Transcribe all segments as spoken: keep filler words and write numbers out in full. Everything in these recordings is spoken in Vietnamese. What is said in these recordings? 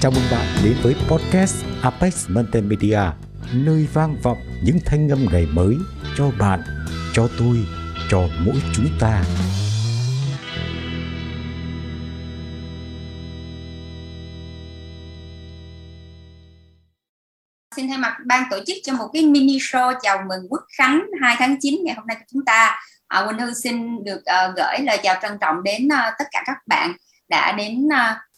Chào mừng bạn đến với podcast Apex Media, nơi vang vọng những thanh âm ngày mới cho bạn, cho tôi, cho mỗi chúng ta. Xin thay mặt ban tổ chức cho một cái mini show chào mừng Quốc Khánh hai tháng chín ngày hôm nay của chúng ta. À, Quỳnh Hương xin được uh, gửi lời chào trân trọng đến uh, tất cả các bạn đã đến uh,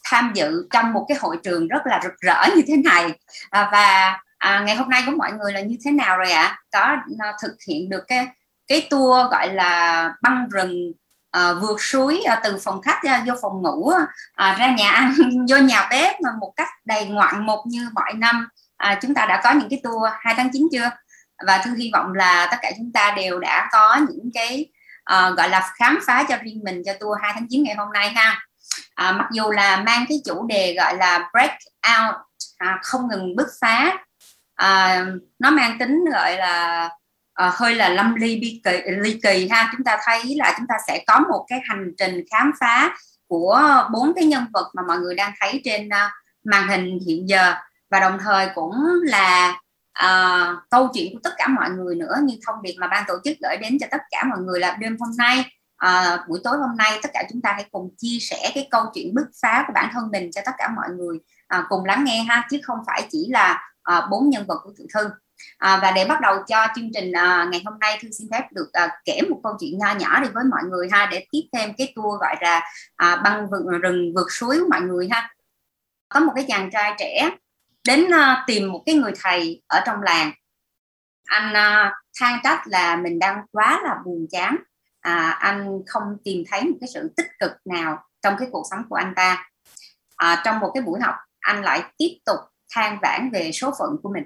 tham dự trong một cái hội trường rất là rực rỡ như thế này. À, và à, ngày hôm nay của mọi người là như thế nào rồi ạ? À? Có uh, thực hiện được cái, cái tour gọi là băng rừng, uh, vượt suối uh, từ phòng khách uh, vô phòng ngủ, uh, ra nhà ăn, vô nhà bếp uh, một cách đầy ngoạn mục như mọi năm. À, chúng ta đã có những cái tour hai tháng chín chưa? Và Thư hy vọng là tất cả chúng ta đều đã có những cái uh, gọi là khám phá cho riêng mình cho tour hai tháng chín ngày hôm nay ha. À, mặc dù là mang cái chủ đề gọi là break out, à, không ngừng bứt phá, à, nó mang tính gọi là à, hơi là lâm ly bi kỳ, ly kỳ ha. Chúng ta thấy là chúng ta sẽ có một cái hành trình khám phá của bốn cái nhân vật mà mọi người đang thấy trên uh, màn hình hiện giờ. Và đồng thời cũng là à, câu chuyện của tất cả mọi người nữa, như thông điệp mà ban tổ chức gửi đến cho tất cả mọi người là đêm hôm nay, à, buổi tối hôm nay, tất cả chúng ta hãy cùng chia sẻ cái câu chuyện bứt phá của bản thân mình cho tất cả mọi người à, cùng lắng nghe ha, chứ không phải chỉ là bốn à, nhân vật của Tự Thư. À, và để bắt đầu cho chương trình à, ngày hôm nay, Thư xin phép được à, kể một câu chuyện nho nhỏ đi với mọi người ha, để tiếp thêm cái tour gọi là à, băng rừng, rừng vượt suối của mọi người ha. Có một cái chàng trai trẻ đến uh, tìm một cái người thầy ở trong làng. Anh uh, than trách là mình đang quá là buồn chán, à, anh không tìm thấy một cái sự tích cực nào trong cái cuộc sống của anh ta. À, trong một cái buổi học, anh lại tiếp tục than vãn về số phận của mình,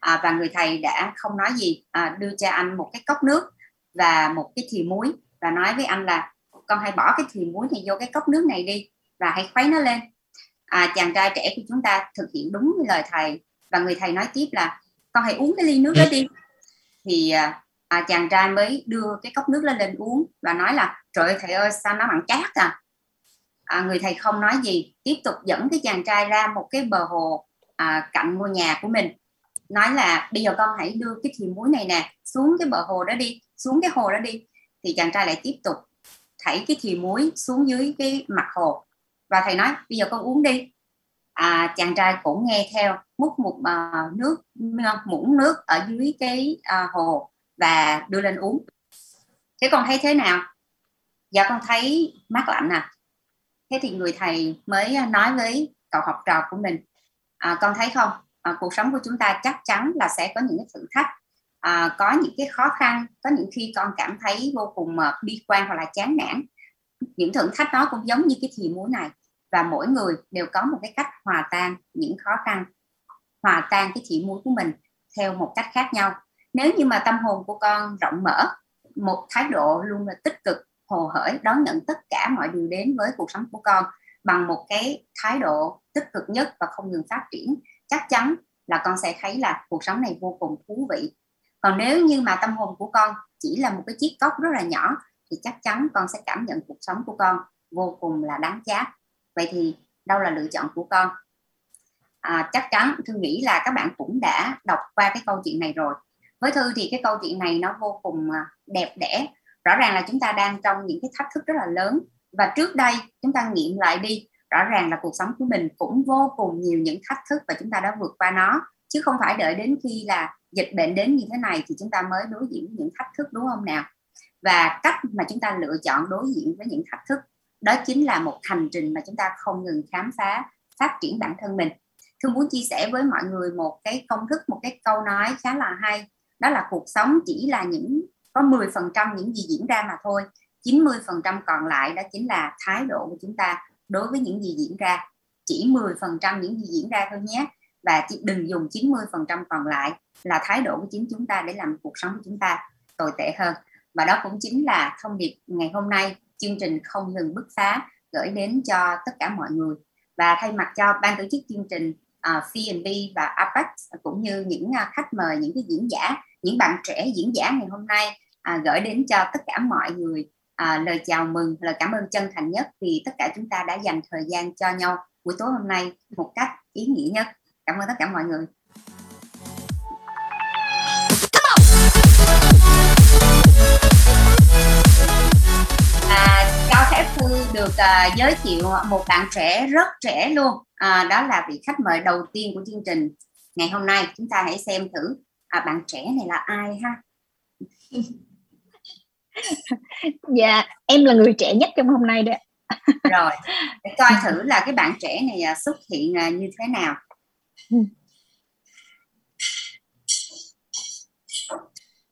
à, và người thầy đã không nói gì, à, đưa cho anh một cái cốc nước và một cái thìa muối và nói với anh là con hãy bỏ cái thìa muối này vô cái cốc nước này đi và hãy khuấy nó lên. À, chàng trai trẻ của chúng ta thực hiện đúng lời thầy và người thầy nói tiếp là con hãy uống cái ly nước đó đi. Thì à, chàng trai mới đưa cái cốc nước lên lên uống và nói là trời ơi thầy ơi sao nó mặn chát à? À, người thầy không nói gì, tiếp tục dẫn cái chàng trai ra một cái bờ hồ à, cạnh ngôi nhà của mình, nói là bây giờ con hãy đưa cái thìa muối này nè xuống cái bờ hồ đó đi, xuống cái hồ đó đi. Thì chàng trai lại tiếp tục thảy cái thìa muối xuống dưới cái mặt hồ và thầy nói bây giờ con uống đi. À, chàng trai cũng nghe theo, múc một uh, nước muỗng nước ở dưới cái uh, hồ và đưa lên uống. Thế con thấy thế nào? Dạ con thấy mát lạnh à. Thế thì người thầy mới nói với cậu học trò của mình, à, con thấy không, à, cuộc sống của chúng ta chắc chắn là sẽ có những cái thử thách, à, có những cái khó khăn, có những khi con cảm thấy vô cùng uh, bi quan hoặc là chán nản. Những thử thách đó cũng giống như cái thìa muối này, và mỗi người đều có một cái cách hòa tan những khó khăn, hòa tan cái thìa muối của mình theo một cách khác nhau. Nếu như mà tâm hồn của con rộng mở, một thái độ luôn là tích cực, hồ hởi, đón nhận tất cả mọi điều đến với cuộc sống của con bằng một cái thái độ tích cực nhất và không ngừng phát triển, chắc chắn là con sẽ thấy là cuộc sống này vô cùng thú vị. Còn nếu như mà tâm hồn của con chỉ là một cái chiếc cốc rất là nhỏ thì chắc chắn con sẽ cảm nhận cuộc sống của con vô cùng là đáng chát. Vậy thì đâu là lựa chọn của con? À, chắc chắn Thư nghĩ là các bạn cũng đã đọc qua cái câu chuyện này rồi. Với Thư thì cái câu chuyện này nó vô cùng đẹp đẽ. Rõ ràng là chúng ta đang trong những cái thách thức rất là lớn. Và trước đây chúng ta nghiệm lại đi, rõ ràng là cuộc sống của mình cũng vô cùng nhiều những thách thức và chúng ta đã vượt qua nó. Chứ không phải đợi đến khi là dịch bệnh đến như thế này thì chúng ta mới đối diện với những thách thức, đúng không nào? Và cách mà chúng ta lựa chọn đối diện với những thách thức đó chính là một hành trình mà chúng ta không ngừng khám phá, phát triển bản thân mình. Thương muốn chia sẻ với mọi người một cái công thức, một cái câu nói khá là hay. Đó là cuộc sống chỉ là những có mười phần trăm những gì diễn ra mà thôi. chín mươi phần trăm còn lại đó chính là thái độ của chúng ta đối với những gì diễn ra. Chỉ mười phần trăm những gì diễn ra thôi nhé. Và đừng dùng chín mươi phần trăm còn lại là thái độ của chính chúng ta để làm cuộc sống của chúng ta tồi tệ hơn. Và đó cũng chính là thông điệp ngày hôm nay, chương trình không ngừng bứt phá gửi đến cho tất cả mọi người. Và thay mặt cho ban tổ chức chương trình uh, P and G và Apex cũng như những uh, khách mời, những cái diễn giả, những bạn trẻ diễn giả ngày hôm nay uh, gửi đến cho tất cả mọi người à, lời chào mừng, lời cảm ơn chân thành nhất vì tất cả chúng ta đã dành thời gian cho nhau buổi tối hôm nay một cách ý nghĩa nhất. Cảm ơn tất cả mọi người. À, Cao Thái Phương được à, giới thiệu một bạn trẻ rất trẻ luôn, à, đó là vị khách mời đầu tiên của chương trình ngày hôm nay. Chúng ta hãy xem thử à, bạn trẻ này là ai ha. Dạ, em là người trẻ nhất trong hôm nay đấy. Rồi, để coi thử là cái bạn trẻ này xuất hiện như thế nào.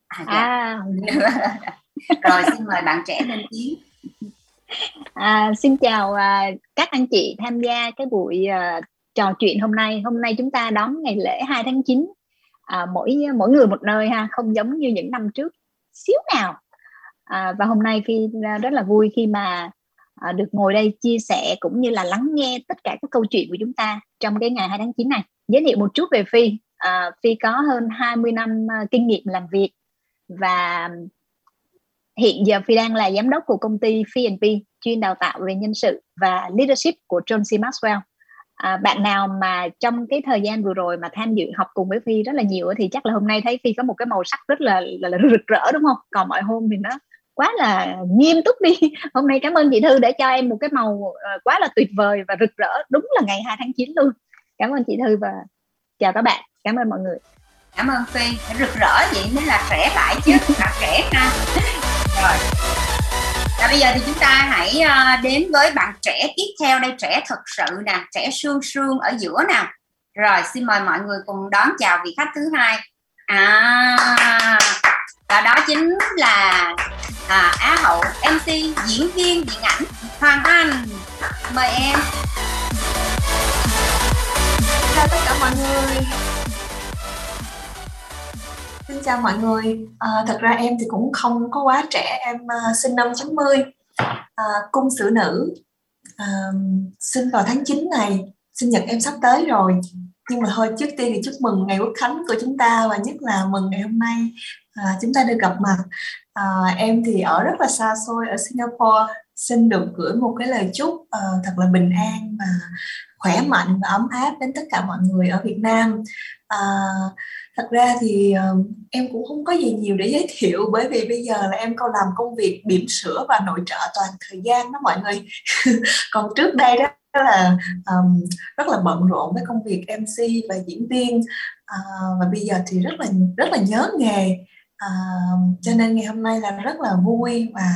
À, dạ. à. Rồi, xin mời bạn trẻ lên tiếng. À, xin chào à, các anh chị tham gia cái buổi à, trò chuyện hôm nay. Hôm nay chúng ta đón ngày lễ hai tháng chín, à, mỗi mỗi người một nơi ha, không giống như những năm trước xíu nào. À, và hôm nay Phi rất là vui khi mà à, được ngồi đây chia sẻ cũng như là lắng nghe tất cả các câu chuyện của chúng ta trong cái ngày hai tháng chín này. Giới thiệu một chút về Phi. À, Phi có hơn hai mươi năm kinh nghiệm làm việc và hiện giờ Phi đang là giám đốc của công ty P and G chuyên đào tạo về nhân sự và leadership của John C. Maxwell. À, bạn nào mà trong cái thời gian vừa rồi mà tham dự học cùng với Phi rất là nhiều thì chắc là hôm nay thấy Phi có một cái màu sắc rất là, là, là rực rỡ đúng không? Còn mọi hôm thì nó quá là nghiêm túc đi. Hôm nay cảm ơn chị Thư đã cho em một cái màu quá là tuyệt vời và rực rỡ, đúng là ngày hai tháng chín luôn. Cảm ơn chị Thư và chào các bạn. Cảm ơn mọi người. Cảm ơn Phi, rực rỡ vậy mới là trẻ lại chứ, là trẻ ha. Rồi. Và bây giờ thì chúng ta hãy đến với bạn trẻ tiếp theo đây, trẻ thật sự nè, trẻ sương sương ở giữa nè. Rồi, xin mời mọi người cùng đón chào vị khách thứ hai. À, và đó chính là à, Á hậu, em xê, diễn viên điện ảnh Hoàng Anh. Mời em. Chào tất cả mọi người. Xin chào mọi người. À, thật ra em thì cũng không có quá trẻ. Em uh, sinh năm chín mươi, à, cung xử nữ, à, sinh vào tháng chín này. Sinh nhật em sắp tới rồi. Nhưng mà thôi, trước tiên thì chúc mừng ngày Quốc Khánh của chúng ta. Và nhất là mừng ngày hôm nay à, chúng ta được gặp mặt. à, Em thì ở rất là xa xôi, ở Singapore. Xin được gửi một cái lời chúc uh, thật là bình an và khỏe mạnh và ấm áp đến tất cả mọi người ở Việt Nam. À, thật ra thì uh, em cũng không có gì nhiều để giới thiệu, bởi vì bây giờ là em còn làm công việc bỉm sữa và nội trợ toàn thời gian đó mọi người. Còn trước đây đó là um, rất là bận rộn với công việc em xê và diễn viên, uh, và bây giờ thì rất là rất là nhớ nghề, uh, cho nên ngày hôm nay là rất là vui và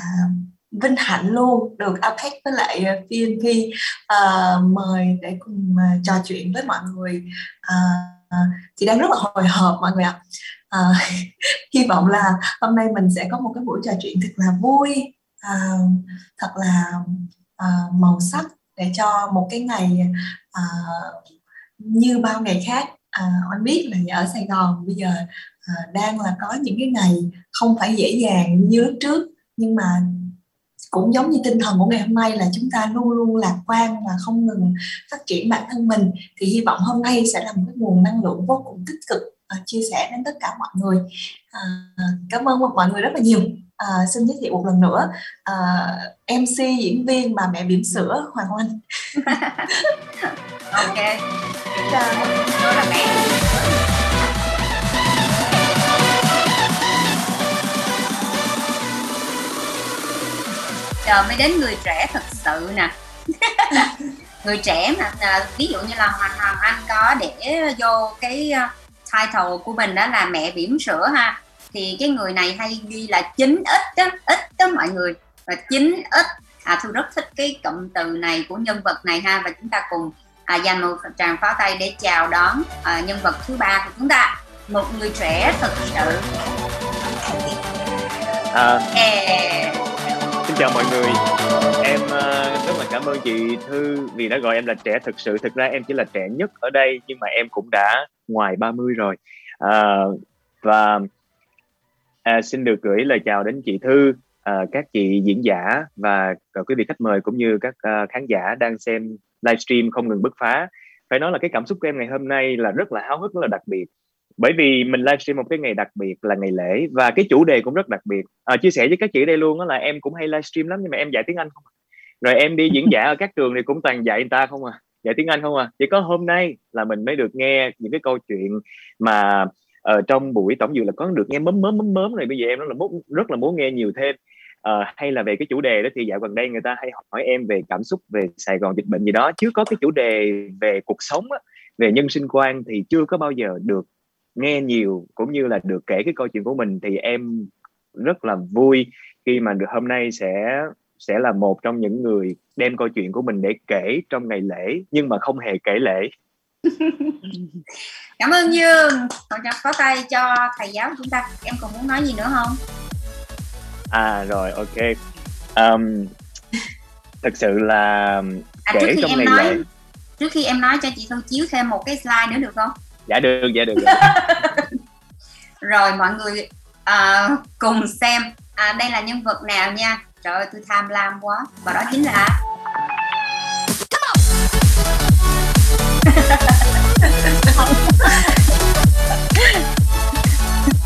vinh hạnh luôn được Apex với lại pê and pê uh, mời để cùng uh, trò chuyện với mọi người. Uh, Chị đang rất là hồi hộp mọi người ạ. à, Hy vọng là hôm nay mình sẽ có một cái buổi trò chuyện thật là vui, à, thật là à, màu sắc để cho một cái ngày à, như bao ngày khác. à, Anh biết là ở Sài Gòn bây giờ à, đang là có những cái ngày không phải dễ dàng như lúc trước, nhưng mà cũng giống như tinh thần của ngày hôm nay là chúng ta luôn luôn lạc quan và không ngừng phát triển bản thân mình. Thì hy vọng hôm nay sẽ là một cái nguồn năng lượng vô cùng tích cực uh, chia sẻ đến tất cả mọi người. Uh, cảm ơn mọi người rất là nhiều. Uh, xin giới thiệu một lần nữa uh, em xê, diễn viên, bà mẹ bỉm sữa Hoàng Oanh. Ok. Tôi là mẹ. Giờ mới đến người trẻ thật sự nè. Người trẻ mà, ví dụ như là Hoàng Hoàng Anh có để vô cái title của mình đó là mẹ bỉm sữa ha, thì cái người này hay ghi là chín ít đó, ít đó mọi người, và chín ít. à, Thu rất thích cái cụm từ này của nhân vật này ha, và chúng ta cùng à, dành một tràng pháo tay để chào đón à, nhân vật thứ ba của chúng ta, một người trẻ thật sự. à. yeah. Xin chào mọi người, em uh, rất là cảm ơn chị Thư vì đã gọi em là trẻ thực sự. Thực ra em chỉ là trẻ nhất ở đây nhưng mà em cũng đã ngoài ba mươi rồi. Uh, và uh, xin được gửi lời chào đến chị Thư, uh, các chị diễn giả và uh, quý vị khách mời cũng như các uh, khán giả đang xem livestream không ngừng bứt phá. Phải nói là cái cảm xúc của em ngày hôm nay là rất là háo hức, rất là đặc biệt. Bởi vì mình livestream một cái ngày đặc biệt là ngày lễ và cái chủ đề cũng rất đặc biệt. À, chia sẻ với các chị đây luôn đó là em cũng hay livestream lắm nhưng mà em dạy tiếng Anh không à. Rồi em đi diễn giả ở các trường thì cũng toàn dạy người ta không à, dạy tiếng Anh không à. Chỉ có hôm nay là mình mới được nghe những cái câu chuyện mà ở trong buổi tổng dự là có được nghe mớm mớm mớm mớm này, bây giờ em rất là muốn, rất là muốn nghe nhiều thêm. À, hay là về cái chủ đề đó thì dạo gần đây người ta hay hỏi em về cảm xúc về Sài Gòn dịch bệnh gì đó, chứ có cái chủ đề về cuộc sống á, về nhân sinh quan thì chưa có bao giờ được nghe nhiều cũng như là được kể cái câu chuyện của mình. Thì em rất là vui khi mà được hôm nay sẽ sẽ là một trong những người đem câu chuyện của mình để kể trong ngày lễ nhưng mà không hề kể lễ. Cảm ơn Dương. Một tràng pháo tay cho thầy giáo của chúng ta. Em còn muốn nói gì nữa không? À rồi, ok. Um, thực sự là à, kể trong ngày nói, lễ. Trước khi em nói cho chị Thông chiếu thêm một cái slide nữa được không? Dạ được, dạ được. Rồi mọi người uh, cùng xem à, đây là nhân vật nào nha. Trời ơi tôi tham lam quá. Và đó chính là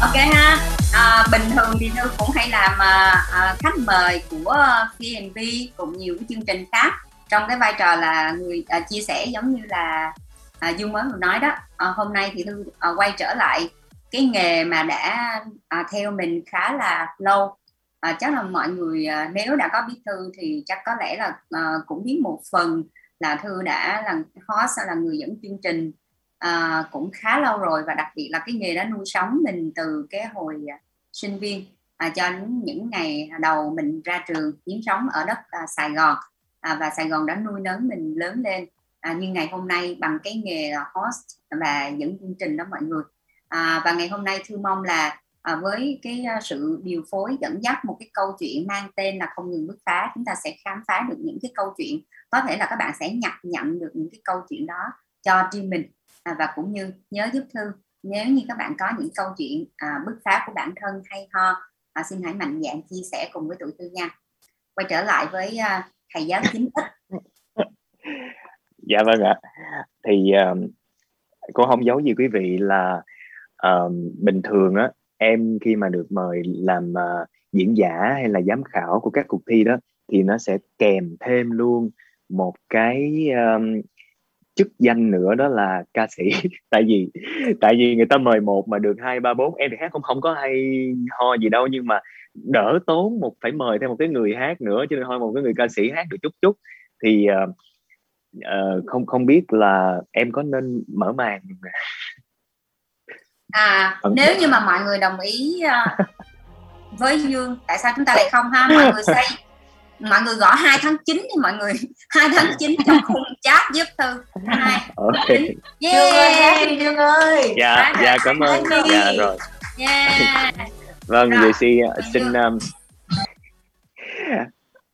ok ha. À, bình thường thì Thư cũng hay làm à, khách mời của pê và bê cũng nhiều cái chương trình khác trong cái vai trò là người à, chia sẻ giống như là à, Dương mới nói đó. À, hôm nay thì Thư à, quay trở lại cái nghề mà đã à, theo mình khá là lâu. À, chắc là mọi người à, nếu đã có biết Thư thì chắc có lẽ là à, cũng biết một phần là Thư đã là host là người dẫn chương trình à, cũng khá lâu rồi, và đặc biệt là cái nghề đã nuôi sống mình từ cái hồi à, sinh viên à, cho đến những ngày đầu mình ra trường kiếm sống ở đất à, Sài Gòn à, và Sài Gòn đã nuôi nấng mình lớn lên à, nhưng ngày hôm nay bằng cái nghề là host và dẫn chương trình đó mọi người à, và ngày hôm nay Thư mong là à, với cái sự điều phối dẫn dắt một cái câu chuyện mang tên là không ngừng bứt phá, chúng ta sẽ khám phá được những cái câu chuyện, có thể là các bạn sẽ nhặt nhận được những cái câu chuyện đó cho riêng mình à, và cũng như nhớ giúp Thư nếu như các bạn có những câu chuyện à, bứt phá của bản thân hay ho à, xin hãy mạnh dạn chia sẻ cùng với tụi Thư nha. Quay trở lại với à, thầy giáo chính thức. Dạ vâng ạ. Thì um, cô không giấu gì quý vị là um, bình thường á, em khi mà được mời làm uh, diễn giả hay là giám khảo của các cuộc thi đó thì nó sẽ kèm thêm luôn một cái um, chức danh nữa, đó là ca sĩ. Tại vì tại vì người ta mời một mà được hai ba bốn. Em thì hát cũng không có hay ho gì đâu, nhưng mà đỡ tốn một phải mời thêm một cái người hát nữa, cho nên thôi một cái người ca sĩ hát được chút chút. Thì uh, uh, không không biết là em có nên mở màn à, nếu như mà mọi người đồng ý uh, với Dương, tại sao chúng ta lại không ha? Mọi người say, mọi người gõ hai tháng chín đi mọi người. hai tháng chín trong khung chat giúp Thư. Hai. Ok. Yeah. Dương ơi. Dạ, à, dạ cảm ơn. Dạ rồi. Yeah. Vâng, rồi. Vậy thì xin um...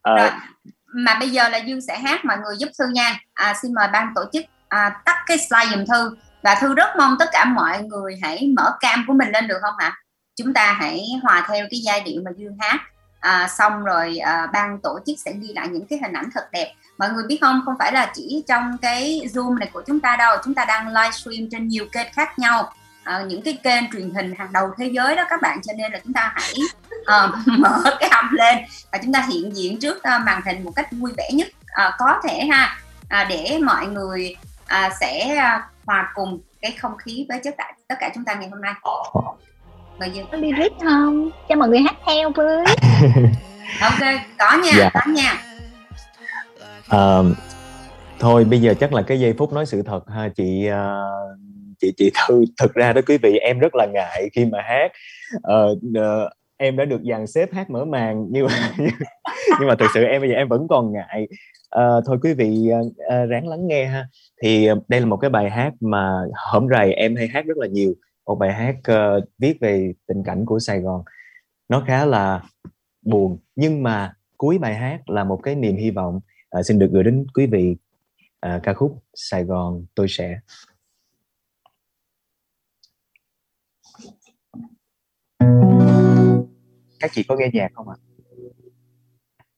uh... mà bây giờ là Dương sẽ hát, mọi người giúp Thư nha. À, xin mời ban tổ chức à, tắt cái slide giùm Thư. Và Thư rất mong tất cả mọi người hãy mở cam của mình lên được không ạ? Chúng ta hãy hòa theo cái giai điệu mà Dương hát à, xong rồi à, ban tổ chức sẽ ghi lại những cái hình ảnh thật đẹp. Mọi người biết không, không phải là chỉ trong cái Zoom này của chúng ta đâu, chúng ta đang livestream trên nhiều kênh khác nhau à, những cái kênh truyền hình hàng đầu thế giới đó các bạn, cho nên là chúng ta hãy à, mở cái hầm lên và chúng ta hiện diện trước à, màn hình một cách vui vẻ nhất à, có thể ha à, để mọi người à, sẽ à, hòa cùng cái không khí với tất cả tất cả chúng ta ngày hôm nay. Mọi người có lyric không? Cho mọi người hát theo với. Ok, có nha, dạ. Có nha. À, thôi bây giờ chắc là cái giây phút nói sự thật ha chị chị chị Thư. Thực ra đó quý vị, em rất là ngại khi mà hát. À, em đã được dàn xếp hát mở màn nhưng mà nhưng mà thực sự em bây giờ em vẫn còn ngại. À, thôi quý vị à, ráng lắng nghe ha. Thì đây là một cái bài hát mà hổm rày em hay hát rất là nhiều, một bài hát uh, viết về tình cảnh của Sài Gòn. Nó khá là buồn nhưng mà cuối bài hát là một cái niềm hy vọng. Uh, xin được gửi đến quý vị uh, ca khúc Sài Gòn tôi sẽ. Các chị có nghe nhạc không ạ?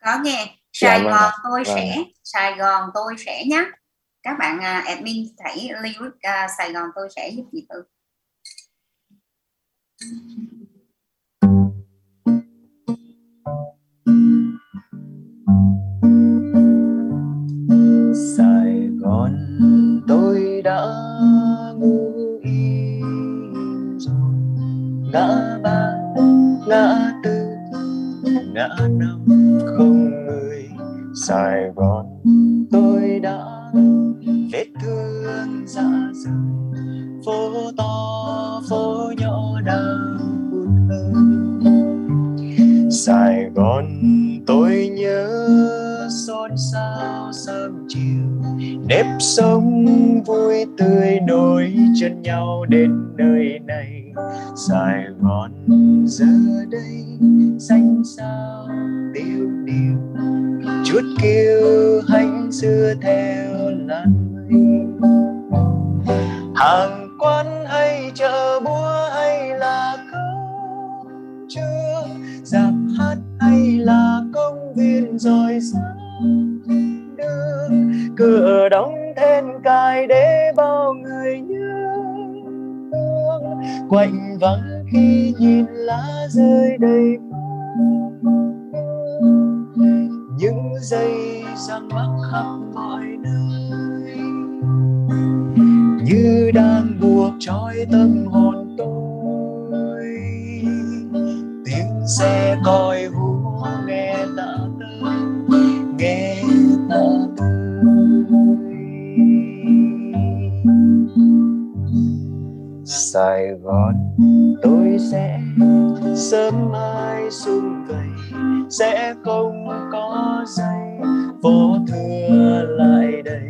Có nghe. Sài dạ, Gòn vâng tôi vâng. sẽ, Sài Gòn tôi sẽ nhé. Các bạn uh, admin hãy lyric uh, Sài Gòn tôi sẽ giúp chị Thư. Sài Gòn tôi đã ngủ yên rồi, ngã ba ngã tư ngã năm không người. Sài Gòn tôi đã vết thương dã rời, phố to phố nhỏ đang hụt hơi. Sài Gòn tôi nhớ xôn xao sớm chiều, nếp sống vui tươi nối chân nhau đến nơi này. Sài Gòn giờ đây xanh xao tiêu điều, chút kiêu hãnh xưa theo làn mây. Hàng quán hay chợ búa hay là cơm trưa, dạp hát hay là công viên rồi xa đường, cửa đóng then cài để bao người nhớ thương. Quạnh vắng khi nhìn lá rơi đầy những giây sang mắc khắp mọi nơi, như đang buộc trói tâm hồn tôi. Tiếng xe còi hú nghe ta tới, nghe ta tới. Sài Gòn tôi sẽ sớm mai sum vầy, sẽ không có giây phố thưa lại đây.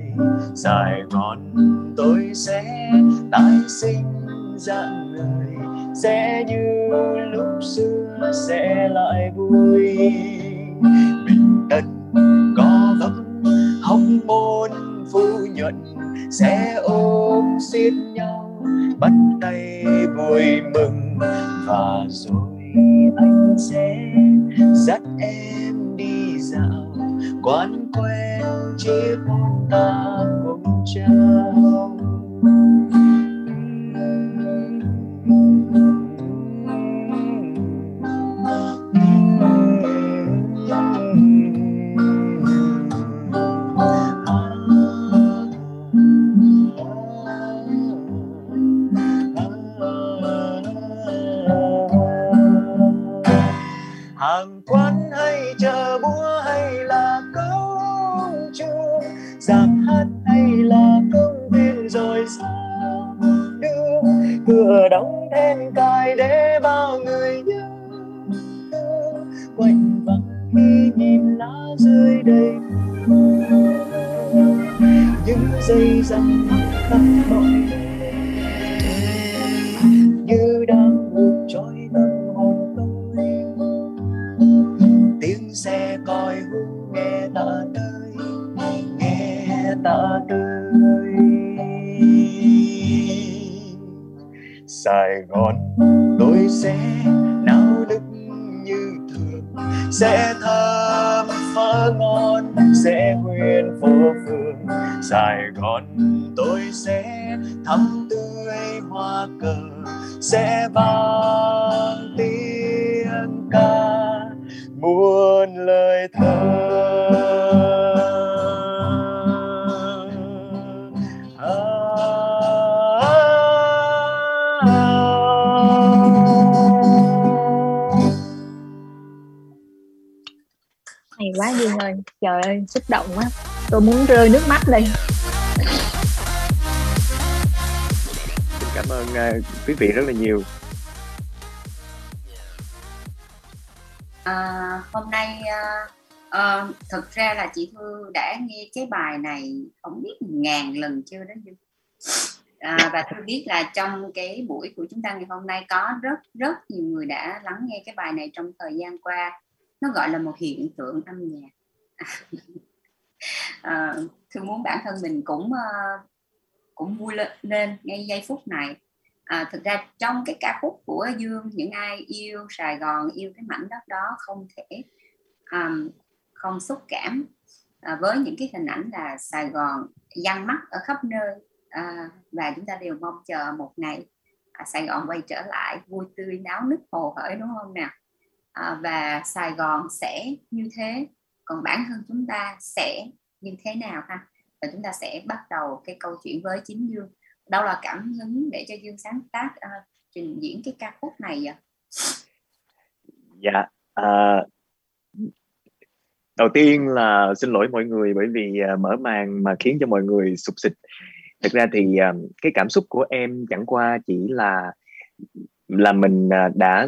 Sài Gòn tôi sẽ tái sinh dạng người, sẽ như lúc xưa sẽ lại vui. Bình Tân có vấp Hóc Môn Phú Nhuận, sẽ ôm xiết nhau bắt tay vui mừng, và rồi anh sẽ dắt em đi dạo quán quen chiếc hôn ta cùng trao. Cửa đóng then cài để bao người nhớ thương, quanh vắng khi nhìn lá rơi đầy những dây răng khắp mọi nơi, như đang buộc trói tâm hồn tôi. Tiếng xe còi hú nghe ta tới, nghe ta tới. Sài Gòn tôi sẽ náo nức như thường, sẽ thơm phở ngon, sẽ huyền phố phường. Sài Gòn tôi sẽ thắm tươi hoa cờ, sẽ vang tiếng ca muôn lời thơ. Quá Duy ơi, trời ơi, xúc động quá, tôi muốn rơi nước mắt đây. Cảm ơn uh, quý vị rất là nhiều. À, hôm nay uh, uh, thực ra là chị Thư đã nghe cái bài này không biết ngàn lần chưa đó Duy. À, và tôi biết là trong cái buổi của chúng ta ngày hôm nay có rất rất nhiều người đã lắng nghe cái bài này trong thời gian qua. Nó gọi là một hiện tượng âm nhạc. À, Thư muốn bản thân mình cũng uh, cũng vui lên ngay giây phút này. À, thực ra trong cái ca khúc của Dương, những ai yêu Sài Gòn, yêu cái mảnh đất đó không thể um, không xúc cảm à, với những cái hình ảnh là Sài Gòn giăng mắt ở khắp nơi. À, và chúng ta đều mong chờ một ngày à, Sài Gòn quay trở lại vui tươi náo nức hồ hởi, đúng không nào? À, và Sài Gòn sẽ như thế, còn bản thân chúng ta sẽ như thế nào ha? Và chúng ta sẽ bắt đầu cái câu chuyện với chính Dương. Đâu là cảm hứng để cho Dương sáng tác uh, trình diễn cái ca khúc này vậy? Dạ, uh, đầu tiên là xin lỗi mọi người bởi vì uh, mở màn mà khiến cho mọi người sụp xịt. Thực ra thì uh, cái cảm xúc của em chẳng qua chỉ là là mình uh, đã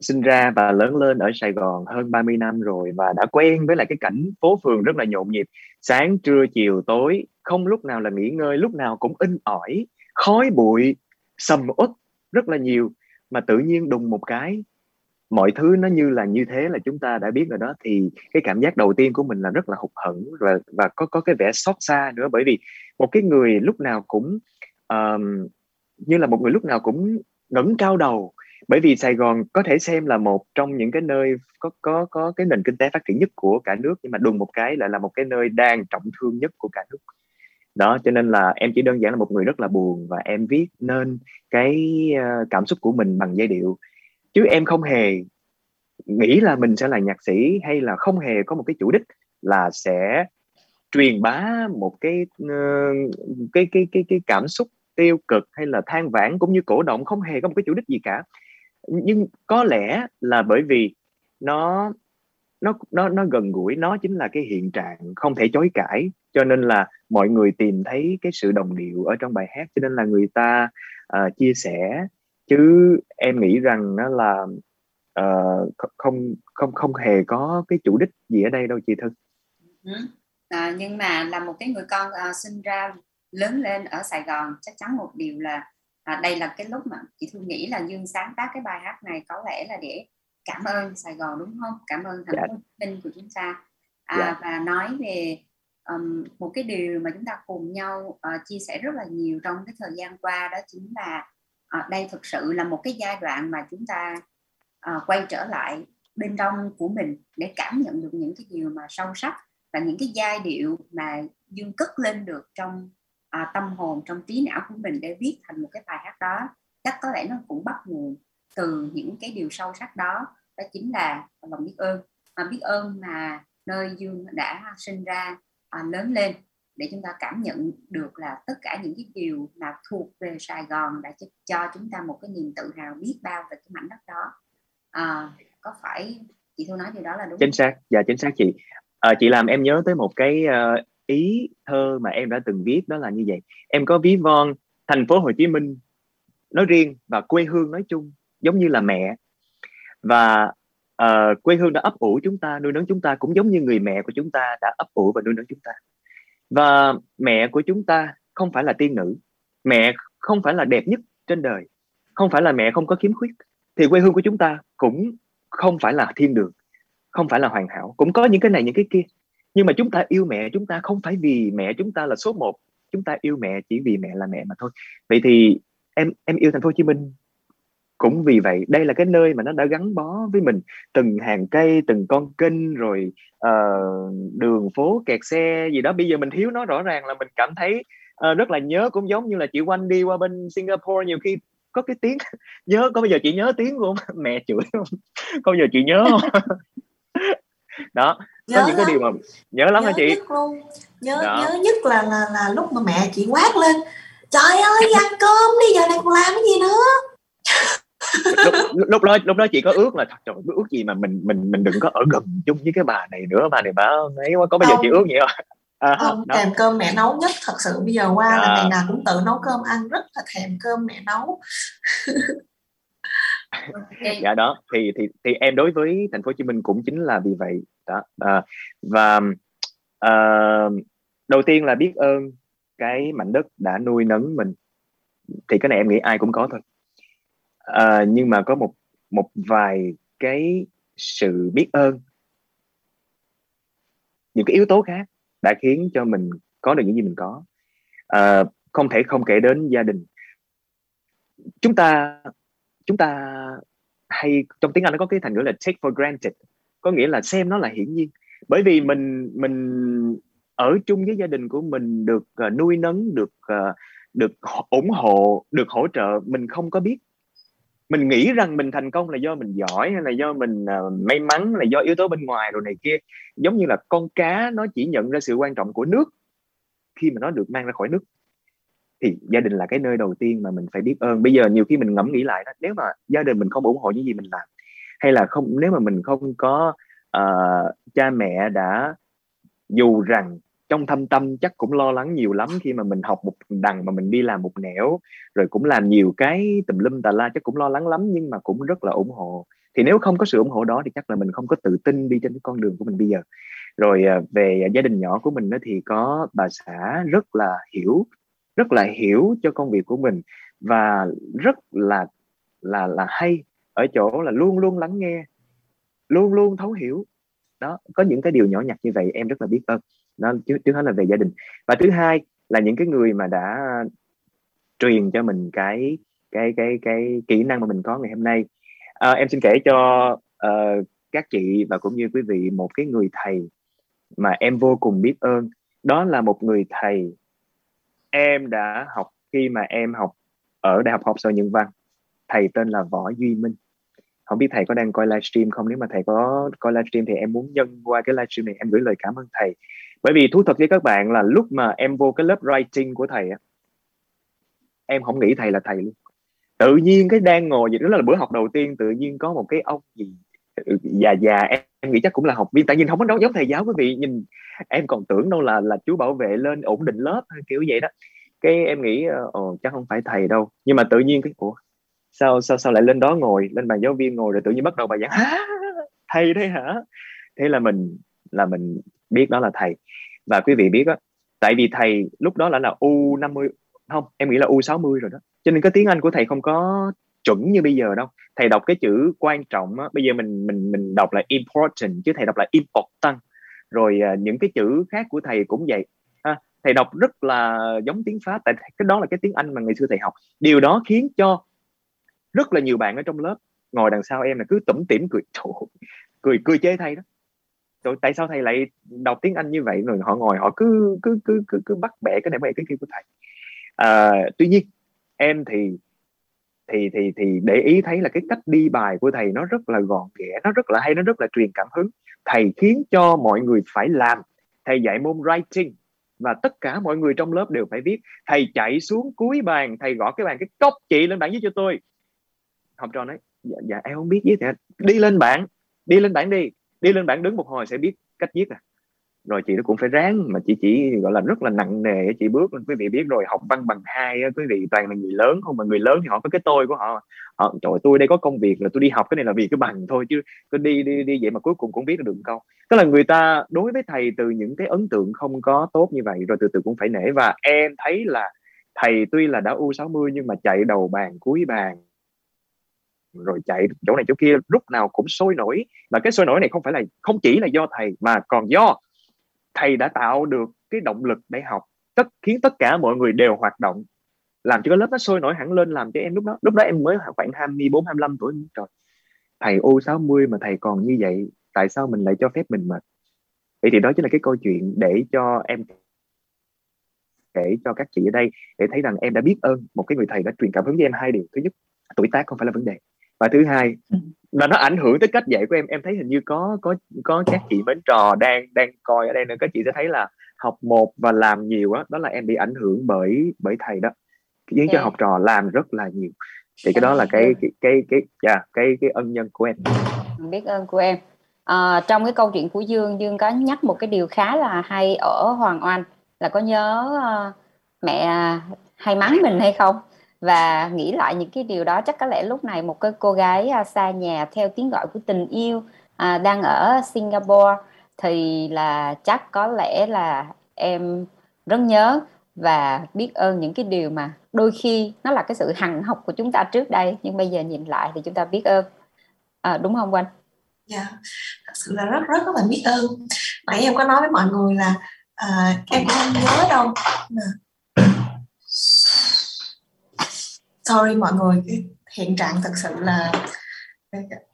sinh ra và lớn lên ở Sài Gòn hơn ba mươi năm rồi và đã quen với lại cái cảnh phố phường rất là nhộn nhịp, sáng trưa chiều tối không lúc nào là nghỉ ngơi, lúc nào cũng in ỏi, khói bụi sầm uất rất là nhiều, mà tự nhiên đùng một cái mọi thứ nó như là như thế là chúng ta đã biết rồi đó. Thì cái cảm giác đầu tiên của mình là rất là hụt hẫng và, và có, có cái vẻ xót xa nữa, bởi vì một cái người lúc nào cũng uh, như là một người lúc nào cũng ngẩng cao đầu. Bởi vì Sài Gòn có thể xem là một trong những cái nơi có, có, có cái nền kinh tế phát triển nhất của cả nước, nhưng mà đùng một cái lại là một cái nơi đang trọng thương nhất của cả nước. Đó, cho nên là em chỉ đơn giản là một người rất là buồn, và em viết nên cái cảm xúc của mình bằng giai điệu. Chứ em không hề nghĩ là mình sẽ là nhạc sĩ, hay là không hề có một cái chủ đích là sẽ truyền bá một cái, cái, cái, cái, cái cảm xúc tiêu cực hay là than vãn cũng như cổ động, không hề có một cái chủ đích gì cả. Nhưng có lẽ là bởi vì nó nó nó nó gần gũi, nó chính là cái hiện trạng không thể chối cãi, cho nên là mọi người tìm thấy cái sự đồng điệu ở trong bài hát, cho nên là người ta uh, chia sẻ. Chứ em nghĩ rằng nó là uh, không không không hề có cái chủ đích gì ở đây đâu chị Thư. À, nhưng mà là một cái người con uh, sinh ra lớn lên ở Sài Gòn, chắc chắn một điều là à, đây là cái lúc mà chị Thư nghĩ là Dương sáng tác cái bài hát này có lẽ là để cảm ơn Sài Gòn, đúng không? Cảm ơn Thành phố Hồ Chí Minh của chúng ta. À, yeah. Và nói về um, một cái điều mà chúng ta cùng nhau uh, chia sẻ rất là nhiều trong cái thời gian qua, đó chính là uh, đây thực sự là một cái giai đoạn mà chúng ta uh, quay trở lại bên trong của mình để cảm nhận được những cái điều mà sâu sắc và những cái giai điệu mà Dương cất lên được trong À, tâm hồn, trong trí não của mình để viết thành một cái bài hát đó. Chắc có lẽ nó cũng bắt nguồn từ những cái điều sâu sắc đó, đó chính là lòng biết ơn, à, biết ơn mà nơi Dương đã sinh ra, à, lớn lên, để chúng ta cảm nhận được là tất cả những cái điều mà thuộc về Sài Gòn đã cho chúng ta một cái niềm tự hào biết bao về cái mảnh đất đó. À, có phải chị Thu nói điều đó là đúng? Chính xác, dạ chính xác chị. À, chị làm em nhớ tới một cái uh... ý thơ mà em đã từng viết, đó là như vậy. Em có ví von Thành phố Hồ Chí Minh nói riêng và quê hương nói chung giống như là mẹ, và uh, quê hương đã ấp ủ chúng ta, nuôi nấng chúng ta, cũng giống như người mẹ của chúng ta đã ấp ủ và nuôi nấng chúng ta. Và mẹ của chúng ta không phải là tiên nữ, mẹ không phải là đẹp nhất trên đời, không phải là mẹ không có khiếm khuyết, thì quê hương của chúng ta cũng không phải là thiên đường, không phải là hoàn hảo, cũng có những cái này những cái kia. Nhưng mà chúng ta yêu mẹ chúng ta không phải vì mẹ chúng ta là số một, chúng ta yêu mẹ chỉ vì mẹ là mẹ mà thôi. Vậy thì em em yêu Thành phố Hồ Chí Minh cũng vì vậy. Đây là cái nơi mà nó đã gắn bó với mình, từng hàng cây, từng con kênh, rồi uh, đường phố kẹt xe gì đó. Bây giờ mình thiếu nó rõ ràng là mình cảm thấy uh, rất là nhớ, cũng giống như là chị Oanh đi qua bên Singapore nhiều khi có cái tiếng nhớ. Có bây giờ chị nhớ tiếng của mẹ chửi không? Có bây giờ chị nhớ không? Đó. Nhớ những cái điều mà nhớ lắm hả chị? Nhớ, nhớ nhất là, là là lúc mà mẹ chị quát lên: "Trời ơi, ăn cơm đi, giờ này còn làm cái gì nữa?" Lúc, lúc đó lúc đó chị có ước là trời ơi, ước gì mà mình mình mình đừng có ở gần chung với cái bà này nữa, bà này bà ấy quá. Có bao giờ chị ước vậy không? À, không, thèm cơm mẹ nấu nhất. Thật sự bây giờ qua à. là ngày nào cũng tự nấu cơm ăn, rất là thèm cơm mẹ nấu. Okay. Dạ đó, thì thì thì em đối với Thành phố Hồ Chí Minh cũng chính là vì vậy đó. À, và à, đầu tiên là biết ơn cái mảnh đất đã nuôi nấng mình, thì cái này em nghĩ ai cũng có thôi. À, nhưng mà có một một vài cái sự biết ơn, những cái yếu tố khác đã khiến cho mình có được những gì mình có. À, không thể không kể đến gia đình. Chúng ta chúng ta hay, trong tiếng Anh nó có cái thành ngữ là take for granted, có nghĩa là xem nó là hiển nhiên. Bởi vì mình mình ở chung với gia đình của mình, được uh, nuôi nấng, được uh, được ủng hộ, được hỗ trợ, mình không có biết mình nghĩ rằng mình thành công là do mình giỏi hay là do mình uh, may mắn, là do yếu tố bên ngoài rồi này kia. Giống như là con cá nó chỉ nhận ra sự quan trọng của nước khi mà nó được mang ra khỏi nước. Thì gia đình là cái nơi đầu tiên mà mình phải biết ơn. Bây giờ nhiều khi mình ngẫm nghĩ lại đó, nếu mà gia đình mình không ủng hộ những gì mình làm, hay là không, nếu mà mình không có uh, cha mẹ đã, dù rằng trong thâm tâm chắc cũng lo lắng nhiều lắm khi mà mình học một đằng mà mình đi làm một nẻo, rồi cũng làm nhiều cái tùm lum tà la, chắc cũng lo lắng lắm nhưng mà cũng rất là ủng hộ. Thì nếu không có sự ủng hộ đó thì chắc là mình không có tự tin đi trên cái con đường của mình bây giờ. Rồi về gia đình nhỏ của mình thì có bà xã rất là hiểu, rất là hiểu cho công việc của mình, và rất là là là hay ở chỗ là luôn luôn lắng nghe, luôn luôn thấu hiểu. Đó, có những cái điều nhỏ nhặt như vậy em rất là biết ơn. Đó, trước hết là về gia đình. Và thứ hai là những cái người mà đã truyền cho mình cái cái cái cái kỹ năng mà mình có ngày hôm nay. À, em xin kể cho uh, các chị và cũng như quý vị một cái người thầy mà em vô cùng biết ơn. Đó là một người thầy em đã học khi mà em học ở Đại học Học Sở Nhân Văn. Thầy tên là Võ Duy Minh. Không biết thầy có đang coi livestream không? Nếu mà thầy có coi livestream thì em muốn nhân qua cái livestream này em gửi lời cảm ơn thầy. Bởi vì thú thật với các bạn là lúc mà em vô cái lớp writing của thầy, em không nghĩ thầy là thầy luôn. Tự nhiên cái đang ngồi vậy, đó là bữa học đầu tiên, tự nhiên có một cái ông gì già già, em, em nghĩ chắc cũng là học viên, tại nhìn không có đâu giống thầy giáo quý vị, nhìn em còn tưởng đâu là là chú bảo vệ lên ổn định lớp kiểu vậy đó. Cái em nghĩ ồ chắc không phải thầy đâu, nhưng mà tự nhiên cái ủa sao sao sao lại lên đó ngồi, lên bàn giáo viên ngồi, rồi tự nhiên bắt đầu bài giảng, hả thầy đấy hả? Thế là mình là mình biết đó là thầy. Và quý vị biết đó, tại vì thầy lúc đó là là U năm mươi, không em nghĩ là U sáu mươi rồi đó, cho nên cái tiếng Anh của thầy không có chuẩn như bây giờ đâu. Thầy đọc cái chữ quan trọng á, bây giờ mình mình mình đọc là important chứ thầy đọc là important. Rồi những cái chữ khác của thầy cũng vậy ha, thầy đọc rất là giống tiếng Pháp, tại cái đó là cái tiếng Anh mà ngày xưa thầy học. Điều đó khiến cho rất là nhiều bạn ở trong lớp ngồi đằng sau em là cứ tủm tỉm cười, trời, cười cười chê thầy đó. Trời, tại sao thầy lại đọc tiếng Anh như vậy? Rồi họ ngồi họ cứ cứ cứ cứ, cứ bắt bẻ cái này bẻ cái kia của thầy. À, tuy nhiên em thì thì thì thì để ý thấy là cái cách đi bài của thầy nó rất là gọn ghẽ, nó rất là hay, nó rất là truyền cảm hứng. Thầy khiến cho mọi người phải làm. Thầy dạy môn writing và tất cả mọi người trong lớp đều phải viết. Thầy chạy xuống cuối bàn, thầy gõ cái bàn, cái cốc chị lên bảng viết cho tôi. Học trò nói dạ, dạ em không biết viết thì đi lên bảng, đi lên bảng đi, đi lên bảng đứng một hồi sẽ biết cách viết à. Rồi chị nó cũng phải ráng mà chị chỉ gọi là rất là nặng nề, chị bước lên. Quý vị biết rồi, học văn bằng hai quý vị toàn là người lớn không, mà người lớn thì họ có cái tôi của họ. Họ trời tôi đây có công việc rồi, tôi đi học cái này là vì cái bằng thôi chứ cứ đi đi đi vậy mà cuối cùng cũng viết được câu. Tức là người ta đối với thầy từ những cái ấn tượng không có tốt như vậy rồi từ từ cũng phải nể. Và em thấy là thầy tuy là đã U sáu mươi nhưng mà chạy đầu bàn cuối bàn, rồi chạy chỗ này chỗ kia lúc nào cũng sôi nổi. Và cái sôi nổi này không phải là không chỉ là do thầy mà còn do thầy đã tạo được cái động lực để học, tất khiến tất cả mọi người đều hoạt động, làm cho cái lớp nó sôi nổi hẳn lên. Làm cho em lúc đó lúc đó em mới khoảng hai mươi bốn hai mươi lăm tuổi, trời thầy U sáu mươi mà thầy còn như vậy, tại sao mình lại cho phép mình mệt? Vậy thì đó chính là cái câu chuyện để cho em kể cho các chị ở đây để thấy rằng em đã biết ơn một cái người thầy đã truyền cảm hứng với em hai điều. Thứ nhất, tuổi tác không phải là vấn đề, và thứ hai là nó ảnh hưởng tới cách dạy của em. Em thấy hình như có có có các chị mến trò đang đang coi ở đây nữa, các chị sẽ thấy là học một và làm nhiều đó, đó là em bị ảnh hưởng bởi bởi thầy đó, khiến okay. cho học trò làm rất là nhiều. Thì cái đó là cái cái cái cái cái, yeah, cái, cái ân nhân của em, biết ơn của em. À, trong cái câu chuyện của Dương, Dương có nhắc một cái điều khá là hay ở Hoàng Oanh là có nhớ uh, mẹ hay mắng mình hay không. Và nghĩ lại những cái điều đó, chắc có lẽ lúc này một cái cô gái xa nhà theo tiếng gọi của tình yêu à, đang ở Singapore thì là chắc có lẽ là em rất nhớ và biết ơn những cái điều mà đôi khi nó là cái sự hằn học của chúng ta trước đây, nhưng bây giờ nhìn lại thì chúng ta biết ơn. À, đúng không Quanh? Dạ, yeah, thật sự là rất rất là biết ơn. Nãy em có nói với mọi người là uh, em không nhớ đâu. Sorry mọi người, cái hiện trạng thật sự là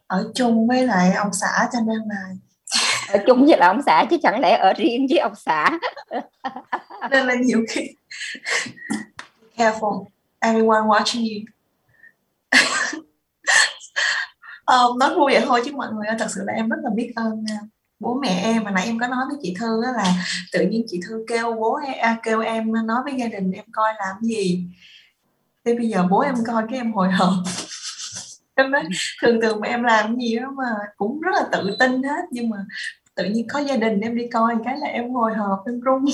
ở chung với lại ông xã cho nên là ở chung với lại ông xã chứ chẳng lẽ ở riêng với ông xã. Nên là nhiều khi careful everyone watching you. um, nói vui vậy thôi chứ mọi người ơi, thật sự là em rất là biết ơn bố mẹ em. Mà nãy em có nói với chị Thư là tự nhiên chị Thư kêu bố em, kêu em nói với gia đình em coi làm gì. Thế bây giờ bố em coi cái em hồi hộp. Em nói thường thường mà em làm gì đó mà cũng rất là tự tin hết, nhưng mà tự nhiên có gia đình em đi coi cái là em hồi hộp, em run.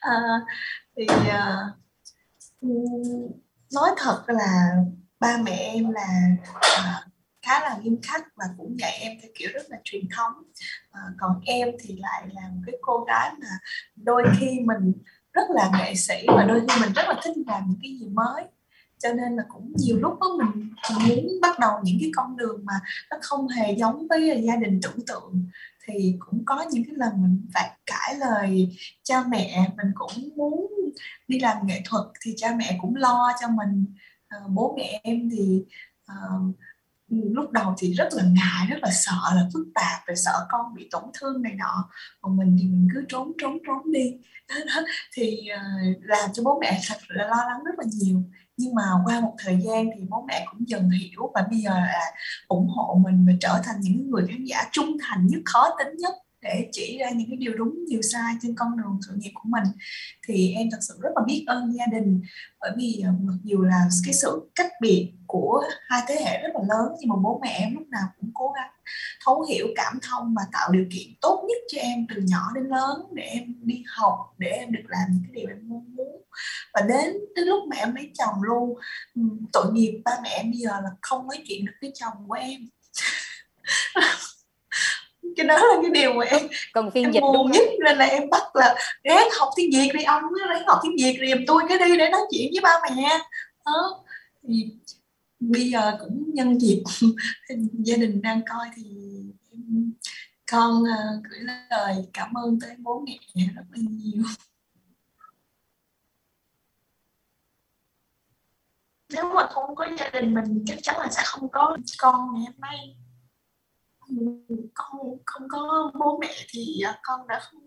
À, thì à, nói thật là ba mẹ em là à, khá là nghiêm khắc và cũng dạy em theo kiểu rất là truyền thống. À, còn em thì lại là một cái cô gái mà đôi khi mình rất là nghệ sĩ và đôi khi mình rất là thích làm những cái gì mới, cho nên là cũng nhiều lúc đó mình muốn bắt đầu những cái con đường mà nó không hề giống với gia đình tưởng tượng. Thì cũng có những cái lần mình phải cãi lời cha mẹ, mình cũng muốn đi làm nghệ thuật thì cha mẹ cũng lo cho mình. À, bố mẹ em thì à, lúc đầu thì rất là ngại, rất là sợ là phức tạp, rồi sợ con bị tổn thương này nọ, còn mình thì mình cứ trốn trốn trốn đi thì làm cho bố mẹ thật là lo lắng rất là nhiều. Nhưng mà qua một thời gian thì bố mẹ cũng dần hiểu và bây giờ là ủng hộ mình và trở thành những người khán giả trung thành nhất, khó tính nhất để chỉ ra những cái điều đúng, điều sai trên con đường sự nghiệp của mình. Thì em thật sự rất là biết ơn gia đình, bởi vì mặc dù là cái sự cách biệt của hai thế hệ rất là lớn, nhưng mà bố mẹ em lúc nào cũng cố gắng thấu hiểu, cảm thông và tạo điều kiện tốt nhất cho em từ nhỏ đến lớn, để em đi học, để em được làm những cái điều em mong muốn. Và đến đến lúc mà em lấy chồng luôn, tội nghiệp ba mẹ em bây giờ là không nói chuyện được với chồng của em. Cái đó là cái điều mà em còn phiên dịch buồn nhất, nên là em bắt là ráng học tiếng Việt đi ông, ráng học tiếng Việt giùm tôi cái đi để nói chuyện với ba mẹ. Đó. Thì bây giờ cũng nhân dịp gia đình đang coi thì con gửi lời cảm ơn tới bố mẹ rất là nhiều. Nếu mà không có gia đình mình chắc chắn là sẽ không có con ngày hôm nay. Con không có bố mẹ thì con đã không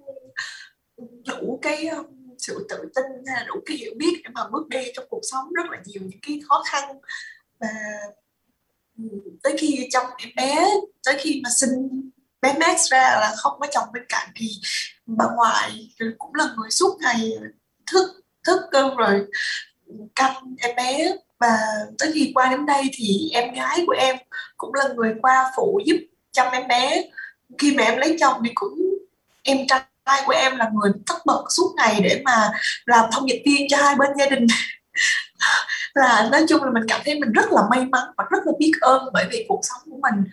đủ cái sự tự tin, đủ cái hiểu biết để mà bước đi trong cuộc sống. Rất là nhiều những cái khó khăn, và tới khi trong em bé, tới khi mà sinh bé Max ra là không có chồng bên cạnh thì bà ngoại cũng là người suốt ngày thức thức cơm rồi canh em bé. Và tới khi qua đến đây thì em gái của em cũng là người qua phụ giúp chăm em bé. Khi mà em lấy chồng thì cũng em trai của em là người tất bật suốt ngày để mà làm thông dịch viên cho hai bên gia đình. Là nói chung là mình cảm thấy mình rất là may mắn và rất là biết ơn, bởi vì cuộc sống của mình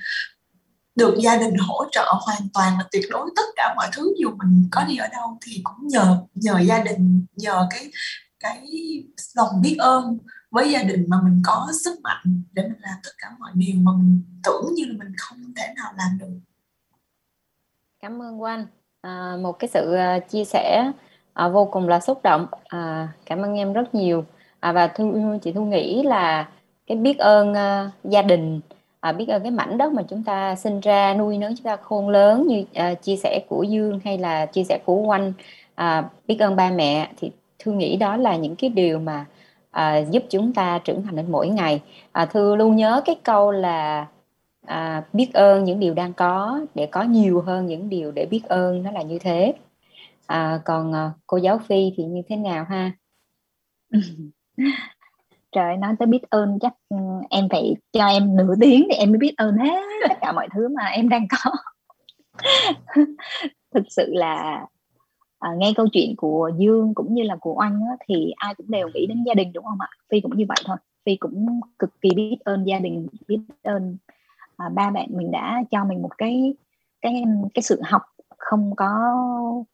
được gia đình hỗ trợ hoàn toàn và tuyệt đối tất cả mọi thứ. Dù mình có đi ở đâu thì cũng nhờ nhờ gia đình, nhờ cái cái lòng biết ơn với gia đình mà mình có sức mạnh để mình làm tất cả mọi điều mà mình tưởng như là mình không thể nào làm được. Cảm ơn Oanh, à, một cái sự chia sẻ à, vô cùng là xúc động. À, cảm ơn em rất nhiều. À, và Thu, chị Thu nghĩ là cái biết ơn à, gia đình, à, biết ơn cái mảnh đất mà chúng ta sinh ra, nuôi nấng chúng ta khôn lớn, như à, chia sẻ của Dương hay là chia sẻ của Oanh, à, biết ơn ba mẹ, thì Thu nghĩ đó là những cái điều mà À, giúp chúng ta trưởng thành đến mỗi ngày. à, Thư luôn nhớ cái câu là à, biết ơn những điều đang có để có nhiều hơn những điều để biết ơn, nó là như thế. à, Còn à, cô giáo Phi thì như thế nào ha? Trời, nói tới biết ơn chắc em phải cho em nửa tiếng thì em mới biết ơn hết tất cả mọi thứ mà em đang có. Thực sự là À, nghe câu chuyện của Dương cũng như là của Oanh á, thì ai cũng đều nghĩ đến gia đình đúng không ạ? Phi cũng như vậy thôi. Phi cũng cực kỳ biết ơn gia đình, biết ơn à, ba bạn mình đã cho mình một cái cái cái sự học không có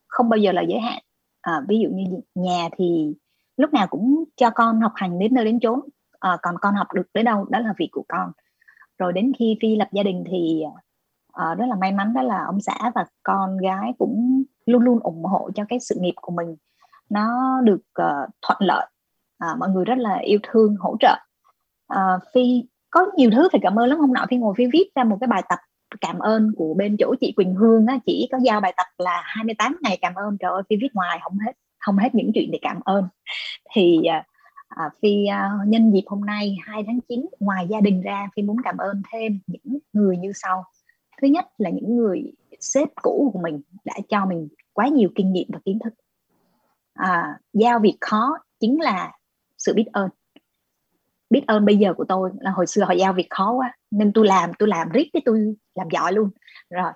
không bao giờ là giới hạn. À, ví dụ như nhà thì lúc nào cũng cho con học hành đến nơi đến chốn, à, còn con học được tới đâu đó là việc của con. Rồi đến khi Phi lập gia đình thì à, rất là may mắn, đó là ông xã và con gái cũng luôn luôn ủng hộ cho cái sự nghiệp của mình nó được uh, thuận lợi. À, mọi người rất là yêu thương, hỗ trợ. À, Phi có nhiều thứ phải cảm ơn lắm. Hôm nọ Phi ngồi Phi viết ra một cái bài tập cảm ơn của bên chỗ chị Quỳnh Hương á, chị có giao bài tập là hai mươi tám ngày cảm ơn. Trời ơi, Phi viết hoài không hết, không hết những chuyện để cảm ơn. Thì À, Phi uh, nhân dịp hôm nay hai tháng chín, ngoài gia đình ra, Phi muốn cảm ơn thêm những người như sau. Thứ nhất là những người sếp cũ của mình đã cho mình quá nhiều kinh nghiệm và kiến thức. À, giao việc khó chính là sự biết ơn. Biết ơn bây giờ của tôi là hồi xưa họ giao việc khó quá, nên tôi làm, tôi làm riết cái tôi làm giỏi luôn. Rồi,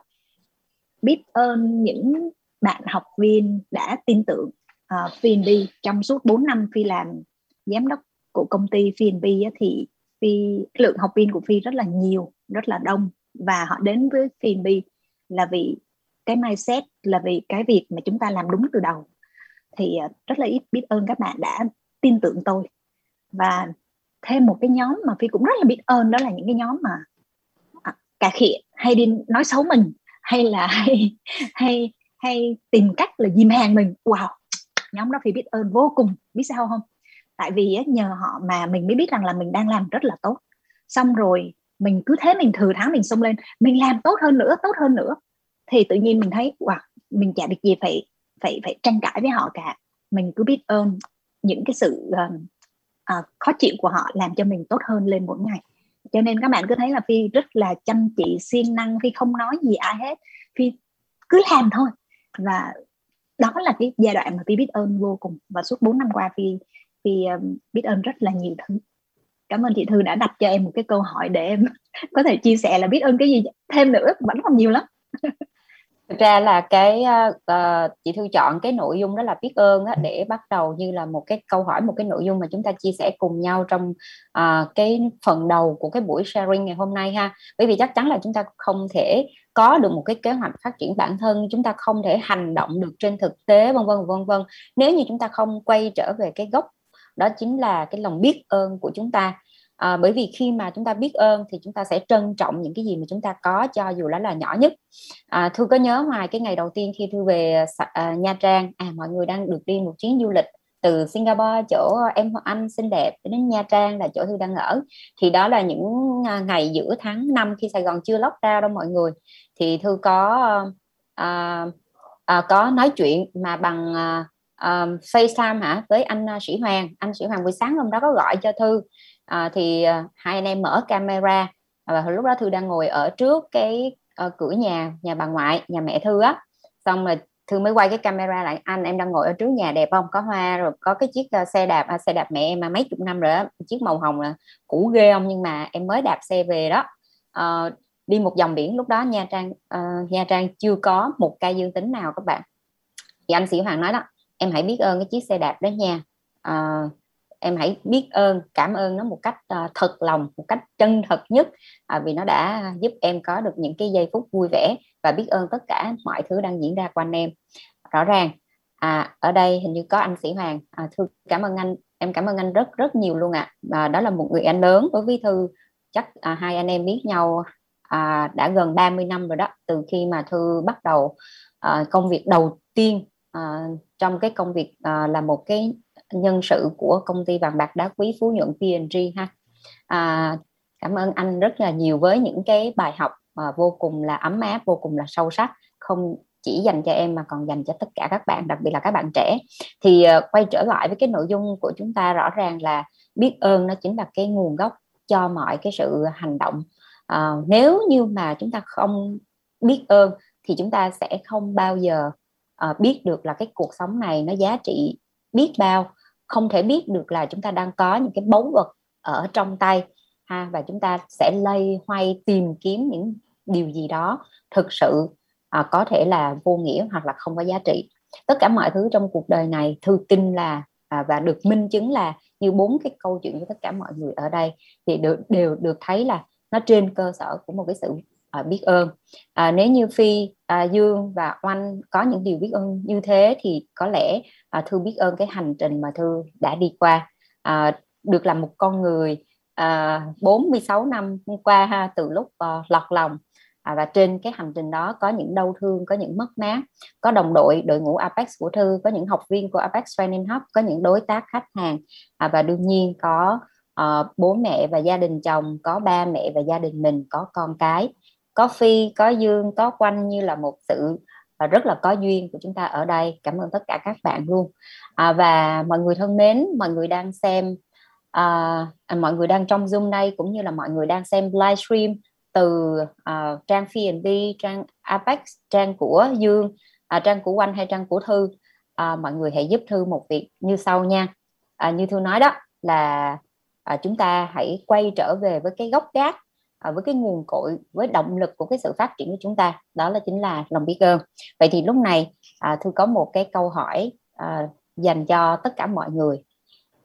biết ơn những bạn học viên đã tin tưởng uh, P and G. Trong suốt bốn năm Phi làm giám đốc của công ty P and G thì Phi, lượng học viên của Phi rất là nhiều, rất là đông. Và họ đến với P and G là vì cái mindset, là vì cái việc mà chúng ta làm đúng từ đầu. Thì rất là ít biết ơn các bạn đã tin tưởng tôi. Và thêm một cái nhóm mà Phi cũng rất là biết ơn, đó là những cái nhóm mà cà khịa, hay đi nói xấu mình, hay là hay, hay, hay tìm cách là dìm hàng mình. Wow, nhóm đó Phi biết ơn vô cùng. Biết sao không? Tại vì nhờ họ mà mình mới biết rằng là mình đang làm rất là tốt. Xong rồi mình cứ thế mình thừa thắng mình xông lên, mình làm tốt hơn nữa, tốt hơn nữa. Thì tự nhiên mình thấy wow, mình chả việc gì phải phải phải tranh cãi với họ cả. Mình cứ biết ơn những cái sự uh, uh, khó chịu của họ làm cho mình tốt hơn lên mỗi ngày. Cho nên các bạn cứ thấy là Phi rất là chăm chỉ, siêng năng, Phi không nói gì ai hết, Phi cứ làm thôi. Và đó là cái giai đoạn mà Phi biết ơn vô cùng. Và suốt bốn năm qua Phi Phi um, biết ơn rất là nhiều thứ. Cảm ơn chị Thư đã đặt cho em một cái câu hỏi để em có thể chia sẻ là biết ơn cái gì thêm nữa, vẫn còn nhiều lắm. Thực ra là cái uh, chị Thư chọn cái nội dung đó là biết ơn á, để bắt đầu như là một cái câu hỏi, một cái nội dung mà chúng ta chia sẻ cùng nhau trong uh, cái phần đầu của cái buổi sharing ngày hôm nay ha. Bởi vì chắc chắn là chúng ta không thể có được một cái kế hoạch phát triển bản thân, chúng ta không thể hành động được trên thực tế, vân vân vân vân, nếu như chúng ta không quay trở về cái gốc, đó chính là cái lòng biết ơn của chúng ta. À, bởi vì khi mà chúng ta biết ơn thì chúng ta sẽ trân trọng những cái gì mà chúng ta có, cho dù đó là nhỏ nhất. à, Thư có nhớ ngoài cái ngày đầu tiên khi Thư về uh, Nha Trang, à, mọi người đang được đi một chuyến du lịch từ Singapore, chỗ em Hoàng Anh xinh đẹp, đến Nha Trang là chỗ Thư đang ở. Thì đó là những ngày giữa tháng năm khi Sài Gòn chưa lockdown đâu mọi người. Thì Thư có uh, uh, có nói chuyện mà bằng uh, uh, FaceTime hả, với anh Sĩ Hoàng. Anh Sĩ Hoàng buổi sáng hôm đó có gọi cho Thư. À, thì uh, hai anh em mở camera và hồi lúc đó Thư đang ngồi ở trước cái uh, cửa nhà nhà bà ngoại, nhà mẹ Thư á. Xong rồi Thư mới quay cái camera lại, anh em đang ngồi ở trước nhà đẹp không, có hoa, rồi có cái chiếc uh, xe đạp à, xe đạp mẹ em mà mấy chục năm rồi á, chiếc màu hồng là cũ ghê không, nhưng mà em mới đạp xe về đó. Uh, đi một vòng biển, lúc đó Nha Trang uh, Nha Trang chưa có một ca dương tính nào các bạn. Thì anh Sĩ Hoàng nói đó, em hãy biết ơn cái chiếc xe đạp đó nha. uh, Em hãy biết ơn, cảm ơn nó một cách uh, thật lòng, một cách chân thật nhất, uh, vì nó đã giúp em có được những cái giây phút vui vẻ, và biết ơn tất cả mọi thứ đang diễn ra quanh em. Rõ ràng, à, ở đây hình như có anh Sĩ Hoàng. À, Thư cảm ơn anh, em cảm ơn anh rất rất nhiều luôn ạ. À. À, đó là một người anh lớn đối với Thư. Chắc à, hai anh em biết nhau à, đã gần ba mươi năm rồi đó, từ khi mà Thư bắt đầu à, công việc đầu tiên à, trong cái công việc à, là một cái nhân sự của công ty vàng bạc đá quý Phú Nhuận P and G ha. À, cảm ơn anh rất là nhiều với những cái bài học mà vô cùng là ấm áp, vô cùng là sâu sắc, không chỉ dành cho em mà còn dành cho tất cả các bạn, đặc biệt là các bạn trẻ. Thì uh, quay trở lại với cái nội dung của chúng ta, rõ ràng là biết ơn nó chính là cái nguồn gốc cho mọi cái sự hành động. Uh, nếu như mà chúng ta không biết ơn thì chúng ta sẽ không bao giờ uh, biết được là cái cuộc sống này nó giá trị biết bao, không thể biết được là chúng ta đang có những cái báu vật ở trong tay ha, và chúng ta sẽ lây hoay tìm kiếm những điều gì đó thực sự à, có thể là vô nghĩa hoặc là không có giá trị. Tất cả mọi thứ trong cuộc đời này Thư tin là à, và được minh chứng là như bốn cái câu chuyện của tất cả mọi người ở đây thì đều, đều được thấy là nó trên cơ sở của một cái sự à, biết ơn. À, nếu như Phi, à, Dương và Oanh có những điều biết ơn như thế thì có lẽ à, Thư biết ơn cái hành trình mà Thư đã đi qua, à, được làm một con người à, bốn mươi sáu năm qua ha, từ lúc à, lọt lòng à, và trên cái hành trình đó có những đau thương, có những mất mát, có đồng đội, đội ngũ Apex của Thư, có những học viên của Apex Training Hub, có những đối tác khách hàng à, và đương nhiên có à, bố mẹ và gia đình chồng, có ba mẹ và gia đình mình, có con cái, có Phi, có Dương, có Quanh như là một sự và rất là có duyên của chúng ta ở đây. Cảm ơn tất cả các bạn luôn. À, và mọi người thân mến, mọi người đang xem, à, mọi người đang trong Zoom này cũng như là mọi người đang xem livestream từ uh, trang pê và bê, trang Apex, trang của Dương, uh, trang của Oanh hay trang của Thư. Uh, mọi người hãy giúp Thư một việc như sau nha. Uh, như Thư nói đó là uh, chúng ta hãy quay trở về với cái gốc gác, uh, với cái nguồn cội, với động lực của cái sự phát triển của chúng ta. Đó là chính là lòng biết ơn. Vậy thì lúc này uh, Thư có một cái câu hỏi uh, dành cho tất cả mọi người.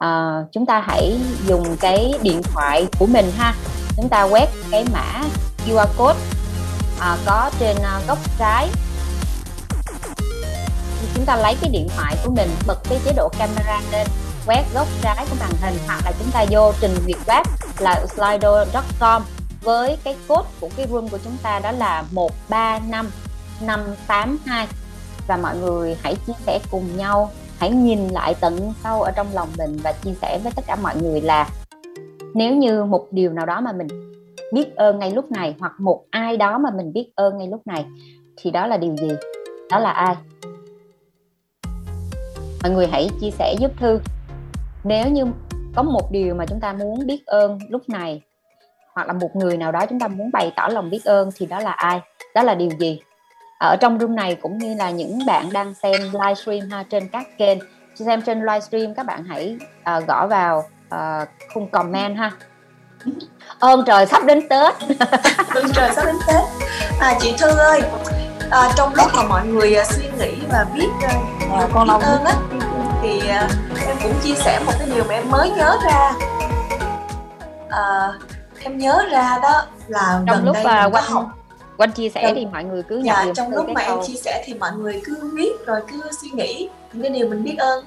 Uh, chúng ta hãy dùng cái điện thoại của mình ha. Chúng ta quét cái mã quy rờ code à, có trên góc trái. Chúng ta lấy cái điện thoại của mình, bật cái chế độ camera lên, quét góc trái của màn hình, hoặc là chúng ta vô trình duyệt web là slido chấm com với cái code của cái room của chúng ta đó là một ba năm năm tám hai. Và mọi người hãy chia sẻ cùng nhau, hãy nhìn lại tận sâu ở trong lòng mình và chia sẻ với tất cả mọi người là nếu như một điều nào đó mà mình biết ơn ngay lúc này, hoặc một ai đó mà mình biết ơn ngay lúc này, thì đó là điều gì? Đó là ai? Mọi người hãy chia sẻ giúp Thư. Nếu như có một điều mà chúng ta muốn biết ơn lúc này, hoặc là một người nào đó chúng ta muốn bày tỏ lòng biết ơn, thì đó là ai? Đó là điều gì? Ở trong room này cũng như là những bạn đang xem livestream ha, trên các kênh, xem trên livestream các bạn hãy uh, gõ vào À, khung comment ha. Ơn trời sắp đến Tết. Ơn trời sắp đến Tết. À, chị Thư ơi, à, trong lúc mà mọi người uh, suy nghĩ và viết uh, à, con lòng ơn á, thì uh, em cũng chia sẻ một cái điều mà em mới nhớ ra. À, em nhớ ra đó là trong lúc uh, Quanh học, Quanh chia sẻ trong, thì mọi người cứ dạ, trong lúc mà em chia sẻ thì mọi người cứ viết rồi cứ suy nghĩ những cái điều mình biết ơn.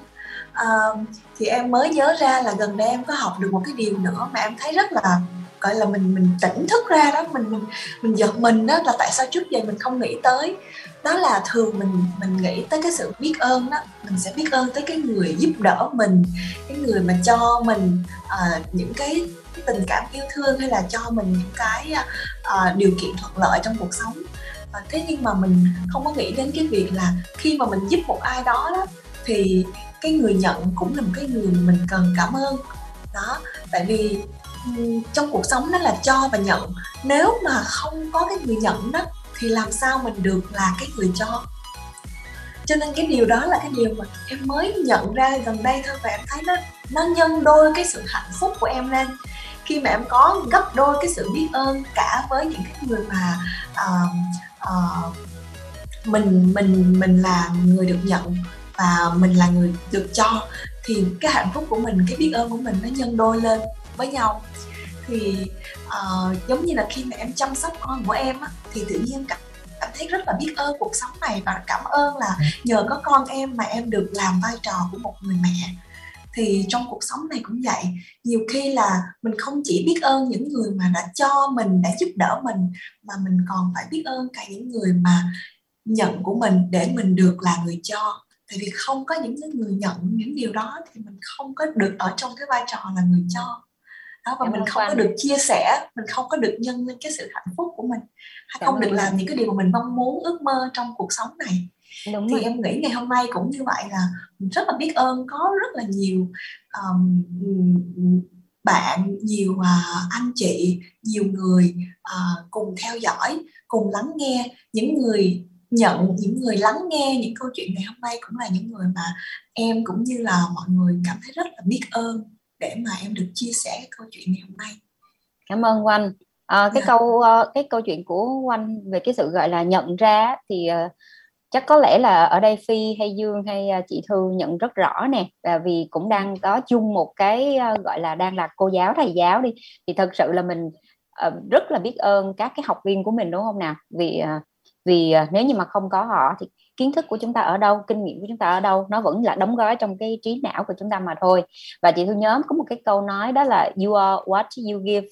Uh, thì em mới nhớ ra là gần đây em có học được một cái điều nữa mà em thấy rất là gọi là mình mình tỉnh thức ra đó, mình mình mình giật mình đó, là tại sao trước giờ mình không nghĩ tới. Đó là thường mình mình nghĩ tới cái sự biết ơn đó, mình sẽ biết ơn tới cái người giúp đỡ mình, cái người mà cho mình uh, những cái tình cảm yêu thương, hay là cho mình những cái uh, điều kiện thuận lợi trong cuộc sống. Uh, thế nhưng mà mình không có nghĩ đến cái việc là khi mà mình giúp một ai đó đó thì cái người nhận cũng là một cái người mình cần cảm ơn đó. Tại vì trong cuộc sống đó là cho và nhận, nếu mà không có cái người nhận đó thì làm sao mình được là cái người cho. Cho nên cái điều đó là cái điều mà em mới nhận ra gần đây thôi, và em thấy nó, nó nhân đôi cái sự hạnh phúc của em lên khi mà em có gấp đôi cái sự biết ơn cả với những cái người mà uh, uh, mình mình mình là người được nhận và mình là người được cho, thì cái hạnh phúc của mình, cái biết ơn của mình nó nhân đôi lên với nhau. Thì uh, giống như là khi mà em chăm sóc con của em á, thì tự nhiên cảm, cảm thấy rất là biết ơn cuộc sống này, và cảm ơn là nhờ có con em mà em được làm vai trò của một người mẹ. Thì trong cuộc sống này cũng vậy, nhiều khi là mình không chỉ biết ơn những người mà đã cho mình, đã giúp đỡ mình, mà mình còn phải biết ơn cả những người mà nhận của mình để mình được là người cho. Tại vì không có những người nhận những điều đó thì mình không có được ở trong cái vai trò là người cho đó, và cảm mình không Quang. Có được chia sẻ, mình không có được nhân lên cái sự hạnh phúc của mình, hay cảm không được làm những cái điều mà mình mong muốn, ước mơ trong cuộc sống này. Đúng thì rồi. Em nghĩ ngày hôm nay cũng như vậy, là mình rất là biết ơn. Có rất là nhiều um, bạn, nhiều uh, anh chị, nhiều người uh, cùng theo dõi, cùng lắng nghe. Những người nhận, những người lắng nghe những câu chuyện ngày hôm nay cũng là những người mà em cũng như là mọi người cảm thấy rất là biết ơn để mà em được chia sẻ cái câu chuyện ngày hôm nay. Cảm ơn Oanh. À, cái dạ. câu cái câu chuyện của Oanh về cái sự gọi là nhận ra thì uh, chắc có lẽ là ở đây Phi hay Dương hay chị Thư nhận rất rõ nè, là vì cũng đang có chung một cái uh, gọi là đang là cô giáo, thầy giáo đi, thì thật sự là mình uh, rất là biết ơn các cái học viên của mình, đúng không nào? Vì uh, Vì nếu như mà không có họ thì kiến thức của chúng ta ở đâu, kinh nghiệm của chúng ta ở đâu, nó vẫn là đóng gói trong cái trí não của chúng ta mà thôi. Và chị Thu nhớ có một cái câu nói đó là you are what you give,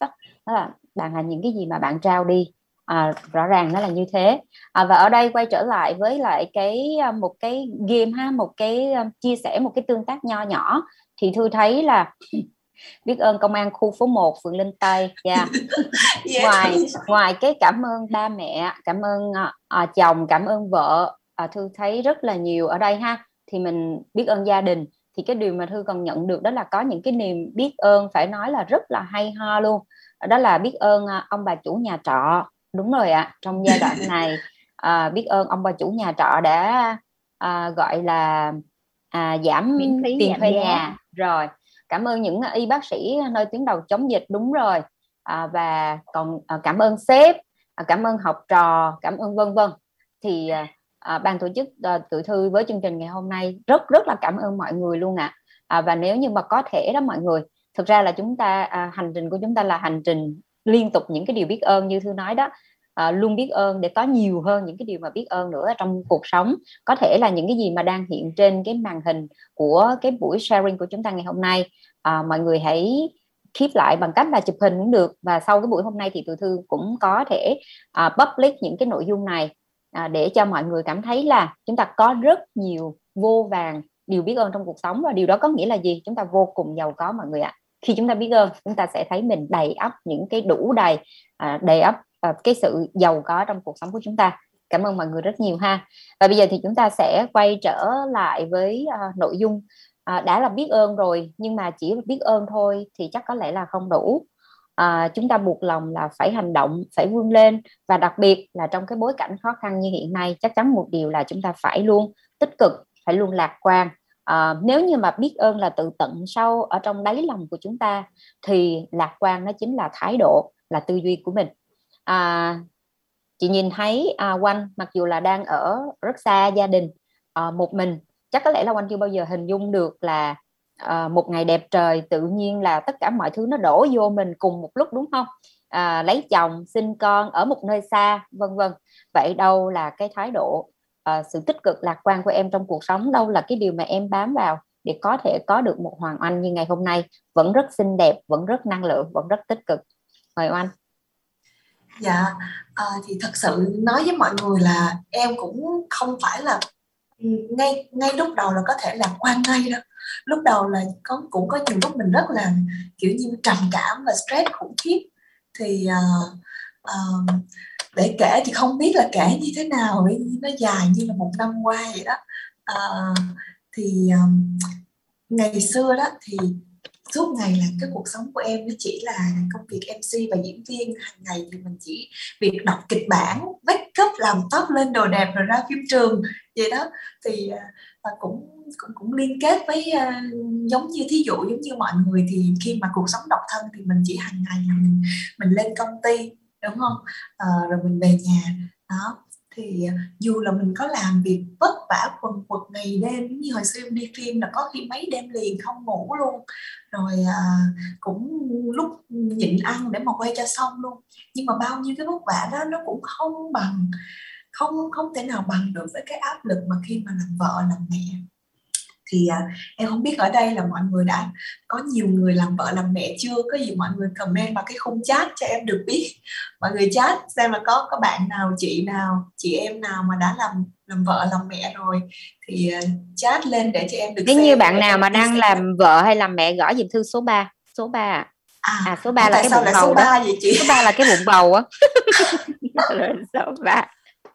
đó là bạn là những cái gì mà bạn trao đi. À, rõ ràng nó là như thế. À, và ở đây quay trở lại với lại cái một cái game ha, một cái chia sẻ, một cái tương tác nho nhỏ, thì Thu thấy là biết ơn công an khu phố một phường Linh Tây. Yeah. Ngoài ngoài cái cảm ơn ba mẹ, cảm ơn à, chồng, cảm ơn vợ, à, Thư thấy rất là nhiều ở đây ha, thì mình biết ơn gia đình, thì cái điều mà Thư còn nhận được đó là có những cái niềm biết ơn phải nói là rất là hay ho luôn, đó là biết ơn ông bà chủ nhà trọ, đúng rồi ạ, à, trong giai đoạn này à, biết ơn ông bà chủ nhà trọ đã à, gọi là à, giảm tiền thuê nhà rồi, cảm ơn những y bác sĩ nơi tuyến đầu chống dịch, đúng rồi, à, và còn à, cảm ơn sếp, à, cảm ơn học trò, cảm ơn vân vân. Thì à, À, ban tổ chức à, Tuổi Thư với chương trình ngày hôm nay rất rất là cảm ơn mọi người luôn ạ. à. à, và nếu như mà có thể đó mọi người, thực ra là chúng ta à, hành trình của chúng ta là hành trình liên tục những cái điều biết ơn như Thư nói đó, à, luôn biết ơn để có nhiều hơn những cái điều mà biết ơn nữa trong cuộc sống, có thể là những cái gì mà đang hiện trên cái màn hình của cái buổi sharing của chúng ta ngày hôm nay. à, mọi người hãy keep lại bằng cách là chụp hình cũng được, và sau cái buổi hôm nay thì Tuổi Thư cũng có thể à, public những cái nội dung này. À, để cho mọi người cảm thấy là chúng ta có rất nhiều vô vàng điều biết ơn trong cuộc sống, và điều đó có nghĩa là gì? Chúng ta vô cùng giàu có mọi người ạ. À. Khi chúng ta biết ơn, chúng ta sẽ thấy mình đầy ắp những cái đủ đầy, à, đầy ắp à, cái sự giàu có trong cuộc sống của chúng ta. Cảm ơn mọi người rất nhiều ha. Và bây giờ thì chúng ta sẽ quay trở lại với à, nội dung à, đã là biết ơn rồi, nhưng mà chỉ biết ơn thôi thì chắc có lẽ là không đủ. À, chúng ta buộc lòng là phải hành động, phải vươn lên, và đặc biệt là trong cái bối cảnh khó khăn như hiện nay, chắc chắn một điều là chúng ta phải luôn tích cực, phải luôn lạc quan. À, nếu như mà biết ơn là từ tận sâu ở trong đáy lòng của chúng ta thì lạc quan nó chính là thái độ, là tư duy của mình. À, chị nhìn thấy à, Oanh mặc dù là đang ở rất xa gia đình, à, một mình, chắc có lẽ là Oanh chưa bao giờ hình dung được là À, một ngày đẹp trời tự nhiên là tất cả mọi thứ nó đổ vô mình cùng một lúc, đúng không? À, lấy chồng, sinh con ở một nơi xa, vân vân. Vậy đâu là cái thái độ, à, sự tích cực lạc quan của em trong cuộc sống, đâu là cái điều mà em bám vào để có thể có được một Hoàng Oanh như ngày hôm nay, vẫn rất xinh đẹp, vẫn rất năng lượng, vẫn rất tích cực. Mời Oanh. Dạ, à, thì thật sự nói với mọi người là em cũng không phải là ngay ngay lúc đầu là có thể lạc quan ngay đâu. Lúc đầu là có, cũng có những lúc mình rất là kiểu như trầm cảm và stress khủng khiếp. Thì uh, uh, để kể thì không biết là kể như thế nào, nó dài như là một năm qua vậy đó. uh, Thì um, ngày xưa đó thì suốt ngày là cái cuộc sống của em nó chỉ là công việc em xê và diễn viên. Hàng ngày thì mình chỉ việc đọc kịch bản, make up, làm tóc, lên đồ đẹp rồi ra phim trường vậy đó. Thì uh, cũng Cũng, cũng liên kết với uh, giống như thí dụ giống như mọi người thì khi mà cuộc sống độc thân thì mình chỉ hàng ngày mình, mình lên công ty, đúng không? Uh, rồi mình về nhà đó. Thì uh, dù là mình có làm việc vất vả quần quật ngày đêm, như hồi xưa em đi phim là có khi mấy đêm liền không ngủ luôn, rồi uh, cũng lúc nhịn ăn để mà quay cho xong luôn, nhưng mà bao nhiêu cái vất vả đó nó cũng không bằng, không, không thể nào bằng được với cái áp lực mà khi mà làm vợ làm mẹ. Thì à, em không biết ở đây là mọi người đã có nhiều người làm vợ làm mẹ chưa, có gì mọi người comment vào cái khung chat cho em được biết, mọi người chat xem là có có bạn nào, chị nào, chị em nào mà đã làm làm vợ làm mẹ rồi thì uh, chat lên để cho em được. Nếu xem, như bạn nào mà đang xem làm vợ hay làm mẹ gõ dùm Thư số ba, số ba à, à số ba là cái bụng bầu đó, chị? Số ba là cái bụng bầu á. Số ba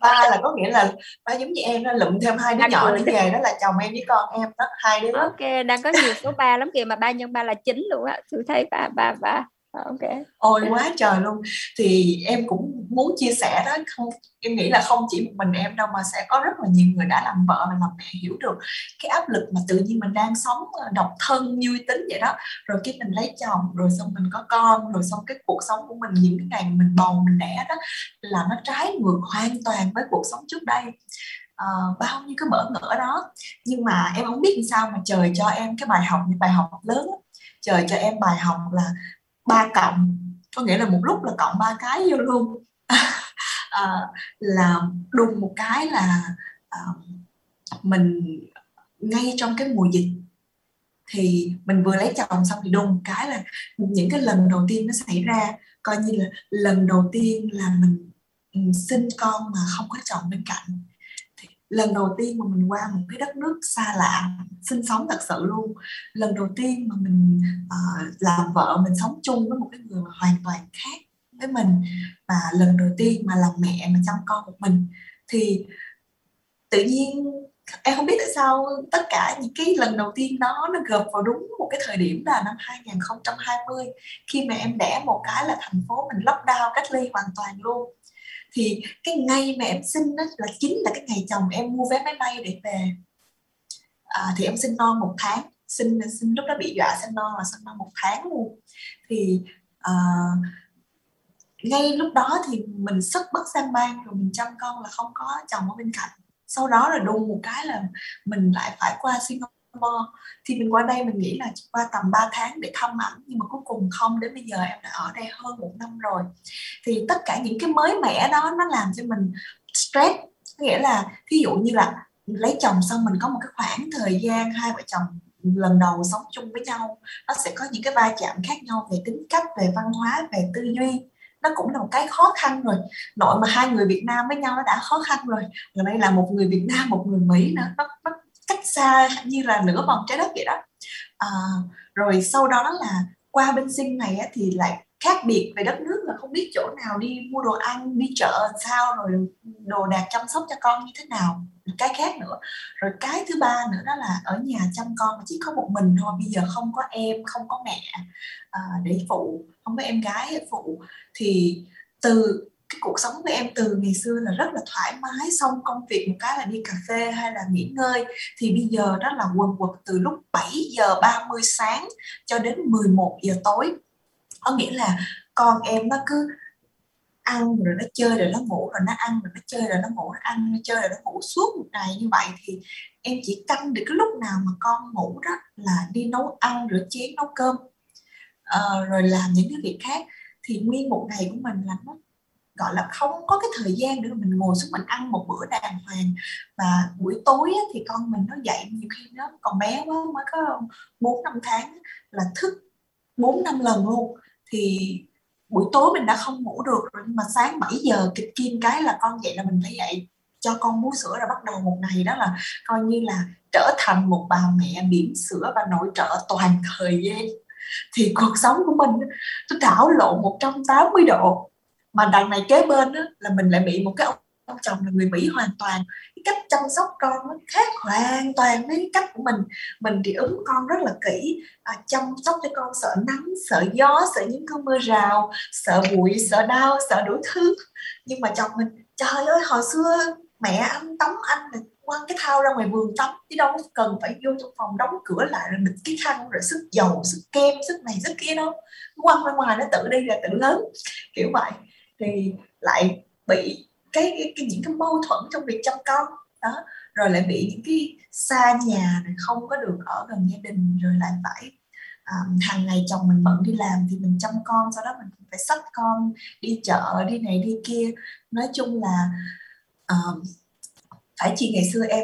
ba là có nghĩa là ba giống như em, nó lụm thêm hai đứa đang nhỏ nữa về, đó là chồng em với con em đó, hai đứa. Ok, đang có nhiều số ba lắm kìa, mà ba nhân ba là chín luôn á. Tôi thấy ba ba ba ok, ôi quá trời luôn. Thì em cũng muốn chia sẻ đó, không, em nghĩ là không chỉ một mình em đâu mà sẽ có rất là nhiều người đã làm vợ và làm mẹ hiểu được cái áp lực mà tự nhiên mình đang sống độc thân như tính vậy đó, rồi cái mình lấy chồng, rồi xong mình có con, rồi xong cái cuộc sống của mình những cái ngày mình bầu mình đẻ đó là nó trái ngược hoàn toàn với cuộc sống trước đây. Uh, bao nhiêu cái bỡ ngỡ đó, nhưng mà em không biết sao mà trời cho em cái bài học, những bài học lớn, trời cho em bài học là ba cộng, có nghĩa là một lúc là cộng ba cái vô luôn. À, là đùng một cái là à, mình ngay trong cái mùa dịch thì mình vừa lấy chồng xong thì đùng một cái là những cái lần đầu tiên nó xảy ra, coi như là lần đầu tiên là mình, mình sinh con mà không có chồng bên cạnh, thì lần đầu tiên mà mình qua một cái đất nước xa lạ sinh sống thật sự luôn, lần đầu tiên mà mình uh, làm vợ, mình sống chung với một cái người mà hoàn toàn khác với mình, và lần đầu tiên mà làm mẹ mà chăm con một mình. Thì tự nhiên em không biết tại sao tất cả những cái lần đầu tiên đó nó gộp vào đúng một cái thời điểm là năm hai không hai không, khi mà em đẻ một cái là thành phố mình lockdown, cách ly hoàn toàn luôn. Thì cái ngày mà em sinh đó là chính là cái ngày chồng em mua vé máy bay để về. À, thì em sinh non một tháng, sinh sinh lúc đó bị dọa sinh non là sinh non một tháng luôn. Thì à, ngay lúc đó thì mình sức bất sang bang, rồi mình chăm con là không có chồng ở bên cạnh. Sau đó là đùng một cái là mình lại phải qua Singapore. Thì mình qua đây mình nghĩ là qua tầm ba tháng để thăm ảnh, nhưng mà cuối cùng không, đến bây giờ em đã ở đây hơn một năm rồi. Thì tất cả những cái mới mẻ đó nó làm cho mình stress. Nghĩa là thí dụ như là lấy chồng xong mình có một cái khoảng thời gian hai vợ chồng lần đầu sống chung với nhau, nó sẽ có những cái va chạm khác nhau về tính cách, về văn hóa, về tư duy. Nó cũng là một cái khó khăn rồi. Nội mà hai người Việt Nam với nhau nó đã khó khăn rồi, rồi đây là một người Việt Nam, một người Mỹ nữa, nó, nó cách xa như là nửa vòng trái đất vậy đó. À, rồi sau đó là qua bên Sing này thì lại khác biệt về đất nước, là không biết chỗ nào đi mua đồ ăn, đi chợ sao, rồi đồ đạc chăm sóc cho con như thế nào. Cái khác nữa. Rồi cái thứ ba nữa đó là ở nhà chăm con chỉ có một mình thôi, bây giờ không có em, không có mẹ à, để phụ, không có em gái để phụ. Thì từ cái cuộc sống của em từ ngày xưa là rất là thoải mái, xong công việc một cái là đi cà phê hay là nghỉ ngơi, thì bây giờ đó là quần quật từ lúc bảy giờ ba mươi sáng cho đến mười một giờ tối. Có nghĩa là con em nó cứ ăn rồi nó chơi rồi nó ngủ, rồi nó ăn rồi nó chơi rồi nó ngủ, nó ăn nó chơi rồi nó ngủ suốt một ngày như vậy. Thì em chỉ canh được cái lúc nào mà con ngủ đó là đi nấu ăn, rửa chén, nấu cơm, à, rồi làm những cái việc khác. Thì nguyên một ngày của mình là nó gọi là không có cái thời gian để mình ngồi xuống mình ăn một bữa đàng hoàng. Và buổi tối á, thì con mình nó dậy, nhiều khi nó còn bé quá, mới có bốn năm tháng là thức bốn năm lần luôn. Thì buổi tối mình đã không ngủ được rồi, nhưng mà sáng bảy giờ kịch kim cái là con dậy là mình phải dậy cho con bú sữa. Rồi bắt đầu một ngày đó là coi như là trở thành một bà mẹ bỉm sữa và nội trợ toàn thời gian. Thì cuộc sống của mình nó đảo lộn một trăm tám mươi độ. Mà đằng này kế bên đó, là mình lại bị một cái ông, ông chồng là người Mỹ hoàn toàn. Cái cách chăm sóc con nó khác hoàn toàn với cách của mình. Mình thì ấm con rất là kỹ, à, chăm sóc cho con sợ nắng, sợ gió, sợ những cơn mưa rào, sợ bụi, sợ đau, sợ đủ thứ. Nhưng mà chồng mình, trời ơi, hồi xưa mẹ anh tắm anh là quăng cái thau ra ngoài vườn tắm, chứ đâu cần phải vô trong phòng đóng cửa lại rồi bịt cái khăn rồi sức dầu, sức kem, sức này, sức kia đâu. Quăng ra ngoài nó tự đi là tự lớn, kiểu vậy. Thì lại bị cái, cái, cái những cái mâu thuẫn trong việc chăm con đó, rồi lại bị những cái xa nhà, không có được ở gần gia đình, rồi lại phải um, hàng ngày chồng mình bận đi làm thì mình chăm con, sau đó mình phải xách con đi chợ, đi này đi kia. Nói chung là um, phải chi ngày xưa em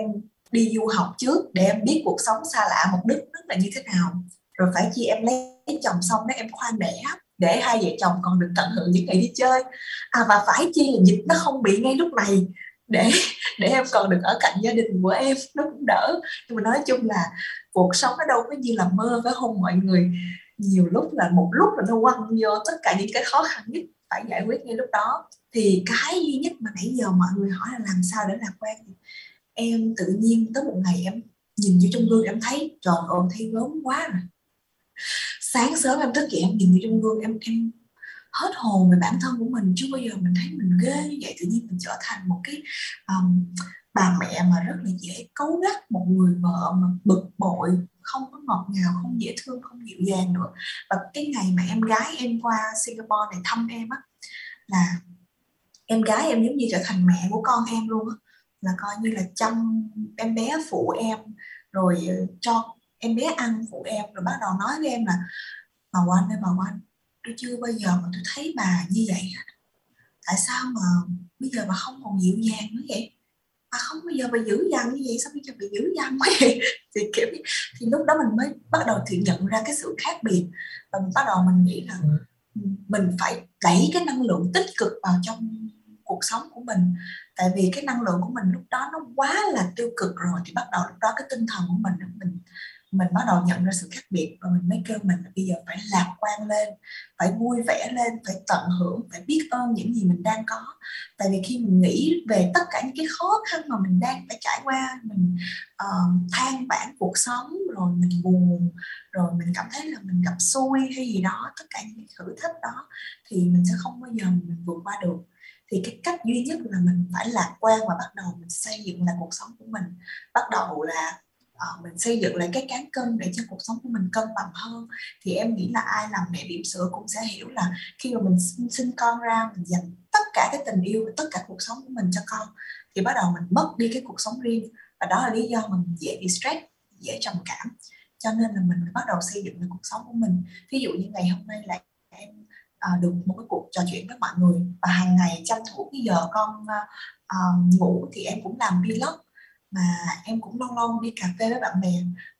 đi du học trước để em biết cuộc sống xa lạ một đất nước là như thế nào, rồi phải chi em lấy chồng xong đó em khoan đẻ để hai vợ chồng còn được tận hưởng những ngày đi chơi. À, và phải chi là dịch nó không bị ngay lúc này để để em còn được ở cạnh gia đình của em, nó cũng đỡ. Nhưng mà nói chung là cuộc sống nó đâu có như là mơ phải không mọi người. Nhiều lúc là một lúc là nó quăng vô tất cả những cái khó khăn nhất phải giải quyết ngay lúc đó. Thì cái duy nhất mà nãy giờ mọi người hỏi là làm sao để lạc quan, em tự nhiên tới một ngày em nhìn vô trong gương em thấy trời ơi thấy gớm quá rồi. Sáng sớm em thức dậy em nhìn vào trong gương em em hết hồn về bản thân của mình, chưa bao giờ mình thấy mình ghê như vậy. Tự nhiên mình trở thành một cái um, bà mẹ mà rất là dễ cáu gắt, một người vợ mà bực bội, không có ngọt ngào, không dễ thương, không dịu dàng nữa. Và cái ngày mà em gái em qua Singapore này thăm em á, là em gái em giống như trở thành mẹ của con em luôn á, là coi như là chăm em bé, phụ em, rồi cho em bé ăn, phụ em, rồi bắt đầu nói với em là bà Oanh ơi bà Oanh, tôi chưa bao giờ mà tôi thấy bà như vậy. Tại sao mà bây giờ bà không còn dịu dàng nữa vậy? Bà không bao giờ bà dữ dằn như vậy, sao bây giờ bà dữ dằn quá vậy? Thì kiểu thì lúc đó mình mới bắt đầu tự nhận ra cái sự khác biệt. Và mình bắt đầu mình nghĩ là mình phải đẩy cái năng lượng tích cực vào trong cuộc sống của mình. Tại vì cái năng lượng của mình lúc đó nó quá là tiêu cực rồi, thì bắt đầu lúc đó cái tinh thần của mình mình mình bắt đầu nhận ra sự khác biệt và mình mới kêu mình bây giờ phải lạc quan lên, phải vui vẻ lên, phải tận hưởng, phải biết ơn những gì mình đang có. Tại vì khi mình nghĩ về tất cả những cái khó khăn mà mình đang phải trải qua, mình uh, than vãn cuộc sống, rồi mình buồn, rồi mình cảm thấy là mình gặp xui hay gì đó, tất cả những thử thách đó thì mình sẽ không bao giờ mình vượt qua được. Thì cái cách duy nhất là mình phải lạc quan và bắt đầu mình xây dựng lại cuộc sống của mình, bắt đầu là uh, mình xây dựng lại cái cán cân để cho cuộc sống của mình cân bằng hơn. Thì em nghĩ là ai làm mẹ bỉm sữa cũng sẽ hiểu là khi mà mình sinh, sinh con ra, mình dành tất cả cái tình yêu và tất cả cuộc sống của mình cho con, thì bắt đầu mình mất đi cái cuộc sống riêng, và đó là lý do mà mình dễ bị stress, dễ trầm cảm. Cho nên là mình bắt đầu xây dựng lại cuộc sống của mình. Ví dụ như ngày hôm nay là em À, được một cái cuộc trò chuyện với mọi người, và hàng ngày tranh thủ cái giờ con à, ngủ thì em cũng làm vlog, mà em cũng lâu lâu đi cà phê với bạn bè,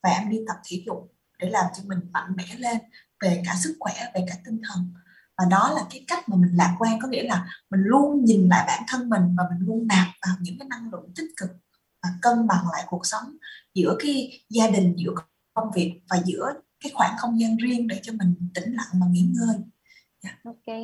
và em đi tập thể dục để làm cho mình mạnh mẽ lên về cả sức khỏe, về cả tinh thần. Và đó là cái cách mà mình lạc quan, có nghĩa là mình luôn nhìn lại bản thân mình và mình luôn nạp vào những cái năng lượng tích cực và cân bằng lại cuộc sống giữa cái gia đình, giữa công việc và giữa cái khoảng không gian riêng để cho mình tĩnh lặng và nghỉ ngơi. Ok,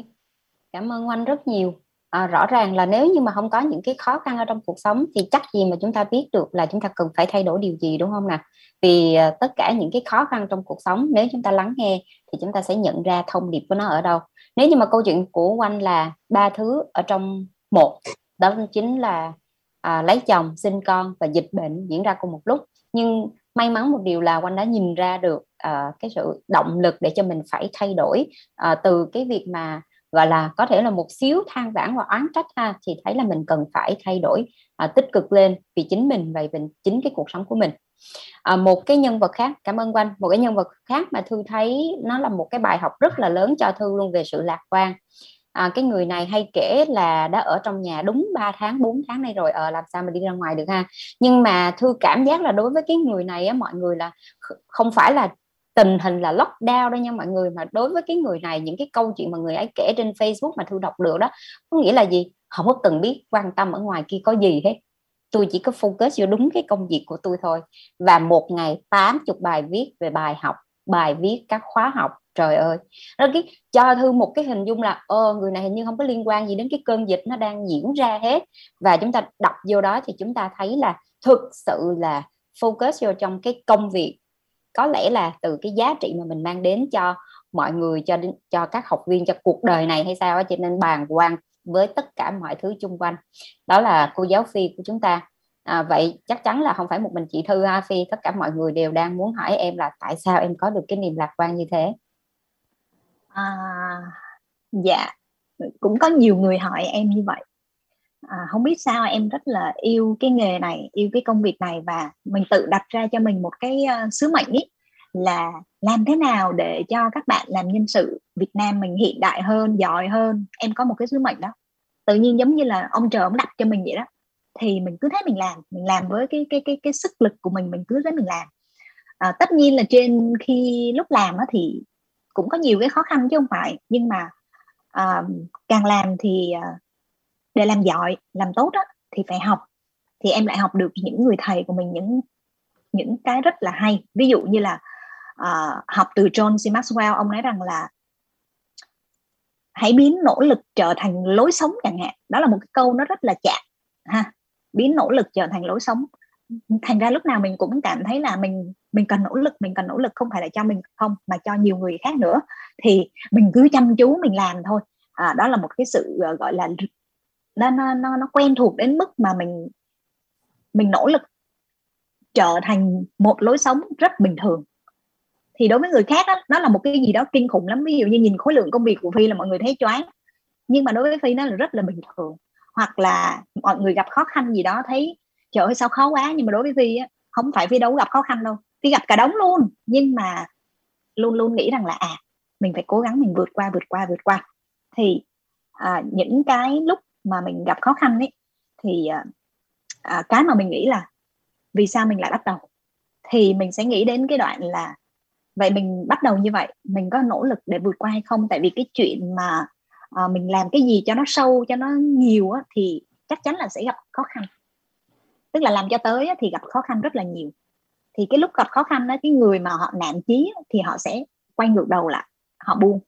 cảm ơn Oanh rất nhiều. À, rõ ràng là nếu như mà không có những cái khó khăn ở trong cuộc sống thì chắc gì mà chúng ta biết được là chúng ta cần phải thay đổi điều gì, đúng không nào? Vì à, tất cả những cái khó khăn trong cuộc sống, nếu chúng ta lắng nghe thì chúng ta sẽ nhận ra thông điệp của nó ở đâu. Nếu như mà câu chuyện của Oanh là ba thứ ở trong một, đó chính là à, lấy chồng, sinh con và dịch bệnh diễn ra cùng một lúc. Nhưng may mắn một điều là Oanh đã nhìn ra được à, cái sự động lực để cho mình phải thay đổi, à, từ cái việc mà gọi là có thể là một xíu than vãn và oán trách ha, thì thấy là mình cần phải thay đổi à, tích cực lên vì chính mình và vì chính cái cuộc sống của mình. À, một cái nhân vật khác, cảm ơn Oanh, một cái nhân vật khác mà Thư thấy nó là một cái bài học rất là lớn cho Thư luôn về sự lạc quan. À, cái người này hay kể là đã ở trong nhà đúng ba tháng, bốn tháng nay rồi, ờ, làm sao mà đi ra ngoài được ha. Nhưng mà Thư cảm giác là đối với cái người này á, mọi người là không phải là tình hình là lockdown đó nha mọi người, mà đối với cái người này, những cái câu chuyện mà người ấy kể trên Facebook mà Thư đọc được đó, có nghĩa là gì? Không có cần biết quan tâm ở ngoài kia có gì hết. Tôi chỉ có focus vô đúng cái công việc của tôi thôi. Và một ngày tám mươi bài viết về bài học, bài viết các khóa học. Trời ơi, nó cái, cho Thư một cái hình dung là ơ, người này hình như không có liên quan gì đến cái cơn dịch nó đang diễn ra hết. Và chúng ta đọc vô đó thì chúng ta thấy là thực sự là focus vô trong cái công việc. Có lẽ là từ cái giá trị mà mình mang đến cho mọi người, cho đến, cho các học viên, cho cuộc đời này hay sao á, cho nên bàng hoàng với tất cả mọi thứ xung quanh. Đó là cô giáo Phi của chúng ta. À, vậy chắc chắn là không phải một mình chị Thư ha Phi, tất cả mọi người đều đang muốn hỏi em là tại sao em có được cái niềm lạc quan như thế. À, dạ, cũng có nhiều người hỏi em như vậy. À, không biết sao em rất là yêu cái nghề này, yêu cái công việc này, và mình tự đặt ra cho mình một cái uh, sứ mệnh ý, là làm thế nào để cho các bạn làm nhân sự Việt Nam mình hiện đại hơn, giỏi hơn. Em có một cái sứ mệnh đó, tự nhiên giống như là ông trời ông đặt cho mình vậy đó. Thì mình cứ thế mình làm, mình làm với cái cái cái cái sức lực của mình, mình cứ thế mình làm. À, tất nhiên là trên khi lúc làm á thì cũng có nhiều cái khó khăn chứ không phải, nhưng mà uh, càng làm thì uh, để làm giỏi, làm tốt đó, thì phải học. Thì em lại học được những người thầy của mình những những cái rất là hay. Ví dụ như là uh, học từ John C. Maxwell, ông nói rằng là hãy biến nỗ lực trở thành lối sống chẳng hạn. Đó là một cái câu nó rất là chạm ha, biến nỗ lực trở thành lối sống. Thành ra lúc nào mình cũng cảm thấy là mình mình cần nỗ lực, mình cần nỗ lực không phải là cho mình không, mà cho nhiều người khác nữa. Thì mình cứ chăm chú mình làm thôi. À, đó là một cái sự gọi là nó nó nó quen thuộc đến mức mà mình mình nỗ lực trở thành một lối sống rất bình thường. Thì đối với người khác đó, nó là một cái gì đó kinh khủng lắm. Ví dụ như nhìn khối lượng công việc của Phi là mọi người thấy choáng, nhưng mà đối với Phi nó là rất là bình thường. Hoặc là mọi người gặp khó khăn gì đó thấy trời ơi sao khó quá, nhưng mà đối với Phi á, không phải Phi đâu gặp khó khăn đâu, Phi gặp cả đống luôn, nhưng mà luôn luôn nghĩ rằng là à mình phải cố gắng mình vượt qua vượt qua vượt qua. Thì à, những cái lúc mà mình gặp khó khăn ấy thì à, cái mà mình nghĩ là vì sao mình lại bắt đầu, thì mình sẽ nghĩ đến cái đoạn là vậy mình bắt đầu như vậy mình có nỗ lực để vượt qua hay không. Tại vì cái chuyện mà à, mình làm cái gì cho nó sâu, cho nó nhiều á, thì chắc chắn là sẽ gặp khó khăn. Tức là làm cho tới thì gặp khó khăn rất là nhiều. thì cái lúc gặp khó khăn đó, cái người mà họ nản chí thì họ sẽ quay ngược đầu lại, họ buông.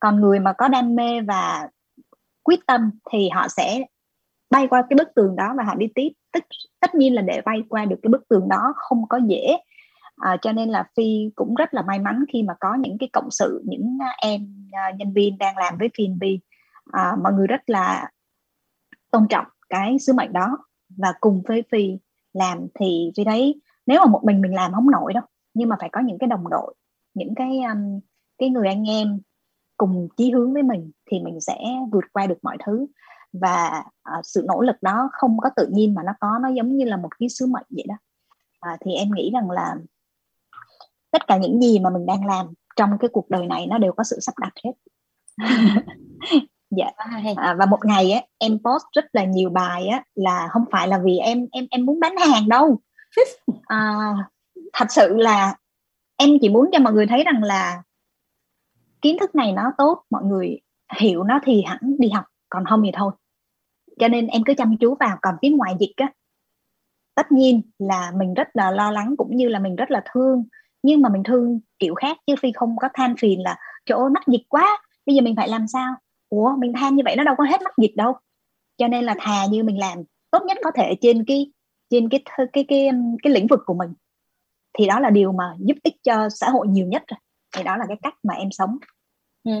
Còn người mà có đam mê và quyết tâm thì họ sẽ bay qua cái bức tường đó và họ đi tiếp. Tất, tất nhiên là để bay qua được cái bức tường đó không có dễ. À, cho nên là Phi cũng rất là may mắn khi mà có những cái cộng sự, những em nhân viên đang làm với P and G. À, mọi người rất là tôn trọng cái sứ mệnh đó và cùng với Phi làm. Thì Phi thấy nếu mà một mình mình làm không nổi đâu, nhưng mà phải có những cái đồng đội, những cái, cái người anh em cùng chí hướng với mình thì mình sẽ vượt qua được mọi thứ. Và uh, sự nỗ lực đó không có tự nhiên mà nó có, nó giống như là một cái sứ mệnh vậy đó. uh, Thì em nghĩ rằng là tất cả những gì mà mình đang làm trong cái cuộc đời này nó đều có sự sắp đặt hết. Dạ. uh, Và một ngày á, em post rất là nhiều bài á, là không phải là vì em em em muốn bán hàng đâu. uh, Thật sự là em chỉ muốn cho mọi người thấy rằng là kiến thức này nó tốt, mọi người hiểu nó thì hẳn đi học, còn không thì thôi. Cho nên em cứ chăm chú vào. Còn phía ngoài dịch á, tất nhiên là mình rất là lo lắng cũng như là mình rất là thương, nhưng mà mình thương kiểu khác. Chứ Phi không có than phiền là trời ơi mắc dịch quá, bây giờ mình phải làm sao. Ủa, mình than như vậy nó đâu có hết mắc dịch đâu. Cho nên là thà như mình làm tốt nhất có thể trên cái trên cái cái cái cái, cái lĩnh vực của mình, thì đó là điều mà giúp ích cho xã hội nhiều nhất rồi. Thì đó là cái cách mà em sống. Ừ.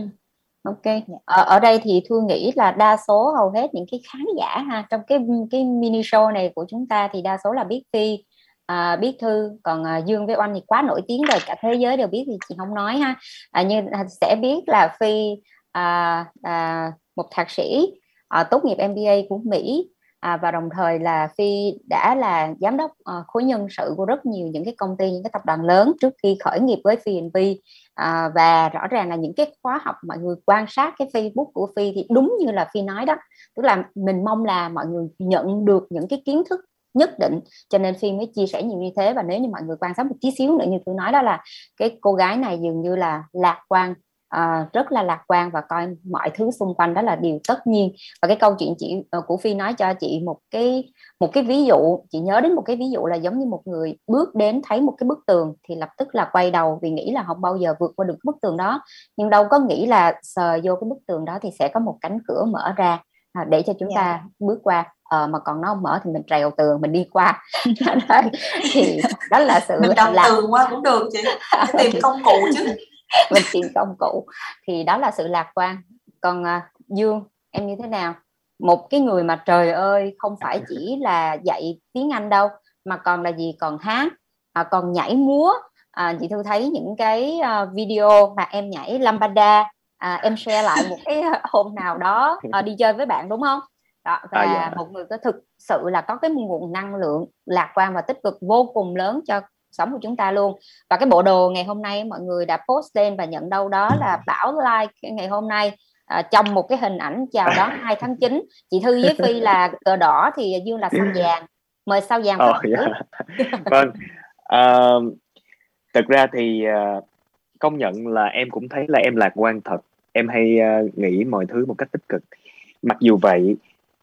Ok, ở, ở đây thì Thu nghĩ là đa số hầu hết những cái khán giả ha, trong cái cái mini show này của chúng ta thì đa số là biết Phi, à, biết Thư, còn à, Dương với Oanh thì quá nổi tiếng rồi, cả thế giới đều biết thì chị không nói ha. À, nhưng sẽ biết là Phi à, à, một thạc sĩ à, tốt nghiệp M B A của Mỹ, à, và đồng thời là Phi đã là giám đốc à, khối nhân sự của rất nhiều những cái công ty, những cái tập đoàn lớn trước khi khởi nghiệp với P and G. À, và rõ ràng là những cái khóa học mọi người quan sát cái Facebook của Phi thì đúng như là Phi nói đó, tức là mình mong là mọi người nhận được những cái kiến thức nhất định, cho nên Phi mới chia sẻ nhiều như thế. Và nếu như mọi người quan sát một tí xíu nữa, như tôi nói đó là cái cô gái này dường như là lạc quan, à, rất là lạc quan và coi mọi thứ xung quanh đó là điều tất nhiên. Và cái câu chuyện chị của Phi nói cho chị một cái một cái ví dụ, chị nhớ đến một cái ví dụ là giống như một người bước đến thấy một cái bức tường thì lập tức là quay đầu vì nghĩ là không bao giờ vượt qua được bức tường đó, nhưng đâu có nghĩ là sờ vô cái bức tường đó thì sẽ có một cánh cửa mở ra để cho chúng yeah. ta bước qua. Ờ, mà còn nó không mở thì mình trèo tường mình đi qua. Thì đó là sự mình trèo lạc... tường qua cũng được chị, tìm công cụ chứ. Mình tìm công cụ. Thì đó là sự lạc quan. Còn uh, Dương, em như thế nào? Một cái người mà trời ơi, không phải chỉ là dạy tiếng Anh đâu, mà còn là gì? Còn hát, à, còn nhảy múa. à, Chị Thư thấy những cái uh, video mà em nhảy lambada, à, em share lại một cái hôm nào đó, uh, đi chơi với bạn đúng không? Đó, và à, dạ. một người có thực sự là có cái nguồn năng lượng lạc quan và tích cực vô cùng lớn cho sống của chúng ta luôn. Và cái bộ đồ ngày hôm nay mọi người đã post lên và nhận đâu đó là Bảo like ngày hôm nay, à, trong một cái hình ảnh chào đón hai tháng chín. Chị Thư với Phi là cờ đỏ thì Dương là sao vàng. Mời sao vàng. Oh, yeah. Vâng. À, thực ra thì công nhận là em cũng thấy là em lạc quan thật. Em hay nghĩ mọi thứ một cách tích cực. Mặc dù vậy,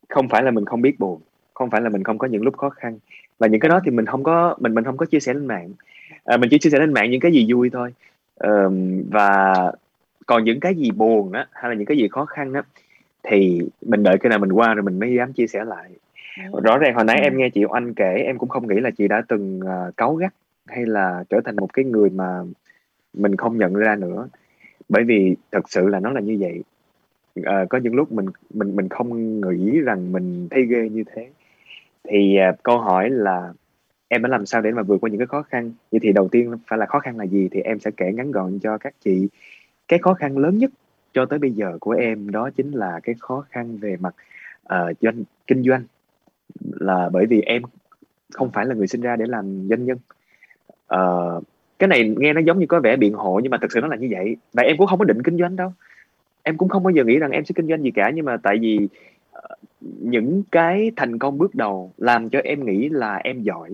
không phải là mình không biết buồn, không phải là mình không có những lúc khó khăn. Và những cái đó thì mình không có mình mình không có chia sẻ lên mạng, à, mình chỉ chia sẻ lên mạng những cái gì vui thôi. À, và còn những cái gì buồn á, hay là những cái gì khó khăn á, thì mình đợi cái nào mình qua rồi mình mới dám chia sẻ lại. Rõ ràng hồi nãy em nghe chị Oanh kể, em cũng không nghĩ là chị đã từng uh, cáu gắt hay là trở thành một cái người mà mình không nhận ra nữa, bởi vì thật sự là nó là như vậy. Uh, có những lúc mình mình mình không nghĩ rằng mình thấy ghê như thế. Thì uh, câu hỏi là em đã làm sao để mà vượt qua những cái khó khăn. Vậy thì đầu tiên phải là khó khăn là gì? Thì em sẽ kể ngắn gọn cho các chị. Cái khó khăn lớn nhất cho tới bây giờ của em đó chính là cái khó khăn về mặt uh, doanh, kinh doanh. Là bởi vì em không phải là người sinh ra để làm doanh nhân. uh, Cái này nghe nó giống như có vẻ biện hộ, nhưng mà thực sự nó là như vậy. Và em cũng không có định kinh doanh đâu. Em cũng không bao giờ nghĩ rằng em sẽ kinh doanh gì cả. Nhưng mà tại vì những cái thành công bước đầu làm cho em nghĩ là em giỏi,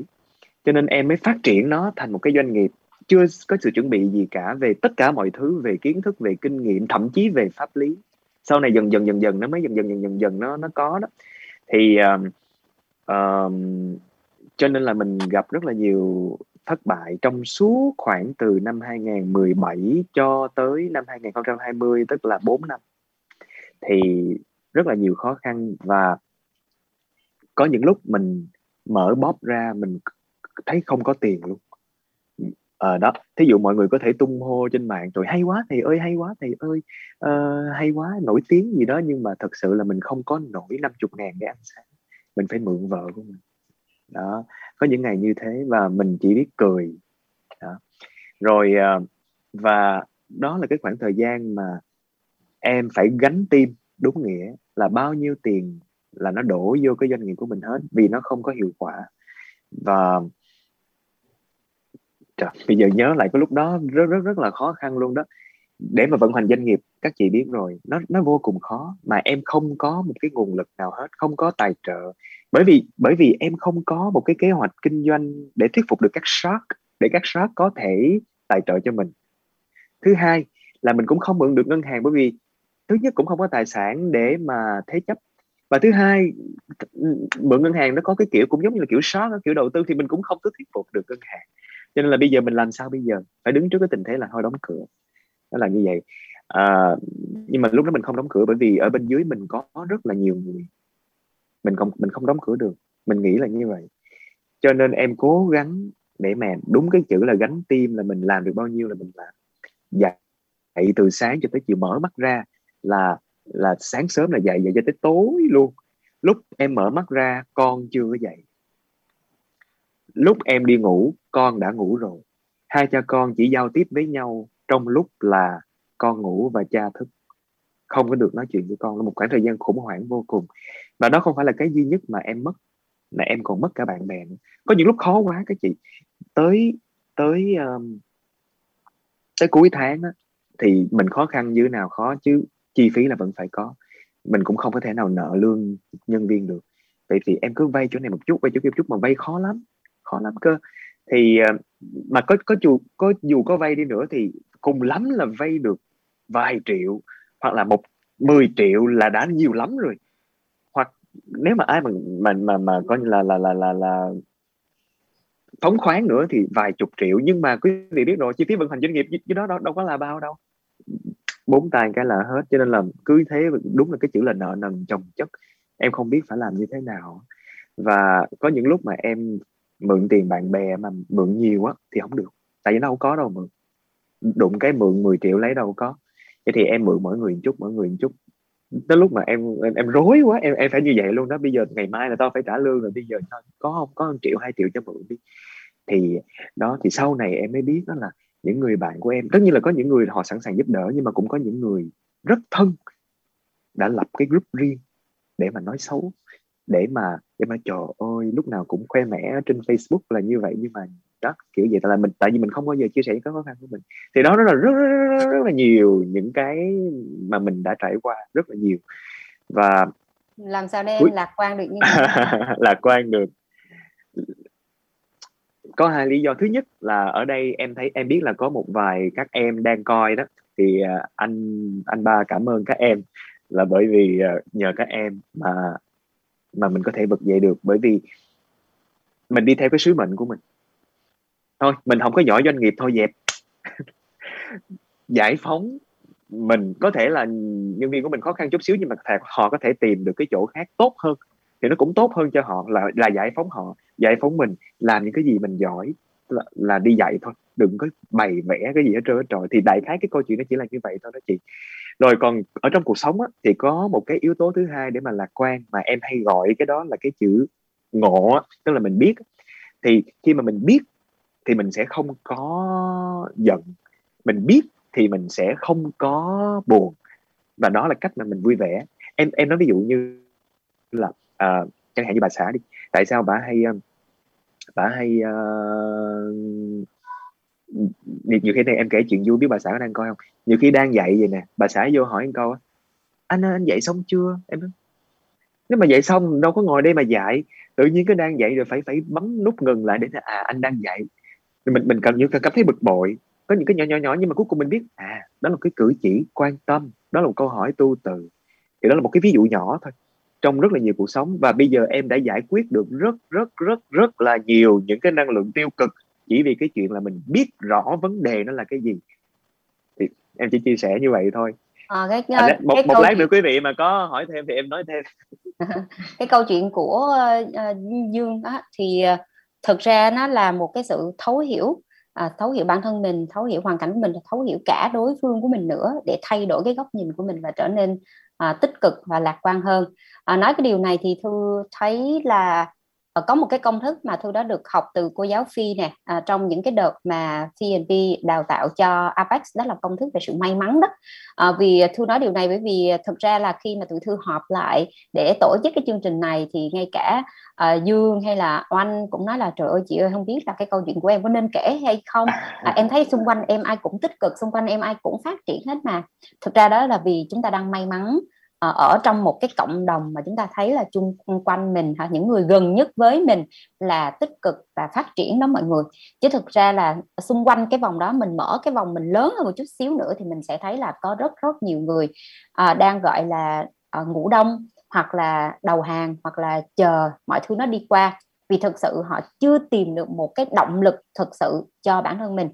cho nên em mới phát triển nó thành một cái doanh nghiệp chưa có sự chuẩn bị gì cả, về tất cả mọi thứ, về kiến thức, về kinh nghiệm, thậm chí về pháp lý. Sau này dần dần dần dần nó mới dần dần dần dần dần nó nó có đó. Thì uh, uh, Cho nên là mình gặp rất là nhiều thất bại trong suốt khoảng từ năm hai không một bảy cho tới năm hai không hai không, tức là bốn năm. Thì rất là nhiều khó khăn, và có những lúc mình mở bóp ra mình thấy không có tiền luôn. Ờ đó, thí dụ mọi người có thể tung hô trên mạng rồi hay quá thầy ơi, hay quá thầy ơi, uh, hay quá, nổi tiếng gì đó, nhưng mà thật sự là mình không có nổi năm mươi ngàn để ăn sáng, mình phải mượn vợ của mình. Đó, có những ngày như thế và mình chỉ biết cười. Đó. Rồi uh, và đó là cái khoảng thời gian mà em phải gánh tim, đúng nghĩa là bao nhiêu tiền là nó đổ vô cái doanh nghiệp của mình hết, vì nó không có hiệu quả. Và trời, bây giờ nhớ lại cái lúc đó rất rất rất là khó khăn luôn đó. Để mà vận hành doanh nghiệp các chị biết rồi, nó nó vô cùng khó, mà em không có một cái nguồn lực nào hết, không có tài trợ. Bởi vì bởi vì em không có một cái kế hoạch kinh doanh để thuyết phục được các shark, để các shark có thể tài trợ cho mình. Thứ hai là mình cũng không mượn được ngân hàng, bởi vì thứ nhất cũng không có tài sản để mà thế chấp, và thứ hai mượn ngân hàng nó có cái kiểu cũng giống như là kiểu shark, kiểu đầu tư, thì mình cũng không có thuyết phục được ngân hàng. Cho nên là bây giờ mình làm sao bây giờ? Phải đứng trước cái tình thế là thôi đóng cửa. Nó là như vậy. À, nhưng mà lúc đó mình không đóng cửa, bởi vì ở bên dưới mình có rất là nhiều người. Mình không, mình không đóng cửa được. Mình nghĩ là như vậy. Cho nên em cố gắng để mà đúng cái chữ là gánh tim, là mình làm được bao nhiêu là mình làm. Dạy từ sáng cho tới chiều, mở mắt ra là, là sáng sớm là dậy, dậy cho tới tối luôn. Lúc em mở mắt ra con chưa có dậy. Lúc em đi ngủ, con đã ngủ rồi. Hai cha con chỉ giao tiếp với nhau trong lúc là con ngủ và cha thức. Không có được nói chuyện với con. Là một khoảng thời gian khủng hoảng vô cùng. Và đó không phải là cái duy nhất mà em mất. Mà em còn mất cả bạn bè nữa. Có những lúc khó quá các chị. Tới tới um, tới cuối tháng á, thì mình khó khăn như nào khó chứ. Chi phí là vẫn phải có. Mình cũng không có thể nào nợ lương nhân viên được. Vậy thì em cứ vay chỗ này một chút, vay chỗ kia một chút, mà vay khó lắm. khó lắm cơ thì mà có có dù có dù có vay đi nữa thì cùng lắm là vay được vài triệu, hoặc là một mười triệu là đã nhiều lắm rồi, hoặc nếu mà ai mà mà mà, mà coi như là là là là là phóng khoáng nữa thì vài chục triệu. Nhưng mà quý vị biết rồi, chi phí vận hành doanh nghiệp chứ đó đâu, đâu có là bao đâu, bốn tài cái là hết. Cho nên là cứ thế, đúng là cái chữ là nợ nần chồng chất, em không biết phải làm như thế nào. Và có những lúc mà em mượn tiền bạn bè mà mượn nhiều á thì không được, tại vì nó không có đâu mượn. Đụng cái mượn mười triệu lấy đâu có. Vậy thì em mượn mỗi người một chút, mỗi người một chút. Tới lúc mà em em, em rối quá, em em phải như vậy luôn đó. Bây giờ ngày mai là tao phải trả lương rồi, bây giờ tao có không có một triệu hai triệu cho mượn đi. Thì đó, thì sau này em mới biết đó là những người bạn của em, tất nhiên là có những người họ sẵn sàng giúp đỡ, nhưng mà cũng có những người rất thân đã lập cái group riêng để mà nói xấu, để mà để mà trời ơi lúc nào cũng khoe mẽ trên Facebook là như vậy, nhưng mà đó kiểu vậy. Tại là mình tại vì mình không bao giờ chia sẻ những cái khó khăn của mình, thì đó rất là rất, rất, rất, rất là nhiều những cái mà mình đã trải qua, rất là nhiều. Và làm sao để em lạc quan được như lạc quan được? Có hai lý do. Thứ nhất là ở đây em thấy, em biết là có một vài các em đang coi đó, thì anh anh ba cảm ơn các em, là bởi vì nhờ các em mà mà mình có thể vực dậy được. Bởi vì mình đi theo cái sứ mệnh của mình thôi, mình không có giỏi doanh nghiệp thôi dẹp giải phóng. Mình có thể là nhân viên của mình khó khăn chút xíu, nhưng mà họ có thể tìm được cái chỗ khác tốt hơn, thì nó cũng tốt hơn cho họ, là, là giải phóng họ, giải phóng mình, làm những cái gì mình giỏi, là, là đi dạy thôi, đừng có bày vẽ cái gì hết trơn hết trọi. Thì đại khái cái câu chuyện nó chỉ là như vậy thôi đó chị. Rồi còn ở trong cuộc sống á, thì có một cái yếu tố thứ hai để mà lạc quan, mà em hay gọi cái đó là cái chữ ngộ, tức là mình biết. Thì khi mà mình biết thì mình sẽ không có giận, mình biết thì mình sẽ không có buồn, và đó là cách mà mình vui vẻ. Em em nói ví dụ như là à, chẳng hạn như bà xã đi, tại sao bà hay bà hay uh, nhiều khi này em kể chuyện vui, biết bà xã có đang coi không? Nhiều khi đang dạy vậy nè, bà xã vô hỏi một câu: anh ơi, anh dạy xong chưa? Em nói, nếu mà dạy xong đâu có ngồi đây mà dạy. Tự nhiên cứ đang dạy rồi phải phải bấm nút ngừng lại để à anh đang dạy. Rồi mình mình cảm như cảm thấy bực bội. Có những cái nhỏ nhỏ nhỏ nhưng mà cuối cùng mình biết à đó là một cái cử chỉ quan tâm, đó là một câu hỏi tu từ. Thì đó là một cái ví dụ nhỏ thôi. trong rất là nhiều cuộc sống. Và bây giờ em đã giải quyết được rất rất rất rất là nhiều những cái năng lượng tiêu cực chỉ vì cái chuyện là mình biết rõ vấn đề nó là cái gì. Thì em chỉ chia sẻ như vậy thôi. À, cái, à, cái, một cái một câu... lát nữa quý vị mà có hỏi thêm thì em nói thêm. Cái câu chuyện của uh, Dương đó, thì uh, thực ra nó là một cái sự thấu hiểu, uh, thấu hiểu bản thân mình, thấu hiểu hoàn cảnh của mình, thấu hiểu cả đối phương của mình nữa, để thay đổi cái góc nhìn của mình và trở nên uh, tích cực và lạc quan hơn. Uh, nói cái điều này thì Thư thấy là uh, có một cái công thức mà Thư đã được học từ cô giáo Phi nè, uh, trong những cái đợt mà P and G đào tạo cho Apex, đó là công thức về sự may mắn đó. À, vì Thư nói điều này bởi vì thực ra là khi mà tụi Thư họp lại để tổ chức cái chương trình này thì ngay cả uh, Dương hay là Oanh cũng nói là trời ơi chị ơi, không biết là cái câu chuyện của em có nên kể hay không, à, em thấy xung quanh em ai cũng tích cực, xung quanh em ai cũng phát triển hết mà. Thực ra đó là vì chúng ta đang may mắn uh, ở trong một cái cộng đồng mà chúng ta thấy là chung quanh mình, hả, những người gần nhất với mình là tích cực và phát triển đó mọi người. Chứ thực ra là xung quanh cái vòng đó, mình mở cái vòng mình lớn hơn một chút xíu nữa thì mình sẽ thấy là có rất rất nhiều người à, đang gọi là à, ngủ đông, hoặc là đầu hàng, hoặc là chờ mọi thứ nó đi qua, vì thực sự họ chưa tìm được một cái động lực thực sự cho bản thân mình.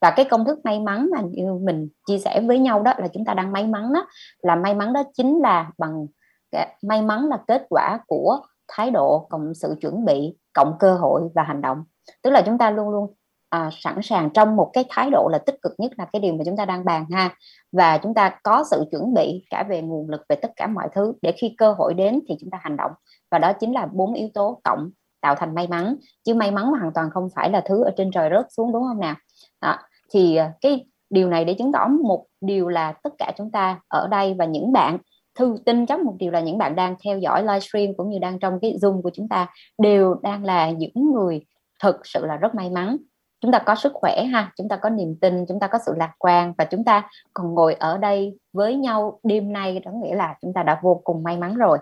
Và cái công thức may mắn mà như mình chia sẻ với nhau đó là chúng ta đang may mắn đó, là may mắn đó chính là bằng cái, may mắn là kết quả của thái độ cộng sự chuẩn bị cộng cơ hội và hành động. Tức là chúng ta luôn luôn à, sẵn sàng trong một cái thái độ là tích cực nhất, là cái điều mà chúng ta đang bàn ha. Và chúng ta có sự chuẩn bị cả về nguồn lực, về tất cả mọi thứ, để khi cơ hội đến thì chúng ta hành động. Và đó chính là bốn yếu tố cộng tạo thành may mắn. Chứ may mắn hoàn toàn không phải là thứ ở trên trời rớt xuống, đúng không nào? Đó. Thì cái điều này để chứng tỏ một điều là tất cả chúng ta ở đây và những bạn, Thư tin chắc một điều là những bạn đang theo dõi livestream cũng như đang trong cái Zoom của chúng ta đều đang là những người thực sự là rất may mắn. Chúng ta có sức khỏe ha, chúng ta có niềm tin, chúng ta có sự lạc quan, và chúng ta còn ngồi ở đây với nhau đêm nay, đó nghĩa là chúng ta đã vô cùng may mắn rồi.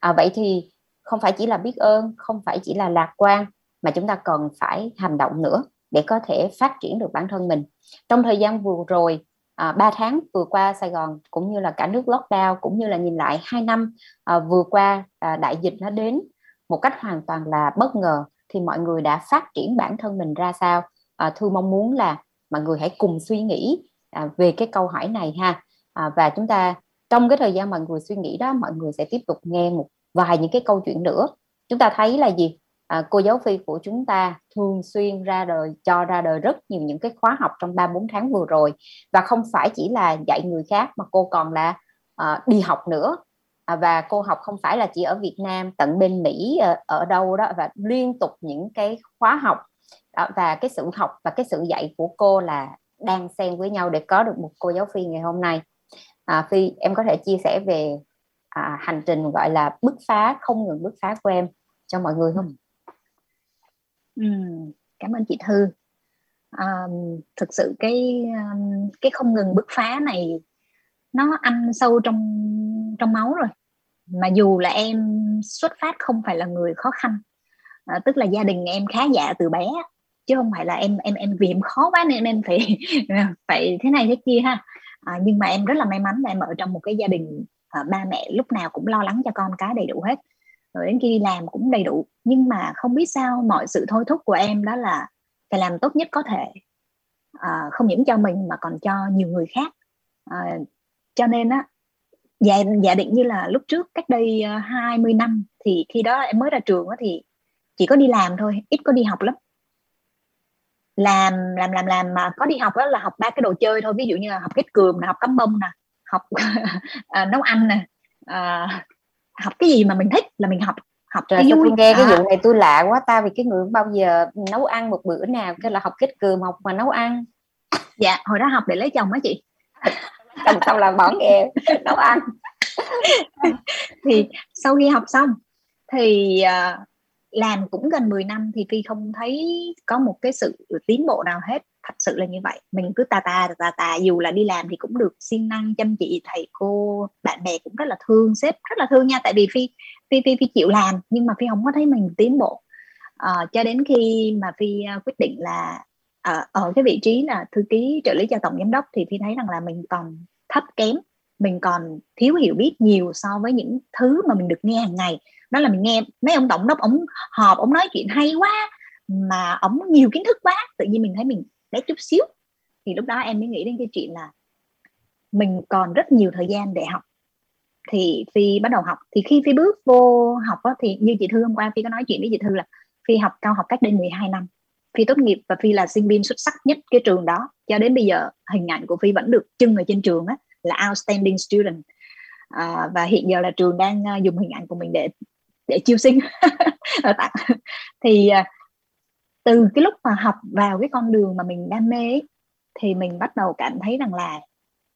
À, vậy thì không phải chỉ là biết ơn, không phải chỉ là lạc quan, mà chúng ta còn phải hành động nữa để có thể phát triển được bản thân mình. Trong thời gian vừa rồi, À, ba tháng vừa qua Sài Gòn cũng như là cả nước lockdown, cũng như là nhìn lại hai năm à, vừa qua à, đại dịch nó đến một cách hoàn toàn là bất ngờ, thì mọi người đã phát triển bản thân mình ra sao? À, Thư mong muốn là mọi người hãy cùng suy nghĩ à, về cái câu hỏi này ha. À, và chúng ta trong cái thời gian mọi người suy nghĩ đó, mọi người sẽ tiếp tục nghe một vài những cái câu chuyện nữa. Chúng ta thấy là gì? À, cô giáo Phi của chúng ta thường xuyên ra đời, cho ra đời rất nhiều những cái khóa học trong ba bốn tháng vừa rồi. Và không phải chỉ là dạy người khác, mà cô còn là à, đi học nữa. À, và cô học không phải là chỉ ở Việt Nam, tận bên Mỹ, à, ở đâu đó. Và liên tục những cái khóa học, à, và cái sự học và cái sự dạy của cô là đang xen với nhau để có được một cô giáo Phi ngày hôm nay. À, Phi, em có thể chia sẻ về à, hành trình gọi là bứt phá, không ngừng bứt phá của em cho mọi người không? Ừ, cảm ơn chị Thư. À, thực sự cái cái không ngừng bứt phá này nó ăn sâu trong trong máu rồi. Mà dù là em xuất phát không phải là người khó khăn, à, tức là gia đình em khá giả từ bé, chứ không phải là em em em vì em khó quá nên em phải phải thế này thế kia ha. À, nhưng mà em rất là may mắn là em ở trong một cái gia đình à, ba mẹ lúc nào cũng lo lắng cho con cái đầy đủ hết. Rồi đến khi đi làm cũng đầy đủ. Nhưng mà không biết sao mọi sự thôi thúc của em đó là phải làm tốt nhất có thể, à, không những cho mình mà còn cho nhiều người khác. à, Cho nên á, giả, giả định như là lúc trước, cách đây hai mươi năm, thì khi đó em mới ra trường á, thì chỉ có đi làm thôi, ít có đi học lắm. Làm, làm, làm, làm mà có đi học đó là học ba cái đồ chơi thôi. Ví dụ như là học kích cườm, học cắm bông nè, học à, nấu ăn nè, à, học cái gì mà mình thích là mình học. Học trời, tôi nghe à. Cái vụ này tôi lạ quá ta, vì cái người bao giờ nấu ăn một bữa nào, cái là học kích cườm, học mà nấu ăn. Dạ, hồi đó học để lấy chồng á chị. Chồng xong là bỏ nghề nấu ăn. Thì sau khi học xong thì uh, làm cũng gần mười năm thì Phi không thấy có một cái sự tiến bộ nào hết. Thật sự là như vậy, mình cứ tà tà tà tà. Dù là đi làm thì cũng được siêng năng chăm chỉ, thầy cô bạn bè cũng rất là thương, sếp rất là thương nha. Tại vì Phi Phi Phi, Phi chịu làm nhưng mà Phi không có thấy mình tiến bộ, à, cho đến khi mà Phi quyết định là à, ở cái vị trí là thư ký trợ lý cho tổng giám đốc thì Phi thấy rằng là mình còn thấp kém mình còn thiếu hiểu biết nhiều so với những thứ mà mình được nghe hàng ngày. Đó là mình nghe mấy ông tổng đốc, ông họp, ông nói chuyện hay quá, mà ông nhiều kiến thức quá, tự nhiên mình thấy mình bé chút xíu. Thì lúc đó em mới nghĩ đến cái chuyện là mình còn rất nhiều thời gian để học. Thì Phi bắt đầu học, thì khi Phi bước vô học đó, thì như chị Thư hôm qua Phi có nói chuyện với chị Thư là Phi học cao học cách đây mười hai năm, Phi tốt nghiệp và Phi là sinh viên xuất sắc nhất cái trường đó. Cho đến bây giờ hình ảnh của Phi vẫn được trưng ở trên trường đó, là outstanding student, à, và hiện giờ là trường đang dùng hình ảnh của mình để để chiêu sinh. Thì từ cái lúc mà học vào cái con đường mà mình đam mê ấy, thì mình bắt đầu cảm thấy rằng là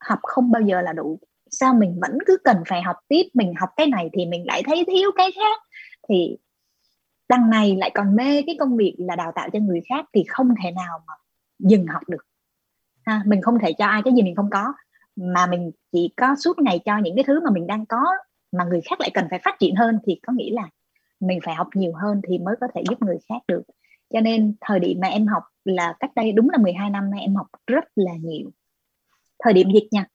học không bao giờ là đủ. Sao mình vẫn cứ cần phải học tiếp, mình học cái này thì mình lại thấy thiếu cái khác, thì đằng này lại còn mê cái công việc là đào tạo cho người khác, thì không thể nào mà dừng học được ha. Mình không thể cho ai cái gì mình không có, mà mình chỉ có suốt ngày cho những cái thứ mà mình đang có mà người khác lại cần phải phát triển hơn, thì có nghĩa là mình phải học nhiều hơn thì mới có thể giúp người khác được. Cho nên thời điểm mà em học là cách đây đúng là mười hai năm nay, em học rất là nhiều. Thời điểm dịch nha,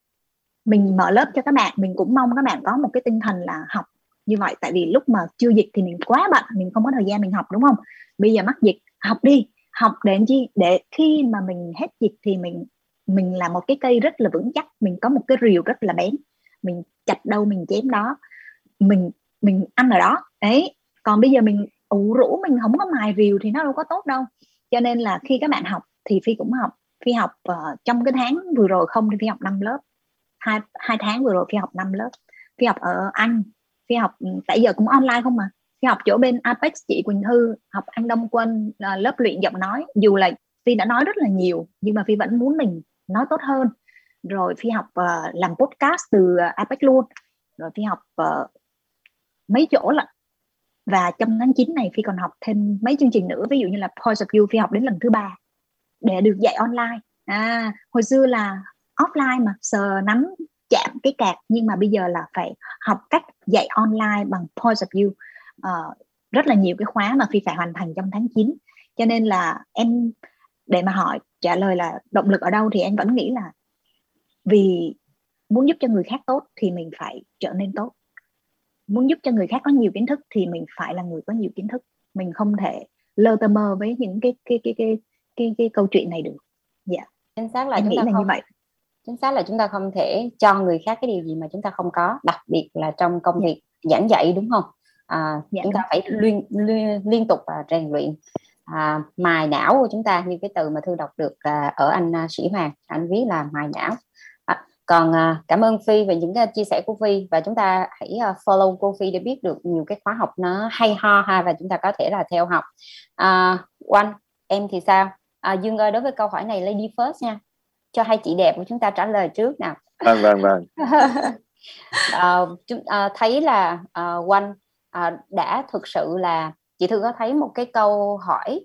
mình mở lớp cho các bạn, mình cũng mong các bạn có một cái tinh thần là học như vậy. Tại vì lúc mà chưa dịch thì mình quá bận, mình không có thời gian mình học, đúng không? Bây giờ mắc dịch, học đi, học để chi? Để khi mà mình hết dịch thì mình mình là một cái cây rất là vững chắc, mình có một cái rìu rất là bén, mình chặt đâu mình chém đó, mình mình ăn ở đó đấy. Còn bây giờ mình ủ rũ, mình không có mài rìu thì nó đâu có tốt đâu. Cho nên là khi các bạn học thì Phi cũng học. Phi học uh, trong cái tháng vừa rồi không thì Phi học năm lớp, hai, hai tháng vừa rồi Phi học năm lớp. Phi học ở Anh, Phi học tại giờ cũng online không mà. Phi học chỗ bên Apex chị Quỳnh Thư, học Anh Đông Quân, uh, lớp luyện giọng nói. Dù là Phi đã nói rất là nhiều nhưng mà Phi vẫn muốn mình nói tốt hơn. Rồi Phi học uh, làm podcast từ uh, Apex luôn. Rồi Phi học uh, mấy chỗ là. Và trong tháng chín này Phi còn học thêm mấy chương trình nữa. Ví dụ như là Poise of You Phi học đến lần thứ ba để được dạy online. À, hồi xưa là offline mà sờ nắm chạm cái cạc, nhưng mà bây giờ là phải học cách dạy online bằng Poise of You. À, rất là nhiều cái khóa mà Phi phải hoàn thành trong tháng chín. Cho nên là em, để mà hỏi trả lời là động lực ở đâu, thì em vẫn nghĩ là vì muốn giúp cho người khác tốt thì mình phải trở nên tốt. Muốn giúp cho người khác có nhiều kiến thức thì mình phải là người có nhiều kiến thức. Mình không thể lơ tơ mơ với những cái cái cái cái cái, cái câu chuyện này được. Dạ. Yeah. Chính xác là em chúng ta là không, như vậy. Chính xác là chúng ta không thể cho người khác cái điều gì mà chúng ta không có, đặc biệt là trong công yeah. việc giảng dạy, đúng không? À, yeah. Chúng ta phải liên liên, liên tục uh, rèn luyện uh, mài não của chúng ta, như cái từ mà Thư đọc được uh, ở anh uh, Sĩ Hoàng, anh viết là mài não. Còn cảm ơn Phi về những cái chia sẻ của Phi, và chúng ta hãy follow cô Phi để biết được nhiều cái khóa học nó hay ho ha, và chúng ta có thể là theo học. À, Oanh, em thì sao? À, Dương ơi, đối với câu hỏi này lady first nha, cho hai chị đẹp của chúng ta trả lời trước nào. Vâng vâng vâng. à, chúng, à, thấy là à, Oanh à, đã thực sự là chị Thư có thấy một cái câu hỏi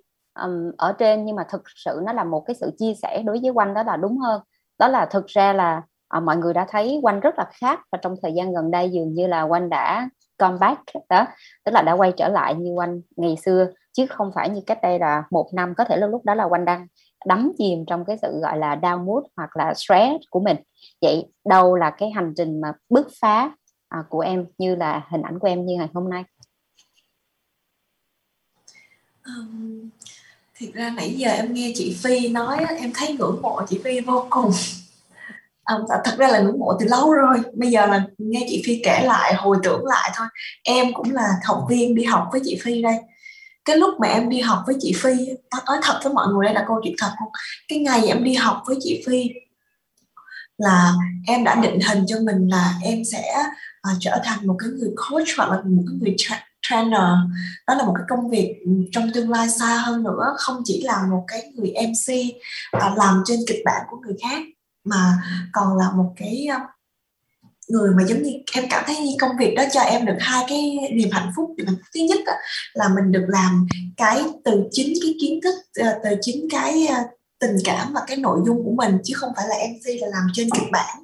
um, ở trên, nhưng mà thực sự nó là một cái sự chia sẻ đối với Oanh, đó là đúng hơn. Đó là thực ra là À, mọi người đã thấy Oanh rất là khác, và trong thời gian gần đây dường như là Oanh đã come back đó, tức là đã quay trở lại như Oanh ngày xưa, chứ không phải như cách đây là một năm. Có thể là lúc đó là Oanh đang đắm chìm trong cái sự gọi là down mood hoặc là stress của mình. Vậy đâu là cái hành trình mà bứt phá à, của em, như là hình ảnh của em như ngày hôm nay? Um, thiệt ra nãy giờ em nghe chị Phi nói, em thấy ngưỡng mộ chị Phi vô cùng. À, thật ra là ngưỡng mộ từ lâu rồi. Bây giờ là nghe chị Phi kể lại, hồi tưởng lại thôi. Em cũng là học viên đi học với chị Phi đây. Cái lúc mà em đi học với chị Phi, ta nói thật với mọi người, đây là câu chuyện thật không? Cái ngày em đi học với chị Phi là em đã định hình cho mình là em sẽ à, trở thành một cái người coach hoặc là một cái người tra- trainer. Đó là một cái công việc trong tương lai xa hơn nữa, không chỉ là một cái người em xê à, làm trên kịch bản của người khác, mà còn là một cái người mà giống như em cảm thấy như công việc đó cho em được hai cái niềm hạnh phúc. Niềm hạnh phúc thứ nhất là mình được làm cái từ chính cái kiến thức, từ chính cái tình cảm và cái nội dung của mình, chứ không phải là em xê là làm trên kịch bản.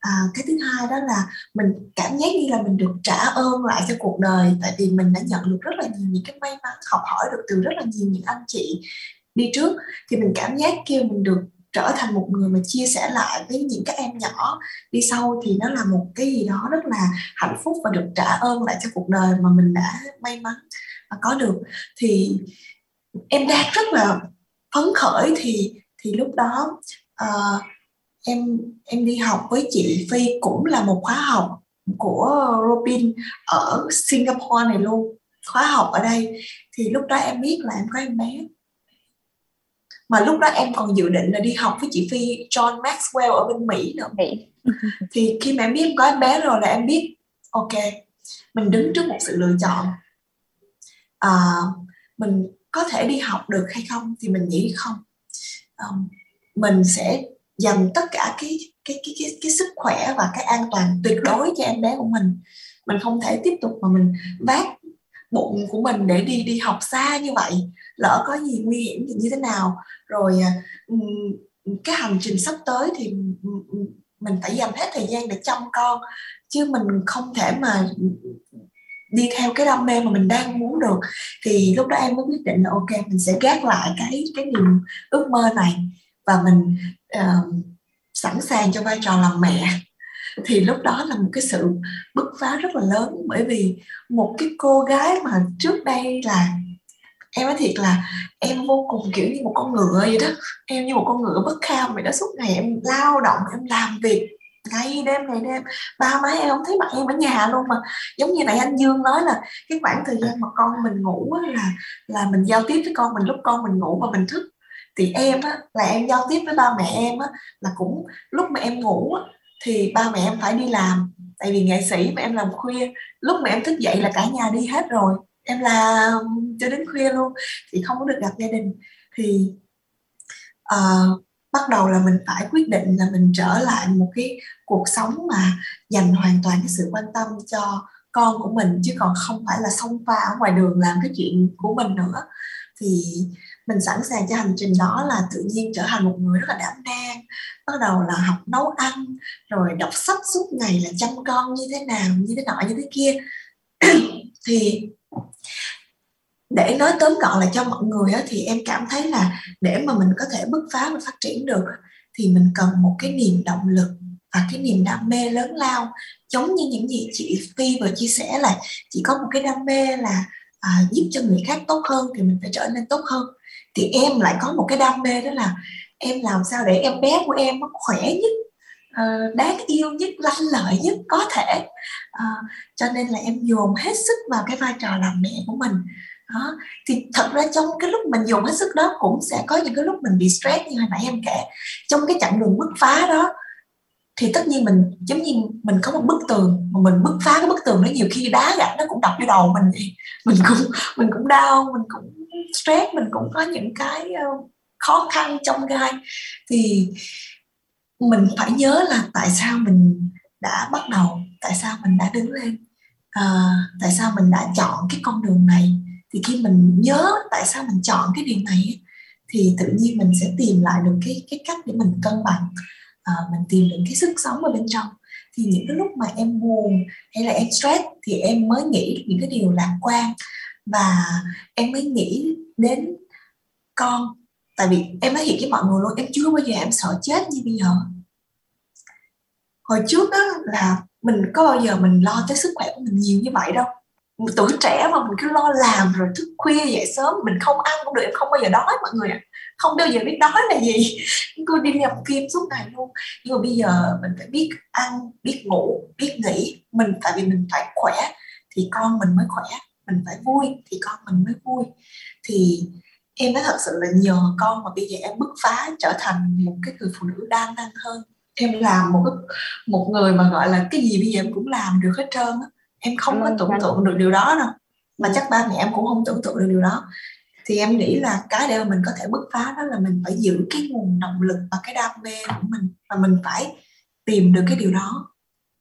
À, cái thứ hai đó là mình cảm giác như là mình được trả ơn lại cho cuộc đời, tại vì mình đã nhận được rất là nhiều những cái may mắn, học hỏi được từ rất là nhiều những anh chị đi trước, thì mình cảm giác kêu mình được trở thành một người mà chia sẻ lại với những các em nhỏ đi sau thì nó là một cái gì đó rất là hạnh phúc và được trả ơn lại cho cuộc đời mà mình đã may mắn có được. Thì em đang rất là phấn khởi thì thì lúc đó uh, em em đi học với chị Phi cũng là một khóa học của Robin ở Singapore này luôn, khóa học ở đây. Thì lúc đó em biết là em có em bé, mà lúc đó em còn dự định là đi học với chị Phi John Maxwell ở bên Mỹ nữa. Thì khi mà em biết em có em bé rồi là em biết ok, mình đứng trước một sự lựa chọn, à, mình có thể đi học được hay không. Thì mình nghĩ không, à, mình sẽ dành tất cả cái, cái, cái, cái, cái sức khỏe và cái an toàn tuyệt đối cho em bé của mình. Mình không thể tiếp tục mà mình vác bụng của mình để đi đi học xa như vậy, lỡ có gì nguy hiểm thì như thế nào. Rồi cái hành trình sắp tới thì mình phải dành hết thời gian để chăm con, chứ mình không thể mà đi theo cái đam mê mà mình đang muốn được. Thì lúc đó em mới quyết định là ok, mình sẽ gác lại cái, cái niềm ước mơ này và mình uh, sẵn sàng cho vai trò làm mẹ. Thì lúc đó là một cái sự bứt phá rất là lớn, bởi vì một cái cô gái mà trước đây là em nói thiệt là em vô cùng kiểu như một con ngựa vậy đó, em như một con ngựa bất kham vậy đó, suốt ngày em lao động, em làm việc ngày đêm ngày đêm, ba má em không thấy mặt em ở nhà luôn. Mà giống như này anh Dương nói là cái khoảng thời gian mà con mình ngủ là là mình giao tiếp với con mình lúc con mình ngủ mà mình thức. Thì em á, là em giao tiếp với ba mẹ em á, là cũng lúc mà em ngủ á, thì ba mẹ em phải đi làm, tại vì nghệ sĩ mà em làm khuya, lúc mà em thức dậy là cả nhà đi hết rồi, em làm cho đến khuya luôn, thì không có được gặp gia đình. Thì uh, bắt đầu là mình phải quyết định là mình trở lại một cái cuộc sống mà dành hoàn toàn cái sự quan tâm cho con của mình, chứ còn không phải là xông pha ở ngoài đường làm cái chuyện của mình nữa. Thì mình sẵn sàng cho hành trình đó, là tự nhiên trở thành một người rất là đảm đang, bắt đầu là học nấu ăn, rồi đọc sách suốt ngày, là chăm con như thế nào, như thế nọ, như thế kia. Thì để nói tóm gọn lại cho mọi người á, thì em cảm thấy là để mà mình có thể bứt phá và phát triển được thì mình cần một cái niềm động lực và cái niềm đam mê lớn lao, giống như những gì chị Phi vừa chia sẻ, là chỉ có một cái đam mê là à, giúp cho người khác tốt hơn thì mình phải trở nên tốt hơn. Thì em lại có một cái đam mê, đó là em làm sao để em bé của em nó khỏe nhất, đáng yêu nhất, lanh lợi nhất có thể. À, cho nên là em dồn hết sức vào cái vai trò làm mẹ của mình. Đó. Thì thật ra trong cái lúc mình dồn hết sức đó cũng sẽ có những cái lúc mình bị stress như hồi nãy em kể. Trong cái chặng đường bứt phá đó thì tất nhiên mình giống như mình có một bức tường mà mình bứt phá cái bức tường đó, nhiều khi đá gạch nó cũng đập vô đầu mình, mình cũng mình cũng đau, mình cũng stress, mình cũng có những cái khó khăn trong gai. Thì mình phải nhớ là tại sao mình đã bắt đầu, tại sao mình đã đứng lên, à, tại sao mình đã chọn cái con đường này. Thì khi mình nhớ tại sao mình chọn cái điều này thì tự nhiên mình sẽ tìm lại được cái, cái cách để mình cân bằng, à, mình tìm được cái sức sống ở bên trong. Thì những cái lúc mà em buồn hay là em stress thì em mới nghĩ những cái điều lạc quan, và em mới nghĩ đến con. Tại vì em nói hiện với mọi người luôn, em chưa bao giờ em sợ chết như bây giờ. Hồi trước đó là mình có bao giờ mình lo tới sức khỏe của mình nhiều như vậy đâu. Tuổi trẻ mà mình cứ lo làm rồi thức khuya dậy sớm, mình không ăn cũng được, em không bao giờ đói mọi người ạ. Không bao giờ biết đói là gì, cứ đi nhập kim suốt ngày luôn. Nhưng mà bây giờ mình phải biết ăn, biết ngủ, biết nghỉ. Mình tại vì mình phải khỏe thì con mình mới khỏe, mình phải vui thì con mình mới vui. Thì em nói thật sự là nhờ con mà bây giờ em bứt phá trở thành một cái người phụ nữ đa năng hơn. Em làm một một người mà gọi là cái gì bây giờ em cũng làm được hết trơn á. Em không có tưởng tượng được điều đó đâu, mà chắc ba mẹ em cũng không tưởng tượng được điều đó. Thì em nghĩ là cái để mình có thể bứt phá đó là mình phải giữ cái nguồn động lực và cái đam mê của mình, và mình phải tìm được cái điều đó.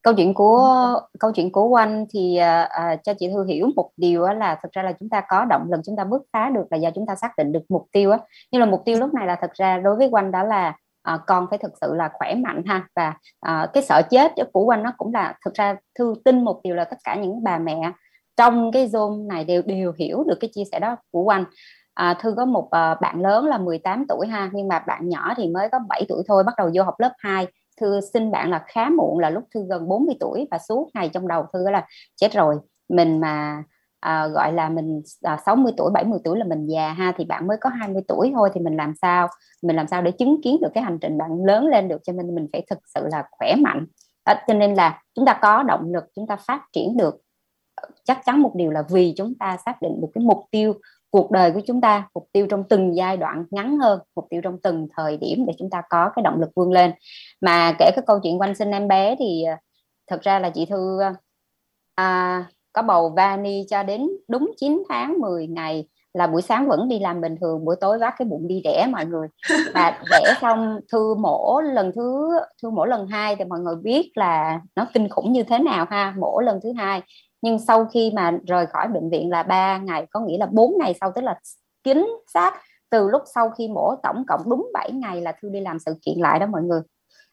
Câu chuyện của câu chuyện của Oanh thì uh, cho chị Thư hiểu một điều á, là thực ra là chúng ta có động lực, chúng ta bứt phá được là do chúng ta xác định được mục tiêu á. Nhưng là mục tiêu lúc này là thực ra đối với Oanh đó là uh, con phải thực sự là khỏe mạnh ha, và uh, cái sợ chết của Oanh nó cũng là thực ra Thư tin một điều là tất cả những bà mẹ trong cái Zoom này đều đều hiểu được cái chia sẻ đó của Oanh. à, Thư có một à, bạn lớn là mười tám tuổi ha, nhưng mà bạn nhỏ thì mới có bảy tuổi thôi, bắt đầu vô học lớp hai. Thư xin bạn là khá muộn, là lúc Thư gần bốn mươi tuổi, và suốt ngày trong đầu Thư là chết rồi, mình mà à, gọi là mình à, sáu mươi tuổi, bảy mươi tuổi là mình già ha, thì bạn mới có hai mươi tuổi thôi, thì mình làm sao, mình làm sao để chứng kiến được cái hành trình bạn lớn lên được, cho nên mình phải thực sự là khỏe mạnh. À, cho nên là chúng ta có động lực, chúng ta phát triển được, chắc chắn một điều là vì chúng ta xác định được cái mục tiêu cuộc đời của chúng ta, mục tiêu trong từng giai đoạn ngắn hơn, mục tiêu trong từng thời điểm, để chúng ta có cái động lực vươn lên. Mà kể cái câu chuyện quanh sinh em bé thì thật ra là chị Thư à, có bầu vani cho đến đúng chín tháng mười ngày là buổi sáng vẫn đi làm bình thường, buổi tối vác cái bụng đi đẻ mọi người. Và đẻ xong Thư mổ lần thứ Thư mổ lần hai thì mọi người biết là nó kinh khủng như thế nào ha, mổ lần thứ hai. Nhưng sau khi mà rời khỏi bệnh viện là ba ngày, có nghĩa là bốn ngày sau, tức là chính xác từ lúc sau khi mổ tổng cộng đúng bảy ngày là Thư đi làm sự kiện lại đó mọi người.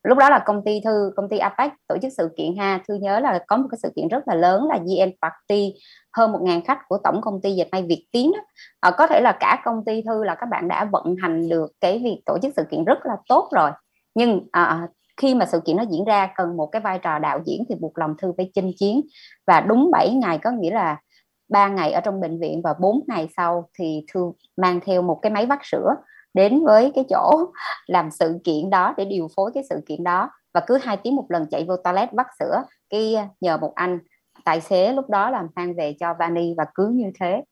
Lúc đó là công ty Thư, công ty Apex tổ chức sự kiện ha. Thư nhớ là có một cái sự kiện rất là lớn là gi en Party, hơn một nghìn khách của tổng công ty dệt may Việt Tiến. À, có thể là cả công ty Thư là các bạn đã vận hành được cái việc tổ chức sự kiện rất là tốt rồi. Nhưng à, khi mà sự kiện nó diễn ra cần một cái vai trò đạo diễn thì buộc lòng Thư phải chinh chiến. Và đúng bảy ngày, có nghĩa là ba ngày ở trong bệnh viện và bốn ngày sau thì Thư mang theo một cái máy vắt sữa đến với cái chỗ làm sự kiện đó để điều phối cái sự kiện đó, và cứ hai tiếng một lần chạy vô toilet vắt sữa, cái nhờ một anh tài xế lúc đó làm mang về cho vani, và cứ như thế.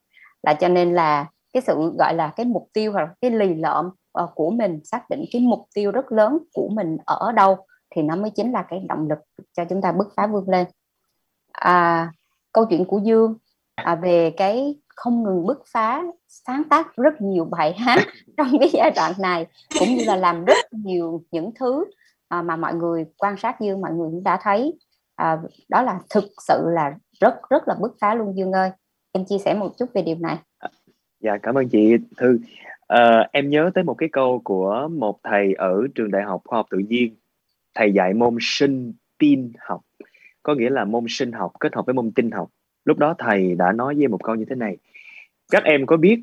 Là cho nên là cái sự gọi là cái mục tiêu hoặc cái lì lợm của mình, xác định cái mục tiêu rất lớn của mình ở đâu thì nó mới chính là cái động lực cho chúng ta bứt phá vươn lên. À, câu chuyện của Dương à, về cái không ngừng bứt phá, sáng tác rất nhiều bài hát trong cái giai đoạn này, cũng như là làm rất nhiều những thứ à, mà mọi người quan sát Dương, mọi người cũng đã thấy à, đó là thực sự là rất rất là bứt phá luôn Dương ơi. Em chia sẻ một chút về điều này. Dạ cảm ơn chị Thư. À, em nhớ tới một cái câu của một thầy ở trường Đại học Khoa học Tự nhiên, thầy dạy môn sinh tin học, có nghĩa là môn sinh học kết hợp với môn tin học. Lúc đó thầy đã nói với một câu như thế này: các em có biết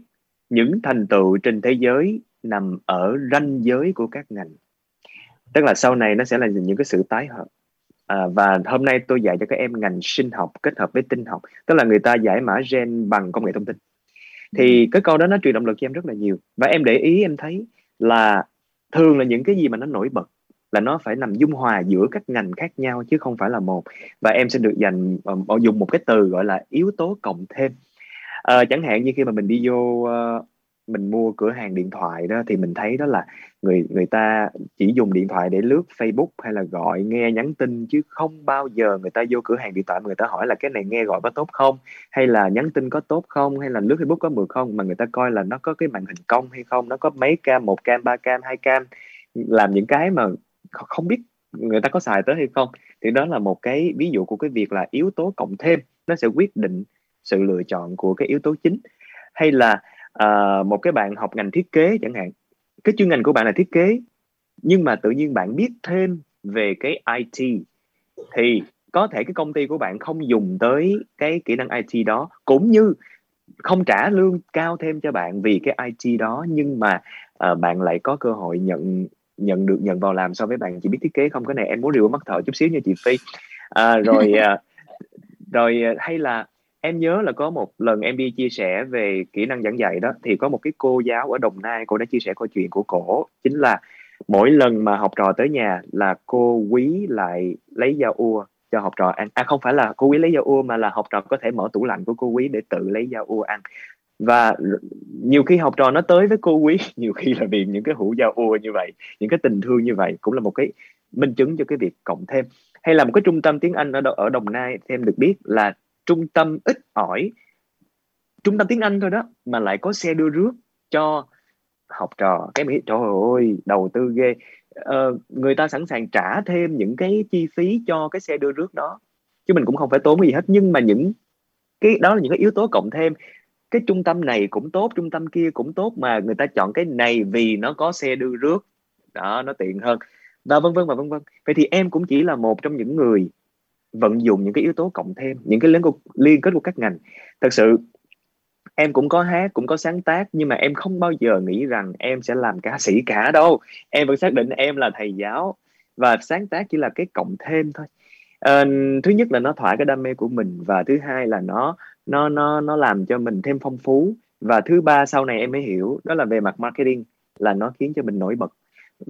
những thành tựu trên thế giới nằm ở ranh giới của các ngành. Tức là sau này nó sẽ là những cái sự tái hợp. À, và hôm nay tôi dạy cho các em ngành sinh học kết hợp với tin học, tức là người ta giải mã gen bằng công nghệ thông tin. Thì cái câu đó nó truyền động lực cho em rất là nhiều. Và em để ý em thấy là thường là những cái gì mà nó nổi bật là nó phải nằm dung hòa giữa các ngành khác nhau chứ không phải là một. Và em sẽ được dành dùng một cái từ gọi là yếu tố cộng thêm. À, chẳng hạn như khi mà mình đi vô uh, mình mua cửa hàng điện thoại đó, thì mình thấy đó là người người ta chỉ dùng điện thoại để lướt Facebook hay là gọi nghe nhắn tin, chứ không bao giờ người ta vô cửa hàng điện thoại mà người ta hỏi là cái này nghe gọi có tốt không, hay là nhắn tin có tốt không, hay là lướt Facebook có mượt không, mà người ta coi là nó có cái màn hình cong hay không, nó có mấy cam, một cam, ba cam, hai cam, làm những cái mà không biết người ta có xài tới hay không. Thì đó là một cái ví dụ của cái việc là yếu tố cộng thêm nó sẽ quyết định sự lựa chọn của cái yếu tố chính. Hay là uh, một cái bạn học ngành thiết kế chẳng hạn, cái chuyên ngành của bạn là thiết kế, nhưng mà tự nhiên bạn biết thêm về cái i tê, thì có thể cái công ty của bạn không dùng tới cái kỹ năng i tê đó, cũng như không trả lương cao thêm cho bạn vì cái i tê đó, nhưng mà uh, bạn lại có cơ hội nhận nhận được nhận vào làm so với bạn chỉ biết thiết kế không. Cái này em muốn rượu mắc thợ chút xíu nha chị Phi. À, rồi uh, rồi uh, hay là em nhớ là có một lần em đi chia sẻ về kỹ năng giảng dạy đó, thì có một cái cô giáo ở Đồng Nai, cô đã chia sẻ câu chuyện của cổ, chính là mỗi lần mà học trò tới nhà là cô Quý lại lấy dao ua cho học trò ăn. À không phải là cô Quý lấy dao ua mà là học trò có thể mở tủ lạnh của cô Quý để tự lấy dao ua ăn. Và nhiều khi học trò nó tới với cô Quý nhiều khi là vì những cái hũ dao ua như vậy, những cái tình thương như vậy, cũng là một cái minh chứng cho cái việc cộng thêm. Hay là một cái trung tâm tiếng Anh ở ở Đồng Nai, thì em được biết là trung tâm ít ỏi, trung tâm tiếng Anh thôi đó, mà lại có xe đưa rước cho học trò. Em nghĩ trời ơi, đầu tư ghê. Ờ, người ta sẵn sàng trả thêm những cái chi phí cho cái xe đưa rước đó, chứ mình cũng không phải tốn cái gì hết. Nhưng mà những cái đó là những cái yếu tố cộng thêm. Cái trung tâm này cũng tốt, trung tâm kia cũng tốt, mà người ta chọn cái này vì nó có xe đưa rước đó, nó tiện hơn, và vân vân và vân vân. Vậy thì em cũng chỉ là một trong những người vận dụng những cái yếu tố cộng thêm, những cái liên kết của các ngành. Thật sự em cũng có hát, cũng có sáng tác, nhưng mà em không bao giờ nghĩ rằng em sẽ làm ca sĩ cả đâu. Em vẫn xác định em là thầy giáo, và sáng tác chỉ là cái cộng thêm thôi. À, thứ nhất là nó thỏa cái đam mê của mình, và thứ hai là nó nó nó nó làm cho mình thêm phong phú, và thứ ba sau này em mới hiểu đó là về mặt marketing, là nó khiến cho mình nổi bật.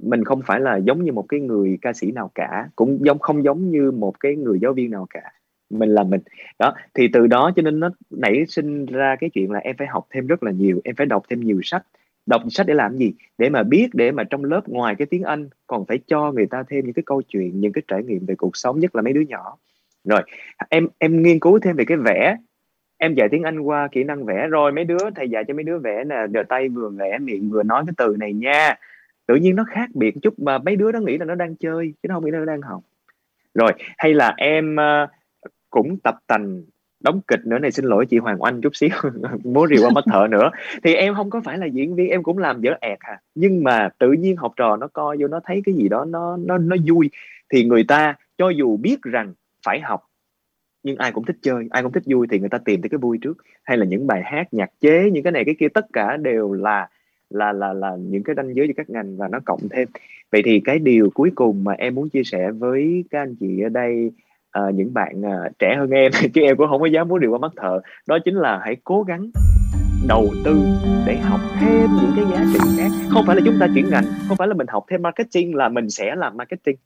Mình không phải là giống như một cái người ca sĩ nào cả, cũng giống không giống như một cái người giáo viên nào cả, mình là mình đó. Thì từ đó cho nên nó nảy sinh ra cái chuyện là em phải học thêm rất là nhiều, em phải đọc thêm nhiều sách. Đọc sách để làm gì? Để mà biết, để mà trong lớp ngoài cái tiếng Anh còn phải cho người ta thêm những cái câu chuyện, những cái trải nghiệm về cuộc sống, nhất là mấy đứa nhỏ. Rồi em em nghiên cứu thêm về cái vẽ, em dạy tiếng Anh qua kỹ năng vẽ, rồi mấy đứa thầy dạy cho mấy đứa vẽ là đờ tay vừa vẽ, miệng vừa nói cái từ này nha. Tự nhiên nó khác biệt chút mà mấy đứa nó nghĩ là nó đang chơi chứ nó không nghĩ là nó đang học. Rồi hay là em uh, cũng tập tành đóng kịch nữa này, xin lỗi chị Hoàng Oanh chút xíu, múa rìu qua mắt thợ nữa. Thì em không có phải là diễn viên, em cũng làm dở ẹt à, nhưng mà tự nhiên học trò nó coi vô, nó thấy cái gì đó nó nó nó vui, thì người ta cho dù biết rằng phải học, nhưng ai cũng thích chơi, ai cũng thích vui, thì người ta tìm tới cái vui trước. Hay là những bài hát, nhạc chế, những cái này cái kia, tất cả đều là là là là những cái ranh giới cho các ngành, và nó cộng thêm. Vậy thì cái điều cuối cùng mà em muốn chia sẻ với các anh chị ở đây, À, những bạn à, trẻ hơn em chứ em cũng không có dám muốn điều qua mắt thợ, đó chính là hãy cố gắng đầu tư để học thêm những cái giá trị khác. Không phải là chúng ta chuyển ngành, không phải là mình học thêm marketing là mình sẽ làm marketing,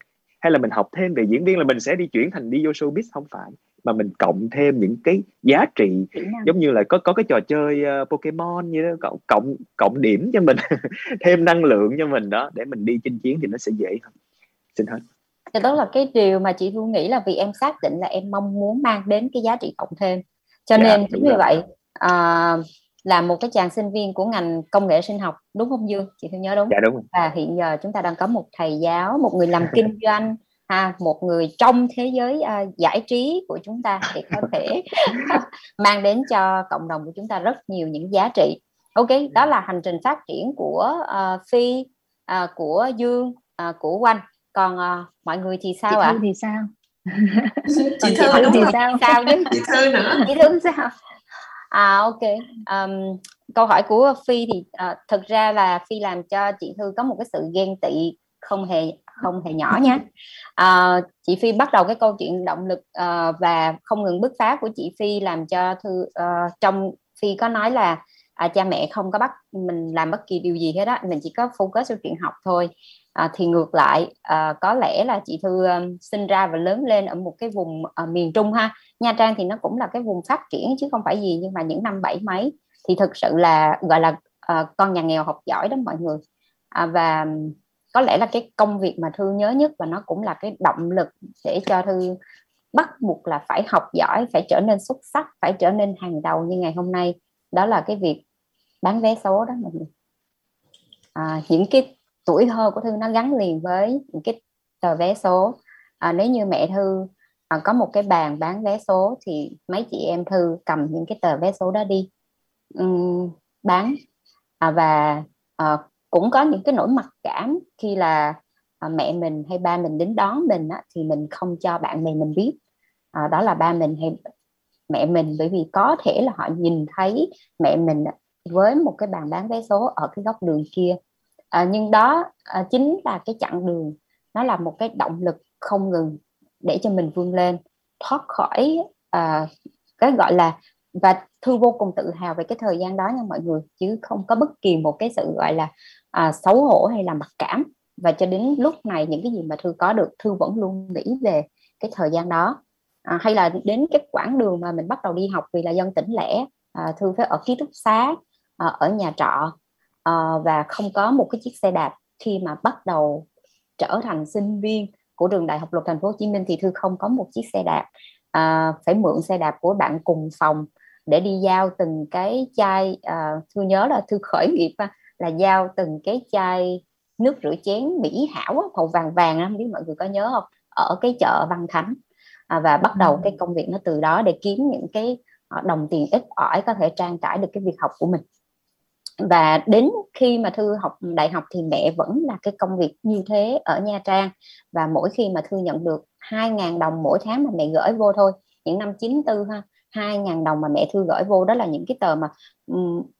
hay là mình học thêm về diễn viên là mình sẽ đi chuyển thành đi vô showbiz, không phải, mà mình cộng thêm những cái giá trị, giống như là có có cái trò chơi uh, Pokemon như đó, cộng cộng cộng điểm cho mình thêm năng lượng cho mình đó, để mình đi chinh chiến thì nó sẽ dễ hơn. Xin hết. Thì đó là cái điều mà chị Thu nghĩ, là vì em xác định là em mong muốn mang đến cái giá trị cộng thêm. Cho nên yeah, chính vì vậy à, là một cái chàng sinh viên của ngành công nghệ sinh học, đúng không Dương? Chị Thu nhớ đúng. Dạ đúng. Và hiện giờ chúng ta đang có một thầy giáo, một người làm kinh doanh, ha, một người trong thế giới à, giải trí của chúng ta, thì có thể mang đến cho cộng đồng của chúng ta rất nhiều những giá trị. Ok, đó là hành trình phát triển của uh, Phi, uh, của Dương, uh, của Oanh. Còn uh, mọi người thì sao ạ? Chị Thư à? Thì sao? Chị Thư thì sao? sao Chị Thư nữa. Chị Thư sao? À ok. Um, câu hỏi của Phi thì uh, thực ra là Phi làm cho chị Thư có một cái sự ghen tị không hề không hề nhỏ nha. Uh, chị Phi bắt đầu cái câu chuyện động lực uh, và không ngừng bứt phá của chị Phi làm cho Thư uh, trong Phi có nói là À, cha mẹ không có bắt mình làm bất kỳ điều gì hết đó, mình chỉ có focus vào chuyện học thôi. À, thì ngược lại, à, có lẽ là chị Thư um, sinh ra và lớn lên ở một cái vùng uh, miền Trung ha. Nha Trang thì nó cũng là cái vùng phát triển chứ không phải gì, nhưng mà những năm bảy mấy thì thực sự là gọi là uh, con nhà nghèo học giỏi đó mọi người. À, và um, có lẽ là cái công việc mà Thư nhớ nhất, và nó cũng là cái động lực để cho Thư bắt buộc là phải học giỏi, phải trở nên xuất sắc, phải trở nên hàng đầu như ngày hôm nay, đó là cái việc bán vé số đó mọi người. À, những cái tuổi thơ của Thư nó gắn liền với những cái tờ vé số. À, nếu như mẹ Thư à, có một cái bàn bán vé số thì mấy chị em Thư cầm những cái tờ vé số đó đi um, bán. À, và à, cũng có những cái nỗi mặc cảm khi là à, mẹ mình hay ba mình đến đón mình á, thì mình không cho bạn bè mình biết à, đó là ba mình hay mẹ mình, bởi vì có thể là họ nhìn thấy mẹ mình với một cái bàn bán vé số ở cái góc đường kia. À, nhưng đó à, chính là cái chặng đường, nó là một cái động lực không ngừng để cho mình vươn lên, thoát khỏi à, cái gọi là, và Thư vô cùng tự hào về cái thời gian đó nha mọi người, chứ không có bất kỳ một cái sự gọi là à, xấu hổ hay là mặc cảm. Và cho đến lúc này những cái gì mà Thư có được, Thư vẫn luôn nghĩ về cái thời gian đó. À, hay là đến cái quãng đường mà mình bắt đầu đi học, vì là dân tỉnh lẻ, à, Thư phải ở ký túc xá, à, ở nhà trọ, à, và không có một cái chiếc xe đạp. Khi mà bắt đầu trở thành sinh viên của trường Đại học Luật Thành phố Hồ Chí Minh thì Thư không có một chiếc xe đạp, à, phải mượn xe đạp của bạn cùng phòng để đi giao từng cái chai. À, Thư nhớ là Thư khởi nghiệp là giao từng cái chai nước rửa chén Mỹ Hảo màu vàng vàng, không biết mọi người có nhớ không, ở cái chợ Văn Thánh. À, và bắt đầu cái công việc nó từ đó, để kiếm những cái đồng tiền ít ỏi có thể trang trải được cái việc học của mình. Và đến khi mà Thư học đại học thì mẹ vẫn là cái công việc như thế ở Nha Trang. Và mỗi khi mà Thư nhận được hai nghìn đồng mỗi tháng mà mẹ gửi vô thôi, những năm chín tư ha, hai ngàn đồng mà mẹ Thư gửi vô, đó là những cái tờ mà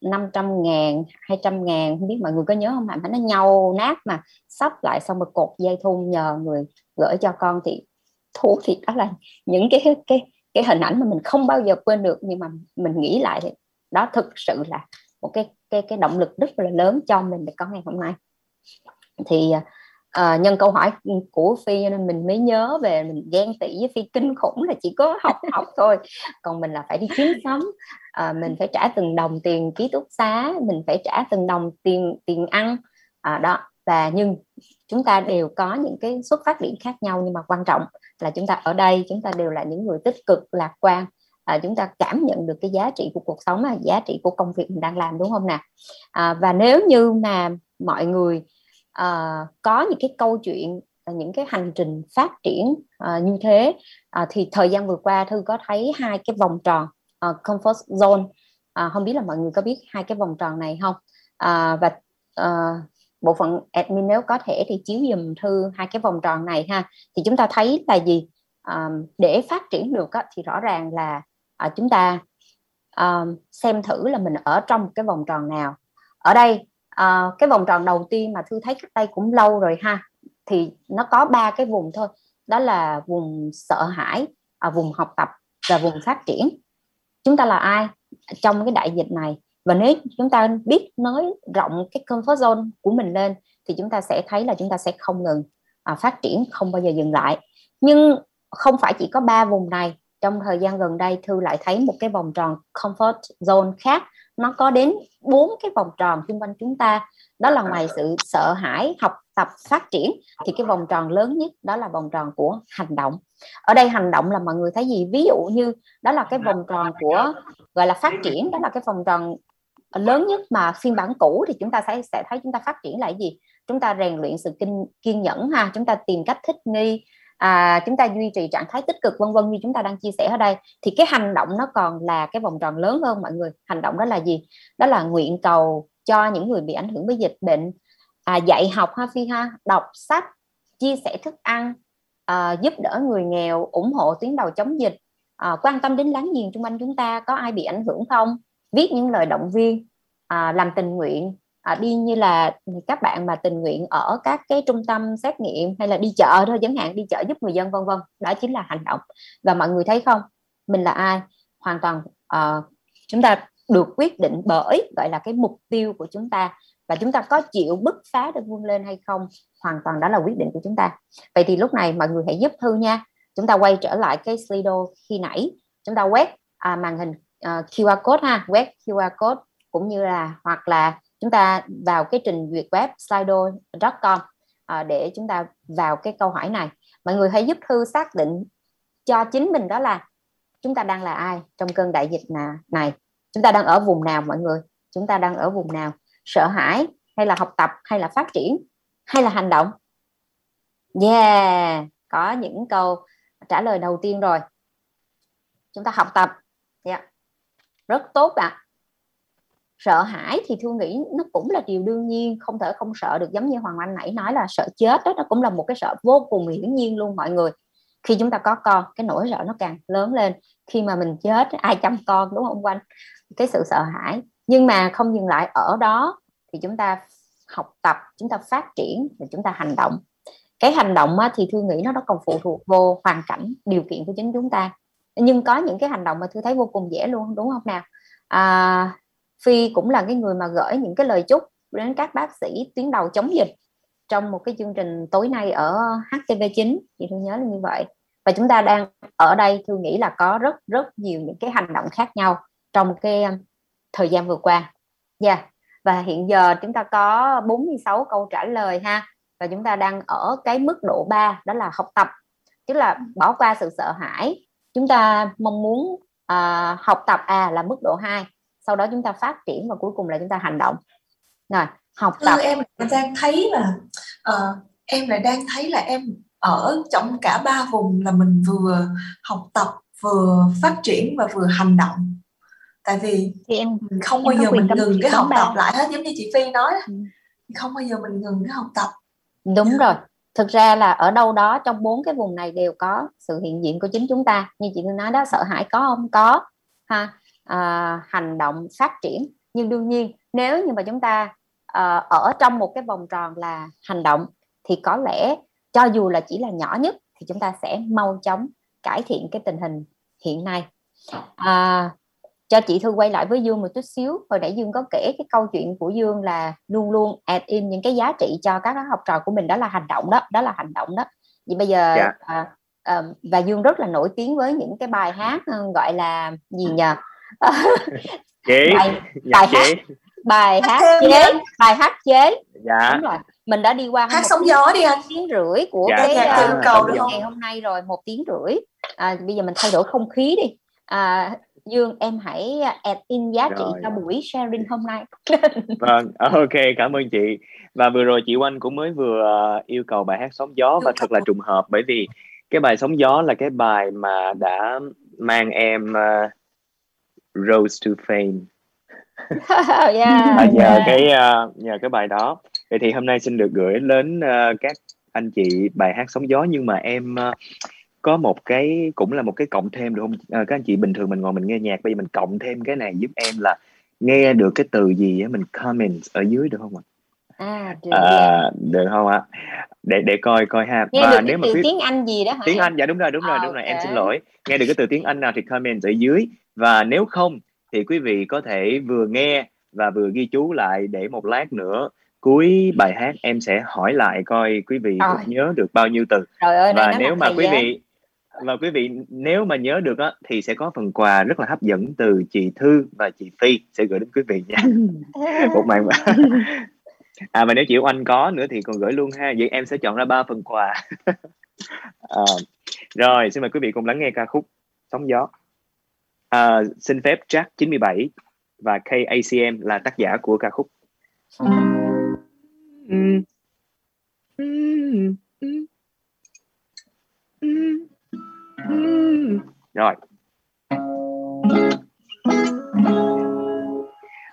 năm trăm ngàn, hai trăm ngàn, không biết mọi người có nhớ không, phải nó nhau nát mà sắp lại xong rồi cột dây thun nhờ người gửi cho con. Thì thú thiệt đó là những cái cái cái hình ảnh mà mình không bao giờ quên được, nhưng mà mình nghĩ lại thì đó thực sự là một cái cái cái động lực rất là lớn cho mình để có ngày hôm nay. Thì à, nhân câu hỏi của Phi nên mình mới nhớ về mình ghen tị với Phi kinh khủng là chỉ có học học thôi, còn mình là phải đi kiếm sống, à, mình phải trả từng đồng tiền ký túc xá, mình phải trả từng đồng tiền tiền ăn, à, đó. Và nhưng chúng ta đều có những cái xuất phát điểm khác nhau, nhưng mà quan trọng là chúng ta ở đây chúng ta đều là những người tích cực, lạc quan. À, chúng ta cảm nhận được cái giá trị của cuộc sống, là giá trị của công việc mình đang làm, đúng không nè? À, và nếu như mà mọi người à, có những cái câu chuyện, những cái hành trình phát triển à, như thế, à, thì thời gian vừa qua Thư có thấy hai cái vòng tròn à, comfort zone, à, không biết là mọi người có biết hai cái vòng tròn này không? À, và à, bộ phận admin nếu có thể thì chiếu dùm Thư hai cái vòng tròn này ha. Thì chúng ta thấy là gì? À, để phát triển được á, thì rõ ràng là à, chúng ta à, xem thử là mình ở trong cái vòng tròn nào. Ở đây à, cái vòng tròn đầu tiên mà Thư thấy cách đây cũng lâu rồi ha, thì nó có ba cái vùng thôi, đó là vùng sợ hãi, à, vùng học tập và vùng phát triển. Chúng ta là ai trong cái đại dịch này? Và nếu chúng ta biết nới rộng cái comfort zone của mình lên thì chúng ta sẽ thấy là chúng ta sẽ không ngừng à, phát triển, không bao giờ dừng lại. Nhưng không phải chỉ có ba vùng này, trong thời gian gần đây Thư lại thấy một cái vòng tròn comfort zone khác, nó có đến bốn cái vòng tròn xung quanh chúng ta. Đó là ngoài sự sợ hãi, học tập, phát triển thì cái vòng tròn lớn nhất đó là vòng tròn của hành động. Ở đây hành động là mọi người thấy gì? Ví dụ như đó là cái vòng tròn của gọi là phát triển, đó là cái vòng tròn lớn nhất mà phiên bản cũ thì chúng ta sẽ, sẽ thấy chúng ta phát triển là gì? Chúng ta rèn luyện sự kiên, kiên nhẫn ha, chúng ta tìm cách thích nghi, à, chúng ta duy trì trạng thái tích cực, vân vân, như chúng ta đang chia sẻ ở đây. Thì cái hành động nó còn là cái vòng tròn lớn hơn mọi người. Hành động đó là gì? Đó là nguyện cầu cho những người bị ảnh hưởng bởi dịch bệnh, à, dạy học ha Phi ha, đọc sách, chia sẻ thức ăn, à, giúp đỡ người nghèo, ủng hộ tuyến đầu chống dịch, à, quan tâm đến láng giềng xung quanh chúng ta có ai bị ảnh hưởng không, viết những lời động viên, à, làm tình nguyện, à, đi như là các bạn mà tình nguyện ở các cái trung tâm xét nghiệm, hay là đi chợ thôi chẳng hạn, đi chợ giúp người dân, vân vân. Đó chính là hành động. Và mọi người thấy không, mình là ai? Hoàn toàn uh, chúng ta được quyết định bởi gọi là cái mục tiêu của chúng ta, và chúng ta có chịu bứt phá để vươn lên hay không, hoàn toàn đó là quyết định của chúng ta. Vậy thì lúc này mọi người hãy giúp Thư nha, chúng ta quay trở lại cái Slido khi nãy, chúng ta quét à, màn hình uh, quy rờ code ha, quét quy rờ code, cũng như là hoặc là chúng ta vào cái trình duyệt web slido chấm com à, để chúng ta vào cái câu hỏi này. Mọi người hãy giúp Thư xác định cho chính mình đó là chúng ta đang là ai trong cơn đại dịch này. Chúng ta đang ở vùng nào mọi người? Chúng ta đang ở vùng nào? Sợ hãi hay là học tập hay là phát triển hay là hành động? Yeah, có những câu trả lời đầu tiên rồi. Chúng ta học tập. Yeah. Rất tốt ạ. À. Sợ hãi thì Thư nghĩ nó cũng là điều đương nhiên, không thể không sợ được, giống như Hoàng Anh nãy nói là sợ chết đó, nó cũng là một cái sợ vô cùng hiển nhiên luôn mọi người. Khi chúng ta có con, cái nỗi sợ nó càng lớn lên, khi mà mình chết ai chăm con, đúng không Quanh? Cái sự sợ hãi. Nhưng mà không dừng lại ở đó thì chúng ta học tập, chúng ta phát triển và chúng ta hành động. Cái hành động thì Thư nghĩ nó nó còn phụ thuộc vô hoàn cảnh, điều kiện của chính chúng ta. Nhưng có những cái hành động mà Thư thấy vô cùng dễ luôn, đúng không nào? À, Phi cũng là cái người mà gửi những cái lời chúc đến các bác sĩ tuyến đầu chống dịch trong một cái chương trình tối nay ở hát tê vê chín, thì Thư nhớ là như vậy. Và chúng ta đang ở đây, Thư nghĩ là có rất rất nhiều những cái hành động khác nhau trong cái thời gian vừa qua. Yeah. Và hiện giờ chúng ta có bốn mươi sáu câu trả lời ha. Và chúng ta đang ở cái mức độ ba, đó là học tập. Tức là bỏ qua sự sợ hãi. Chúng ta mong muốn à, học tập à là mức độ hai. Sau đó chúng ta phát triển và cuối cùng là chúng ta hành động. Rồi, học tập. Em đang thấy là uh, em lại đang thấy là em ở trong cả ba vùng, là mình vừa học tập, vừa phát triển và vừa hành động. Tại vì thì em không bao giờ mình ngừng cái học tập lại hết, giống như chị Phi nói, ừ. không bao giờ mình ngừng cái học tập. Đúng yeah. rồi. Thực ra là ở đâu đó trong bốn cái vùng này đều có sự hiện diện của chính chúng ta. Như chị Thư nói đó, sợ hãi có không? Có. ha, à, hành động phát triển. Nhưng đương nhiên nếu như mà chúng ta à, ở trong một cái vòng tròn là hành động thì có lẽ cho dù là chỉ là nhỏ nhất thì chúng ta sẽ mau chóng cải thiện cái tình hình hiện nay. À, cho chị Thư quay lại với Dương một chút xíu. Hồi nãy Dương có kể cái câu chuyện của Dương là luôn luôn add in những cái giá trị cho các học trò của mình, đó là hành động đó, đó là hành động đó. Vậy bây giờ yeah. à, à, và Dương rất là nổi tiếng với những cái bài hát gọi là gì nhờ? Chế. bài, bài hát bài hát chế bài hát chế. Dạ. Đúng rồi. Mình đã đi qua hát sóng gió đi anh, tiếng rưỡi của dạ, cái dạ, uh, cầu được ngày hôm nay rồi, một tiếng rưỡi. À, bây giờ mình thay đổi không khí đi. À, Dương em hãy add in giá rồi. trị cho buổi sharing hôm nay. Vâng, ok, cảm ơn chị. Và vừa rồi chị Oanh cũng mới vừa yêu cầu bài hát sóng gió và thật là trùng hợp, bởi vì cái bài sóng gió là cái bài mà đã mang em uh, Rose to Fame. yeah, à, nhờ yeah. cái uh, nhờ cái bài đó. Vậy thì hôm nay xin được gửi đến uh, các anh chị bài hát sóng gió, nhưng mà em uh, có một cái cũng là một cái cộng thêm được không? À, các anh chị bình thường mình ngồi mình nghe nhạc, bây giờ mình cộng thêm cái này giúp em là nghe được cái từ gì á, mình comment ở dưới được không ạ? À, được, à, được không ạ? Để để coi coi ha. Nghe và được nếu cái mà từ phía... tiếng Anh gì đó hả? Tiếng Anh, dạ đúng rồi, đúng rồi, đúng okay. rồi. Em xin lỗi. Nghe được cái từ tiếng Anh nào thì comment ở dưới, và nếu không thì quý vị có thể vừa nghe và vừa ghi chú lại để một lát nữa cuối bài hát em sẽ hỏi lại coi quý vị à. cũng nhớ được bao nhiêu từ. Trời ơi, và nếu mà quý vị và quý vị nếu mà nhớ được á, thì sẽ có phần quà rất là hấp dẫn từ chị Thư và chị Phi sẽ gửi đến quý vị nha. Một màn mà. À mà nếu chị Oanh có nữa thì còn gửi luôn ha. Vậy em sẽ chọn ra ba phần quà. À, rồi xin mời quý vị cùng lắng nghe ca khúc Sóng Gió. À, xin phép Jack chín mươi bảy và ca a xê em là tác giả của ca khúc. Rồi.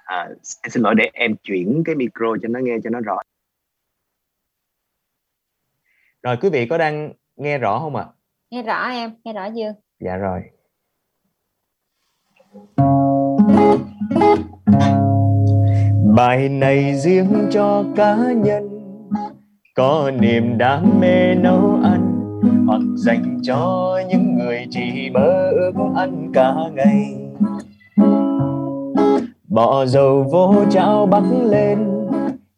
À, xin lỗi, để em chuyển cái micro cho nó nghe cho nó rõ. Rồi, quý vị có đang nghe rõ không ạ? À? Nghe rõ em, nghe rõ Dương. Dạ rồi. Bài này riêng cho cá nhân có niềm đam mê nấu ăn, hoặc dành cho những người chỉ mơ ước ăn cả ngày. Bỏ dầu vô chảo bắc lên,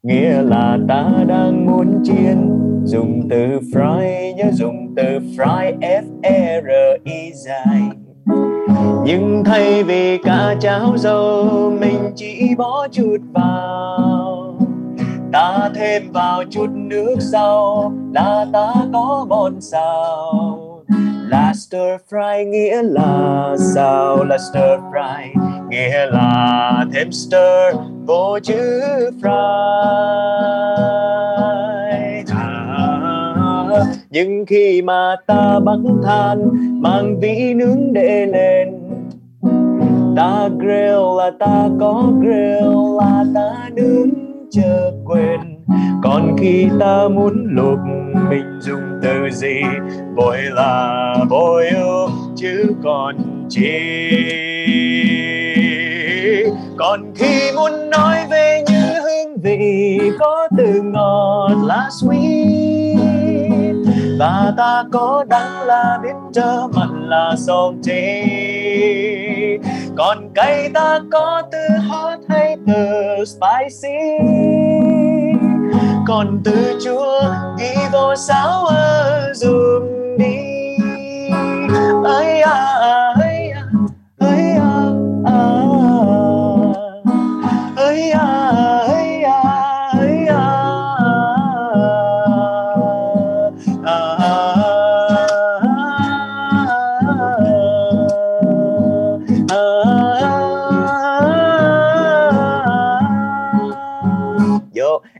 nghĩa là ta đang muốn chiên. Dùng từ fry, nhớ dùng từ fry, F-E-R-I dài. Nhưng thay vì cả cháo dầu, mình chỉ bỏ chút vào. Ta thêm vào chút nước rau, là ta có món xào. Là stir fry nghĩa là xào, là stir fry nghĩa là thêm stir vô chữ fry. À, nhưng khi mà ta bắt than, mang vỉ nướng để lên. Ta grill là ta có grill, là ta nướng chờ quên. Còn khi ta muốn luộc, mình dùng từ gì? Vội là vội yêu, chứ còn chi. Còn khi muốn nói về những hương vị, có từ ngọt là sweet, và ta có đắng là bitter, mặn là salty. Còn cay ta có từ hot hay từ spicy. Còn từ chua ghi vô sáo ơ dùm đi. Ây à, ây à, ây à, ây à, ây à, ây à,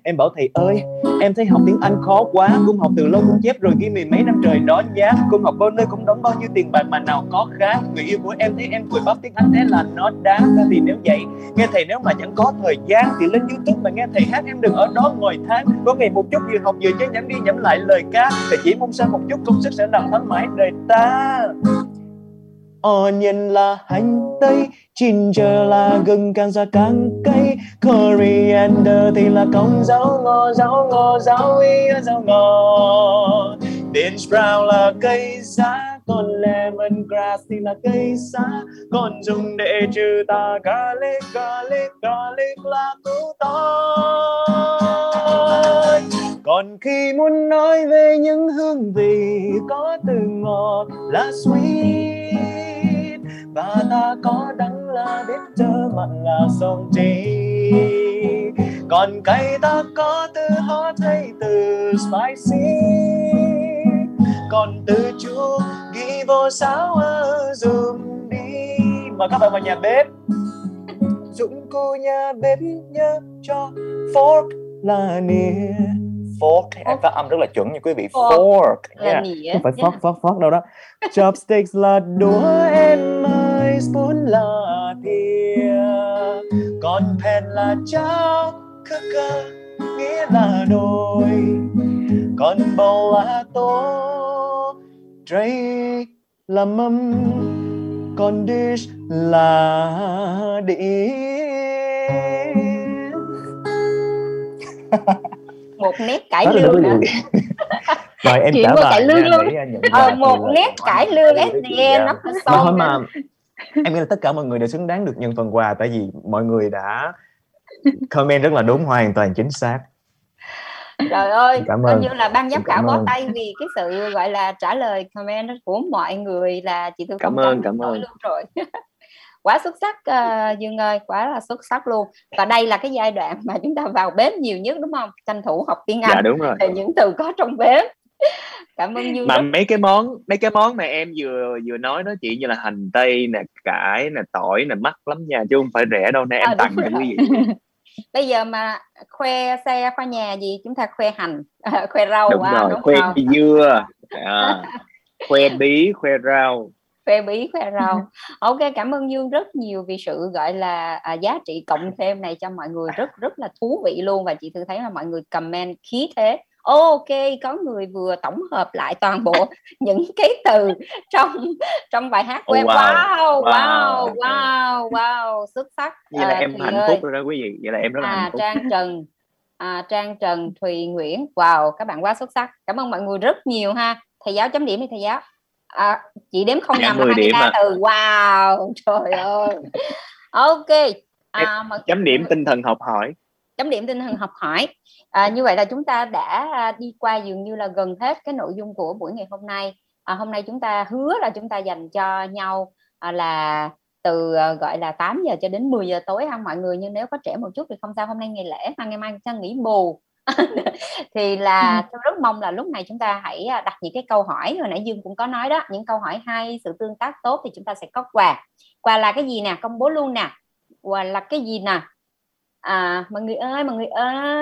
em bảo thầy ơi, em thấy học tiếng Anh khó quá, cũng học từ lâu cũng chép rồi ghi mười mấy năm trời đó nhá, cũng học bao nơi cũng đóng bao nhiêu tiền bạc mà nào có khác. Người yêu của em thấy em cười bắp tiếng Anh thế là nó đáng. Thì nếu vậy, nghe thầy nếu mà chẳng có thời gian thì lên YouTube mà nghe thầy hát, em đừng ở đó ngồi than. Có ngày một chút vừa học vừa chơi nhẩm đi nhẩm lại lời ca, thầy chỉ mong sao một chút công sức sẽ làm thắng mãi đời ta. onion là hành tây, ginger là gừng càng già càng cay, coriander thì là cọng rau ngò, rau ngò, rau y, rau ngò. Bean sprout là cây giá, còn lemon grass thì là cây sá, còn dùng để trừ tà garlic, garlic, garlic là cứu tôi. Còn khi muốn nói về những hương vị có từ ngọt là sweet, và ta có đắng là bitter, mặn là salty. Còn cay ta có từ hot hay từ spicy, còn từ chua ghi vô sáo dùm đi. Mời các bạn vào nhà bếp. Dũng cô nhà bếp nhớ cho fork là nĩa. Fork, em phát âm rất là chuẩn như quý vị. Fork, fork. Yeah. Là nĩa. Không phải fork, yeah. fork, fork đâu đó. Chopsticks là đũa em ơi, spoon là thìa, còn pen là cháo, cooker nghĩa là đôi, còn bầu là tô, tray là mâm, còn dish là đĩa. Một nét cải lương đó. Rồi em trả lời luôn. Ờ, một nét cải lương ét đê en nó xong. Mà em nghĩ là tất cả mọi người đều xứng đáng được nhận phần quà, tại vì mọi người đã comment rất là đúng, hoàn toàn chính xác. Trời ơi, coi như là ban giám khảo bó tay vì cái sự gọi là trả lời comment của mọi người là chị Tư cảm ơn cảm ơn rồi. Quá xuất sắc uh, Dương ơi, quá là xuất sắc luôn. Và đây là cái giai đoạn mà chúng ta vào bếp nhiều nhất đúng không? Tranh thủ học tiếng Anh. Dạ đúng rồi. Về những từ có trong bếp. Cảm ơn Dương. Mà rất... mấy cái món, mấy cái món mà em vừa vừa nói đó chị, như là hành tây nè, cải nè, tỏi nè, mắc lắm nha chứ không phải rẻ đâu nè, em à, tặng cho quý vị. Bây giờ mà khoe xe khoe nhà gì chúng ta khoe hành, à, khoe rau đúng, à, rồi, đúng khoe không? Dưa, à, khoe bí, khoe rau. Khoe bí, khoe rau. Ok, cảm ơn Dương rất nhiều vì sự gọi là à, giá trị cộng thêm này cho mọi người rất rất là thú vị luôn. Và chị Thư thấy là mọi người comment khí thế. Ok, có người vừa tổng hợp lại toàn bộ những cái từ trong trong bài hát của oh, em. Wow, wow, wow, wow, wow, xuất sắc. Vậy là à, em Thùy hạnh ơi. Phúc rồi đó quý vị. Vậy là em rất là à, hạnh phúc. Trang Trần, à, Trang Trần, Thùy Nguyễn. Wow, các bạn quá xuất sắc. Cảm ơn mọi người rất nhiều ha. Thầy giáo chấm điểm đi thầy giáo. À, chị đếm không nhầm là hai mươi ba từ. Wow, trời ơi. Ok. À, chấm điểm tinh thần học hỏi. Chấm điểm tinh thần học hỏi. À, như vậy là chúng ta đã đi qua dường như là gần hết cái nội dung của buổi ngày hôm nay. À, hôm nay chúng ta hứa là chúng ta dành cho nhau à, là từ à, gọi là tám giờ cho đến mười giờ tối ha mọi người. Nhưng nếu có trễ một chút thì không sao, hôm nay ngày lễ mà ngày mai chúng ta nghỉ bù. Thì là tôi rất mong là lúc này chúng ta hãy đặt những cái câu hỏi. Hồi nãy Dương cũng có nói đó, những câu hỏi hay, sự tương tác tốt thì chúng ta sẽ có quà. Quà là cái gì nè, công bố luôn nè. Quà là cái gì nè? À, mọi người ơi, mọi người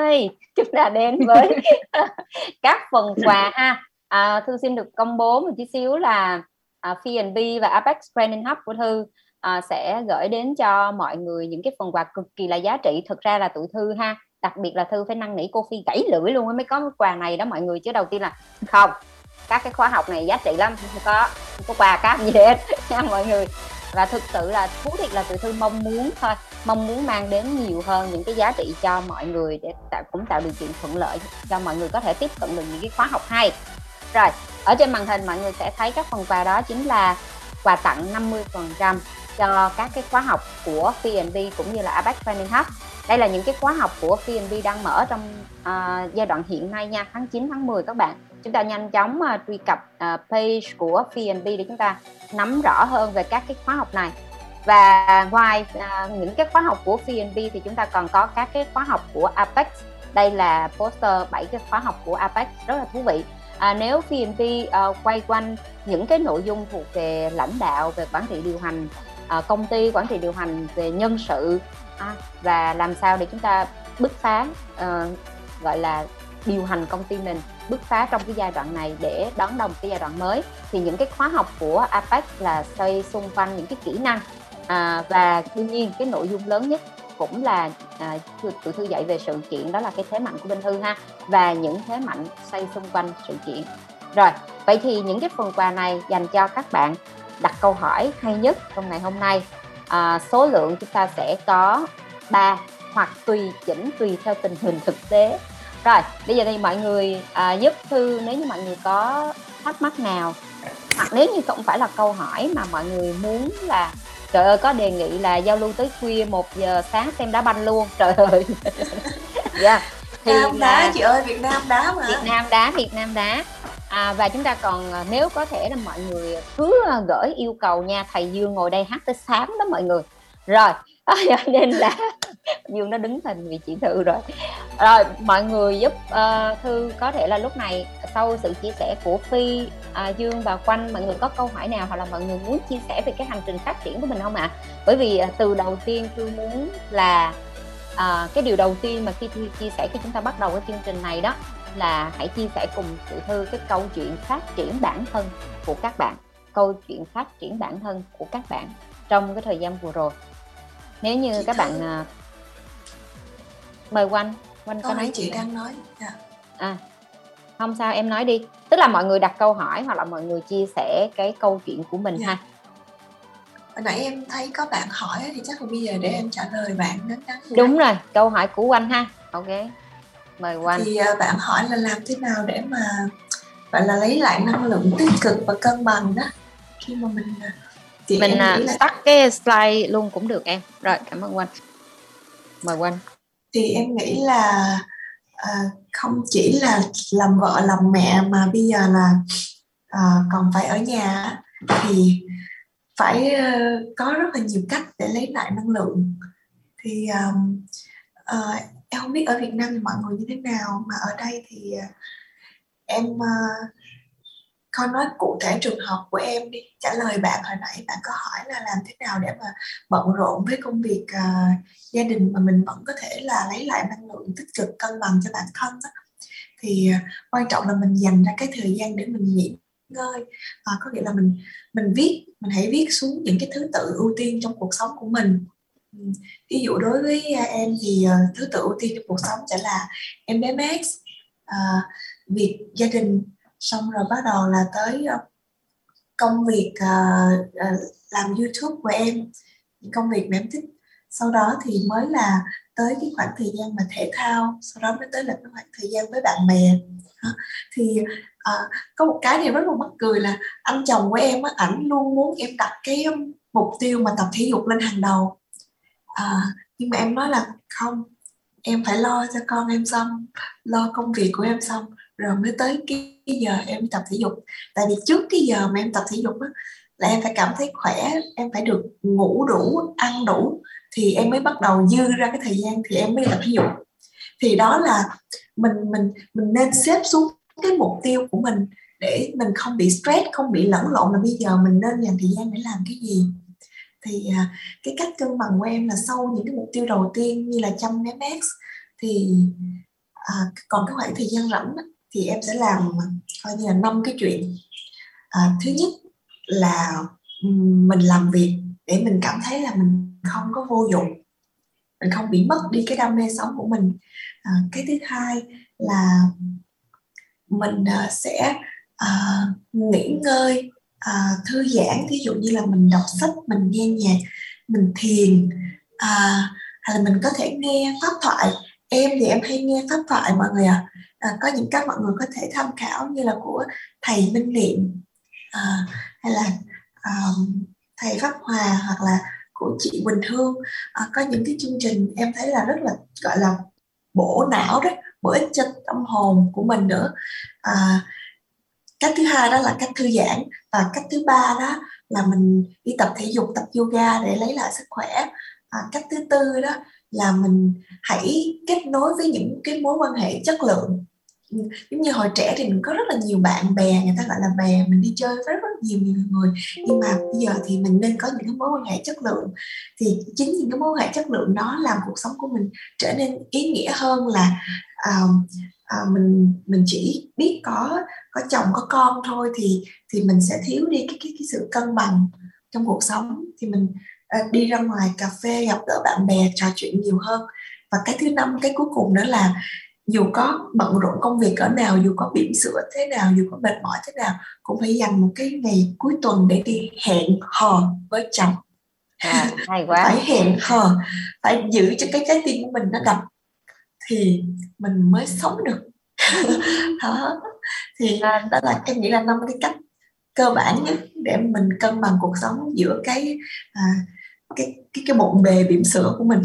ơi, chúng ta đến với các phần quà ha. À, Thư xin được công bố một tí xíu là à, P and B và Apex Training Hub của Thư à, sẽ gửi đến cho mọi người những cái phần quà cực kỳ là giá trị. Thực ra là tụi Thư ha, đặc biệt là Thư phải năn nỉ cô Phi gãy lưỡi luôn mới có cái quà này đó mọi người. Chứ đầu tiên là không, các cái khóa học này giá trị lắm, không có, không có quà cáp gì hết nha mọi người. Và thực sự là thú thiệt là tụi Thư mong muốn thôi, mong muốn mang đến nhiều hơn những cái giá trị cho mọi người để tạo, cũng tạo điều kiện thuận lợi cho mọi người có thể tiếp cận được những cái khóa học hay. Rồi, ở trên màn hình mọi người sẽ thấy các phần quà đó chính là quà tặng năm mươi phần trăm cho các cái khóa học của pê and bê cũng như là Apex Training Hub. Đây là những cái khóa học của pê and bê đang mở trong uh, giai đoạn hiện nay nha, tháng chín, tháng mười các bạn. Chúng ta nhanh chóng uh, truy cập uh, page của pê and bê để chúng ta nắm rõ hơn về các cái khóa học này. Và ngoài uh, những cái khóa học của pê and bê thì chúng ta còn có các cái khóa học của Apex. Đây là poster bảy cái khóa học của Apex rất là thú vị. À, nếu pê and bê uh, quay quanh những cái nội dung thuộc về lãnh đạo, về quản trị điều hành uh, công ty, quản trị điều hành về nhân sự à, và làm sao để chúng ta bứt phá uh, gọi là điều hành công ty mình, bứt phá trong cái giai đoạn này để đón đầu cái giai đoạn mới, thì những cái khóa học của Apex là xoay xung quanh những cái kỹ năng à, và tuy nhiên cái nội dung lớn nhất cũng là à, tụi Thư dạy về sự kiện, đó là cái thế mạnh của bên Thư ha, và những thế mạnh xoay xung quanh sự kiện. Rồi, vậy thì những cái phần quà này dành cho các bạn đặt câu hỏi hay nhất trong ngày hôm nay. À, số lượng chúng ta sẽ có ba hoặc tùy chỉnh tùy theo tình hình thực tế. Rồi, bây giờ thì mọi người à, giúp Thư nếu như mọi người có thắc mắc nào, hoặc nếu như không phải là câu hỏi mà mọi người muốn là trời ơi có đề nghị là giao lưu tới khuya một giờ sáng xem đá banh luôn, trời ơi. Yeah. Thì Nam đá là... chị ơi, Việt Nam đá mà. Việt Nam đá, Việt Nam đá. À, và chúng ta còn nếu có thể là mọi người cứ gửi yêu cầu nha, thầy Dương ngồi đây hát tới sáng đó mọi người. Rồi, nên là Dương nó đứng thành vị chị Thư rồi. Rồi, mọi người giúp uh, Thư có thể là lúc này sau sự chia sẻ của Phi, uh, Dương và Quanh, mọi người có câu hỏi nào hoặc là mọi người muốn chia sẻ về cái hành trình phát triển của mình không ạ? À? Bởi vì uh, từ đầu tiên Thư muốn là uh, cái điều đầu tiên mà khi Thư chia sẻ khi chúng ta bắt đầu cái chương trình này đó là hãy chia sẻ cùng tụi Thư cái câu chuyện phát triển bản thân của các bạn, câu chuyện phát triển bản thân của các bạn trong cái thời gian vừa rồi. Nếu như chị các Thư... bạn mời Quanh, Quanh có nói chị gì? Đang nói à. À, không sao em nói đi. Tức là mọi người đặt câu hỏi hoặc là mọi người chia sẻ cái câu chuyện của mình dạ. Ha. Hồi nãy em thấy có bạn hỏi thì chắc là bây giờ để em trả lời bạn ngắn ngắn. Đúng rồi, câu hỏi của Quanh ha. Ok. Mời Quanh. Thì bạn hỏi là làm thế nào để mà gọi là lấy lại năng lượng tích cực và cân bằng đó khi mà mình Chị mình à, là... tắt cái slide luôn cũng được em. Rồi, cảm ơn Quanh. Mời Quanh. Thì em nghĩ là à, không chỉ là làm vợ làm mẹ mà bây giờ là à, còn phải ở nhà thì phải à, có rất là nhiều cách để lấy lại năng lượng. Thì à, à, em không biết ở Việt Nam thì mọi người như thế nào, mà ở đây thì à, em à, có nói cụ thể trường hợp của em đi, trả lời bạn hồi nãy bạn có hỏi là làm thế nào để mà bận rộn với công việc uh, gia đình mà mình vẫn có thể là lấy lại năng lượng tích cực cân bằng cho bản thân đó. Thì uh, quan trọng là mình dành ra cái thời gian để mình nghỉ ngơi, uh, có nghĩa là mình mình viết, mình hãy viết xuống những cái thứ tự ưu tiên trong cuộc sống của mình. Ví dụ đối với em thì uh, thứ tự ưu tiên trong cuộc sống sẽ là em bé Max, uh, việc gia đình, xong rồi bắt đầu là tới công việc uh, uh, làm YouTube của em, công việc mà em thích. Sau đó thì mới là tới cái khoảng thời gian mà thể thao, sau đó mới tới là cái khoảng thời gian với bạn bè. Thì uh, có một cái này rất là mắc cười là anh chồng của em á, ảnh luôn muốn em đặt cái mục tiêu mà tập thể dục lên hàng đầu. Uh, nhưng mà em nói là không, em phải lo cho con em xong, lo công việc của em xong rồi mới tới cái giờ em tập thể dục. Tại vì trước cái giờ mà em tập thể dục đó, là em phải cảm thấy khỏe, em phải được ngủ đủ, ăn đủ thì em mới bắt đầu dư ra cái thời gian thì em mới tập thể dục. Thì đó là mình mình mình nên xếp xuống cái mục tiêu của mình để mình không bị stress, không bị lẫn lộn là bây giờ mình nên dành thời gian để làm cái gì. Thì cái cách cân bằng của em là sau những cái mục tiêu đầu tiên như là chăm bé Max thì à, còn cái khoảng thời gian rảnh đó, thì em sẽ làm coi như là năm cái chuyện. À, thứ nhất là mình làm việc để mình cảm thấy là mình không có vô dụng, mình không bị mất đi cái đam mê sống của mình. À, cái thứ hai là mình sẽ à, nghỉ ngơi, à, thư giãn, ví dụ như là mình đọc sách, mình nghe nhạc, mình thiền, à, hay là mình có thể nghe pháp thoại. Em thì em hay nghe pháp thoại mọi người ạ. À. À, có những cách mọi người có thể tham khảo như là của thầy Minh Niệm, à, hay là à, thầy Pháp Hòa, hoặc là của chị Quỳnh Hương. À, có những cái chương trình em thấy là rất là gọi là bổ não đó, bổ ích cho tâm hồn của mình nữa. À, cách thứ hai đó là cách thư giãn, và cách thứ ba đó là mình đi tập thể dục, tập yoga để lấy lại sức khỏe. À, cách thứ tư đó là mình hãy kết nối với những cái mối quan hệ chất lượng. Giống như hồi trẻ thì mình có rất là nhiều bạn bè, người ta gọi là bè, mình đi chơi với rất nhiều người, nhưng mà bây giờ thì mình nên có những cái mối quan hệ chất lượng. Thì chính những cái mối quan hệ chất lượng đó làm cuộc sống của mình trở nên ý nghĩa hơn là à, à, mình mình chỉ biết có có chồng có con thôi thì thì mình sẽ thiếu đi cái cái, cái sự cân bằng trong cuộc sống. Thì mình đi ra ngoài cà phê gặp gỡ bạn bè, trò chuyện nhiều hơn. Và cái thứ năm, cái cuối cùng nữa là dù có bận rộn công việc cỡ nào, dù có bỉm sữa thế nào, dù có mệt mỏi thế nào, cũng phải dành một cái ngày cuối tuần để đi hẹn hò với chồng. À, hay quá. Phải hẹn hò, phải giữ cho cái trái tim của mình nó đập thì mình mới sống được. Đó. Thì đó là em nghĩ là năm cái cách cơ bản nhất để mình cân bằng cuộc sống giữa cái à, cái cái cái bộn bề bỉm sữa của mình.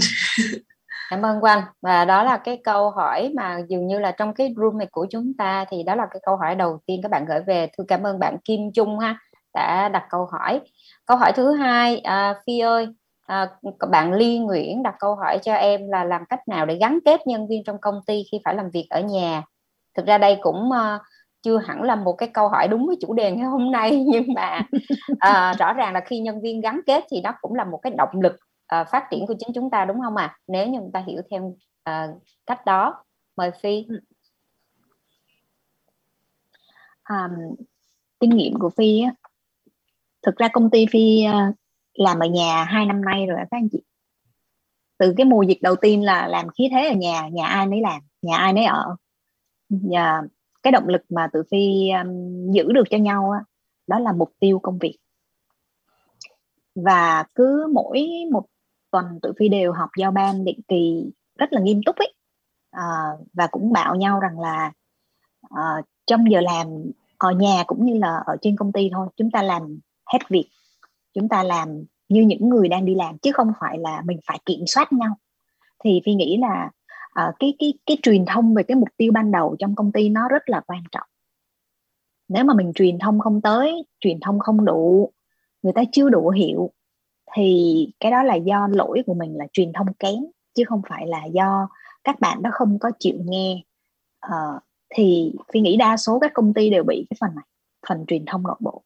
Cảm ơn Quang. Và đó là cái câu hỏi mà dường như là trong cái room này của chúng ta thì đó là cái câu hỏi đầu tiên các bạn gửi về. Thưa cảm ơn bạn Kim Trung ha đã đặt câu hỏi. Câu hỏi thứ hai, à, Phi ơi, à, bạn Ly Nguyễn đặt câu hỏi cho em là làm cách nào để gắn kết nhân viên trong công ty khi phải làm việc ở nhà. Thực ra đây cũng à, chưa hẳn là một cái câu hỏi đúng với chủ đề ngày hôm nay, nhưng mà à, rõ ràng là khi nhân viên gắn kết thì đó cũng là một cái động lực à, phát triển của chính chúng ta, đúng không ạ? À? Nếu như chúng ta hiểu theo à, cách đó. Mời Phi. À, kinh nghiệm của Phi á, thực ra công ty Phi làm ở nhà hai năm nay rồi các anh chị. Từ cái mùa dịch đầu tiên là làm khí thế ở nhà, nhà ai nấy làm, nhà ai nấy ở. Và cái động lực mà tụi Phi giữ được cho nhau đó là mục tiêu công việc. Và cứ mỗi một tuần tụi Phi đều họp giao ban định kỳ rất là nghiêm túc ấy. À, và cũng bảo nhau rằng là à, trong giờ làm ở nhà cũng như là ở trên công ty thôi, chúng ta làm hết việc, chúng ta làm như những người đang đi làm, chứ không phải là mình phải kiểm soát nhau. Thì Phi nghĩ là uh, cái, cái, cái truyền thông về cái mục tiêu ban đầu trong công ty nó rất là quan trọng. Nếu mà mình truyền thông không tới, truyền thông không đủ, người ta chưa đủ hiểu, thì cái đó là do lỗi của mình là truyền thông kém, chứ không phải là do các bạn đó không có chịu nghe. uh, Thì Phi nghĩ đa số các công ty đều bị cái phần này, phần truyền thông nội bộ,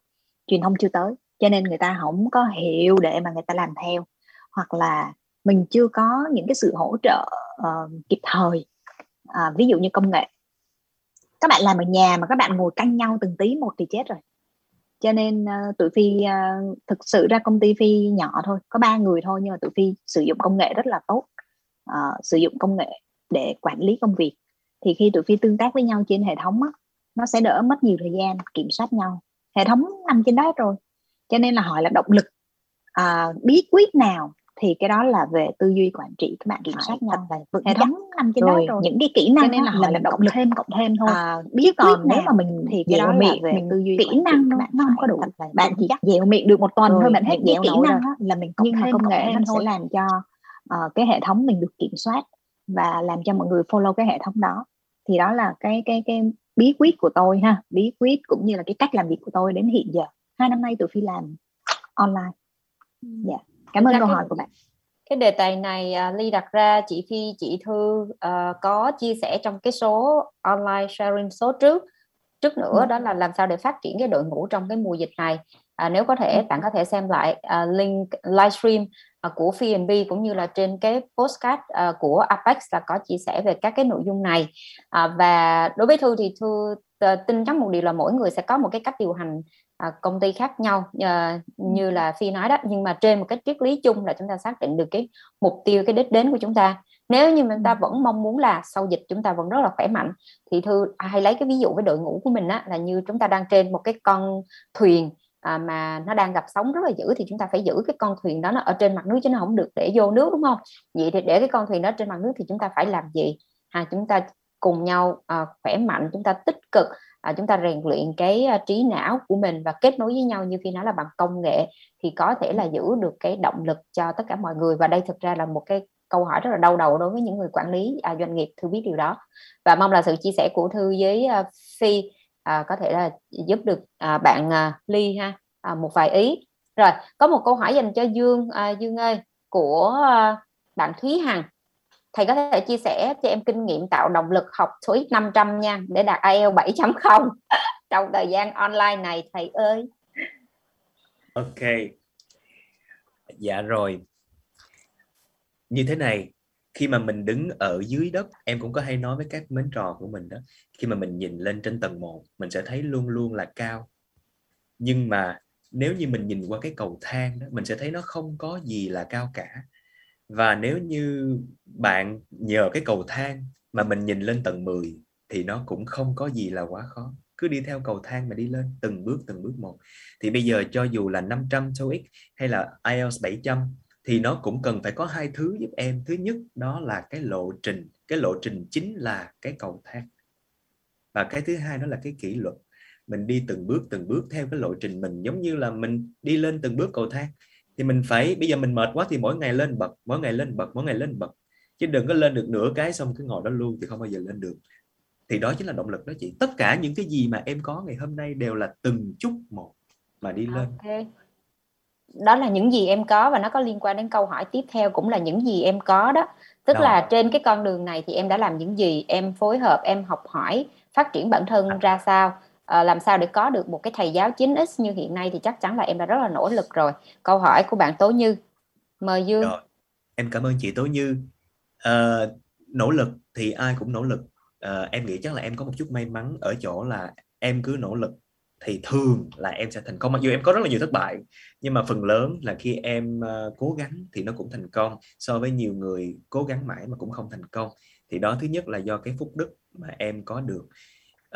truyền thông chưa tới, cho nên người ta không có hiểu để mà người ta làm theo, hoặc là mình chưa có những cái sự hỗ trợ uh, kịp thời. uh, Ví dụ như công nghệ, các bạn làm ở nhà mà các bạn ngồi canh nhau từng tí một thì chết rồi. Cho nên uh, tụi Phi uh, thực sự ra công ty Phi nhỏ thôi, có ba người thôi, nhưng mà tụi Phi sử dụng công nghệ rất là tốt. uh, Sử dụng công nghệ để quản lý công việc, thì khi tụi Phi tương tác với nhau trên hệ thống á, nó sẽ đỡ mất nhiều thời gian kiểm soát nhau. Hệ thống nằm trên đó rồi. Cho nên là hỏi là động lực à, bí quyết nào, thì cái đó là về tư duy quản trị. Các bạn kiểm soát nhau và vững chắc nằm trên rồi, đó rồi. Những cái kỹ năng, cho nên là hỏi là, là động lực thêm cộng thêm thôi. À, bí quyết nếu mà mình thì cái đó miệng về mình tư duy kỹ năng đâu, nó không có đủ. Bạn chỉ dẻo miệng được một tuần rồi, thôi, bạn hết dẻo kỹ năng đó, là mình cộng nhưng thêm công nghệ thêm thôi, sẽ làm cho uh, cái hệ thống mình được kiểm soát và làm cho mọi người follow cái hệ thống đó. Thì đó là cái cái cái bí quyết của tôi ha, bí quyết cũng như là cái cách làm việc của tôi đến hiện giờ. Hai năm nay tụi Phi làm online. Dạ, yeah. Cảm ơn câu hỏi của bạn. Cái đề tài này Ly đặt ra, chị Phi, chị Thư uh, có chia sẻ trong cái số online sharing số trước trước nữa, ừ. Đó là làm sao để phát triển cái đội ngũ trong cái mùa dịch này. À, nếu có thể, ừ. Bạn có thể xem lại uh, link livestream uh, của P and B cũng như là trên cái podcast uh, của Apex là có chia sẻ về các cái nội dung này. Uh, và đối với Thư thì Thư uh, tin chắc một điều là mỗi người sẽ có một cái cách điều hành uh, công ty khác nhau, uh, như là Phi nói đó. Nhưng mà trên một cái triết lý chung là chúng ta xác định được cái mục tiêu, cái đích đến của chúng ta. Nếu như chúng ta vẫn mong muốn là sau dịch chúng ta vẫn rất là khỏe mạnh, thì Thư hay lấy cái ví dụ với đội ngũ của mình á, là như chúng ta đang trên một cái con thuyền À, mà nó đang gặp sóng rất là dữ, thì chúng ta phải giữ cái con thuyền đó nó ở trên mặt nước, chứ nó không được để vô nước, đúng không? Vậy thì để cái con thuyền đó trên mặt nước thì chúng ta phải làm gì? À, chúng ta cùng nhau à, khỏe mạnh, chúng ta tích cực, à, chúng ta rèn luyện cái à, trí não của mình và kết nối với nhau như khi nói là bằng công nghệ, thì có thể là giữ được cái động lực cho tất cả mọi người. Và đây thực ra là một cái câu hỏi rất là đau đầu đối với những người quản lý à, doanh nghiệp. Thư biết điều đó và mong là sự chia sẻ của Thư với à, Phi À, có thể là giúp được à, bạn à, Ly ha à, một vài ý. Rồi có một câu hỏi dành cho Dương à, Dương ơi, của à, bạn Thúy Hằng. Thầy có thể chia sẻ cho em kinh nghiệm tạo động lực học TOEIC năm trăm nha, để đạt ai eo bảy chấm không trong thời gian online này thầy ơi. Ok, dạ rồi. Như thế này, khi mà mình đứng ở dưới đất, em cũng có hay nói với các mến trò của mình đó, khi mà mình nhìn lên trên tầng một, mình sẽ thấy luôn luôn là cao. Nhưng mà nếu như mình nhìn qua cái cầu thang đó, mình sẽ thấy nó không có gì là cao cả. Và nếu như bạn nhờ cái cầu thang mà mình nhìn lên tầng mười thì nó cũng không có gì là quá khó. Cứ đi theo cầu thang mà đi lên từng bước từng bước một. Thì bây giờ cho dù là năm trăm TOEIC hay là ai eo bảy trăm thì nó cũng cần phải có hai thứ giúp em. Thứ nhất đó là cái lộ trình. Cái lộ trình chính là cái cầu thang. Và cái thứ hai đó là cái kỷ luật. Mình đi từng bước từng bước theo cái lộ trình mình, giống như là mình đi lên từng bước cầu thang. Thì mình phải, bây giờ mình mệt quá thì mỗi ngày lên bậc, mỗi ngày lên bậc, mỗi ngày lên bậc. Chứ đừng có lên được nửa cái xong cứ ngồi đó luôn thì không bao giờ lên được. Thì đó chính là động lực đó chị. Tất cả những cái gì mà em có ngày hôm nay đều là từng chút một mà đi lên. Okay. Đó là những gì em có và nó có liên quan đến câu hỏi tiếp theo cũng là những gì em có đó. Tức đó. Là trên cái con đường này thì em đã làm những gì, em phối hợp, em học hỏi, phát triển bản thân à. ra sao. À, làm sao để có được một cái thầy giáo chín x như hiện nay thì chắc chắn là em đã rất là nỗ lực rồi. Câu hỏi của bạn Tố Như. Mời Dương. Rồi. Em cảm ơn chị Tố Như. À, nỗ lực thì ai cũng nỗ lực. À, em nghĩ chắc là em có một chút may mắn ở chỗ là em cứ nỗ lực thì thường là em sẽ thành công. Mặc dù em có rất là nhiều thất bại, nhưng mà phần lớn là khi em uh, cố gắng thì nó cũng thành công, so với nhiều người cố gắng mãi mà cũng không thành công. Thì đó, thứ nhất là do cái phúc đức mà em có được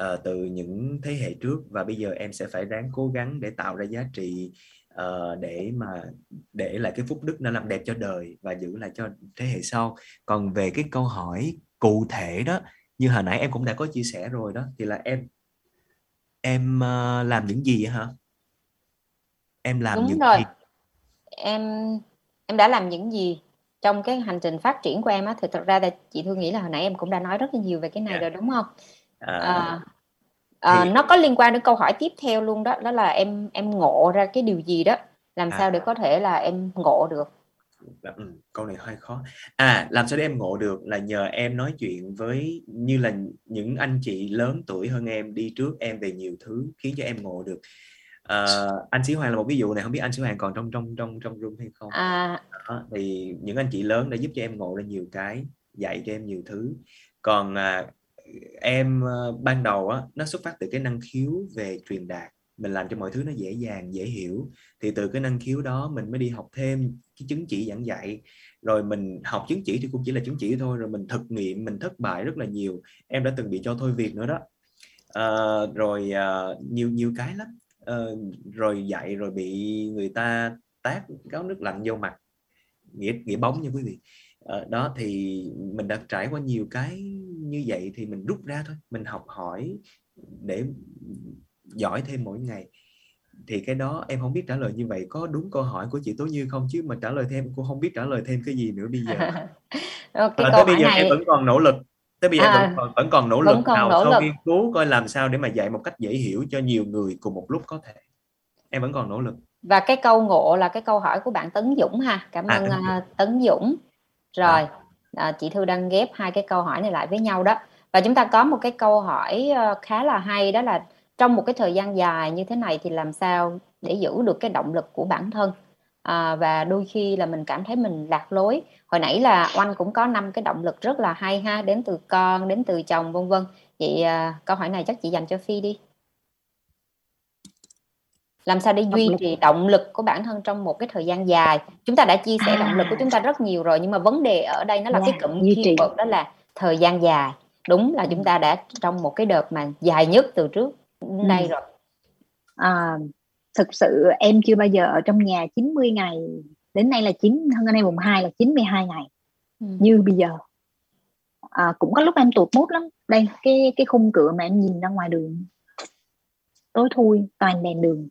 uh, từ những thế hệ trước, và bây giờ em sẽ phải ráng cố gắng để tạo ra giá trị uh, để mà để lại cái phúc đức nó làm đẹp cho đời và giữ lại cho thế hệ sau. Còn về cái câu hỏi cụ thể đó, như hồi nãy em cũng đã có chia sẻ rồi đó, thì là em em uh, làm những gì vậy hả? Em làm Đúng những rồi. gì? Em em đã làm những gì trong cái hành trình phát triển của em á? Thì thật ra là chị Thư nghĩ là hồi nãy em cũng đã nói rất là nhiều về cái này yeah. rồi đúng không? À, à, à, thì... Nó có liên quan đến câu hỏi tiếp theo luôn đó, đó là em em ngộ ra cái điều gì đó, làm à. sao để có thể là em ngộ được. Câu này hơi khó. À, làm sao để em ngộ được là nhờ em nói chuyện với như là những anh chị lớn tuổi hơn em đi trước em về nhiều thứ khiến cho em ngộ được. À, anh Sĩ Hoàng là một ví dụ này, không biết anh Sĩ Hoàng còn trong trong trong trong room hay không. À. À, thì những anh chị lớn đã giúp cho em ngộ ra nhiều cái, dạy cho em nhiều thứ. Còn à, em ban đầu á, nó xuất phát từ cái năng khiếu về truyền đạt. Mình làm cho mọi thứ nó dễ dàng, dễ hiểu. Thì từ cái năng khiếu đó mình mới đi học thêm cái chứng chỉ giảng dạy. Rồi mình học chứng chỉ thì cũng chỉ là chứng chỉ thôi. Rồi mình thực nghiệm, mình thất bại rất là nhiều. Em đã từng bị cho thôi việc nữa đó. À, rồi à, nhiều nhiều cái lắm. À, rồi dạy rồi bị người ta tát cáo nước lạnh vô mặt. Nghĩa, nghĩa bóng nha quý vị. À, đó thì mình đã trải qua nhiều cái như vậy thì mình rút ra thôi. Mình học hỏi để... giỏi thêm mỗi ngày. Thì cái đó em không biết trả lời như vậy có đúng câu hỏi của chị Tố Như không, chứ mà trả lời thêm cũng không biết trả lời thêm cái gì nữa bây giờ. Ờ, cái à, tới bây giờ này... em vẫn còn nỗ lực. Tới bây giờ à, vẫn, còn, vẫn còn nỗ lực còn nào nỗ sau nghiên cứu coi làm sao để mà dạy một cách dễ hiểu cho nhiều người cùng một lúc có thể. Em vẫn còn nỗ lực. Và cái câu ngộ là cái câu hỏi của bạn Tấn Dũng ha. Cảm ơn à, Tấn, Tấn Dũng. Rồi, à. À, chị Thư đang ghép hai cái câu hỏi này lại với nhau đó. Và chúng ta có một cái câu hỏi khá là hay, đó là trong một cái thời gian dài như thế này thì làm sao để giữ được cái động lực của bản thân, à, và đôi khi là mình cảm thấy mình lạc lối. Hồi nãy là Oanh cũng có năm cái động lực rất là hay ha, đến từ con, đến từ chồng, vân vân. Vậy à, câu hỏi này chắc chị dành cho Phi đi. Làm sao để duy trì động lực của bản thân trong một cái thời gian dài? Chúng ta đã chia sẻ động lực của chúng ta rất nhiều rồi, nhưng mà vấn đề ở đây nó là cái cụm keyword đó là thời gian dài. Đúng là chúng ta đã trong một cái đợt mà dài nhất từ trước đây rồi. À, thực sự em chưa bao giờ ở trong nhà chín mươi ngày, đến nay là chín, hơn nay mùng hai là chín mươi hai ngày. Ừ. Như bây giờ. À, cũng có lúc em tụt mút lắm. Đây cái cái khung cửa mà em nhìn ra ngoài đường. Tối thui, toàn đèn đường.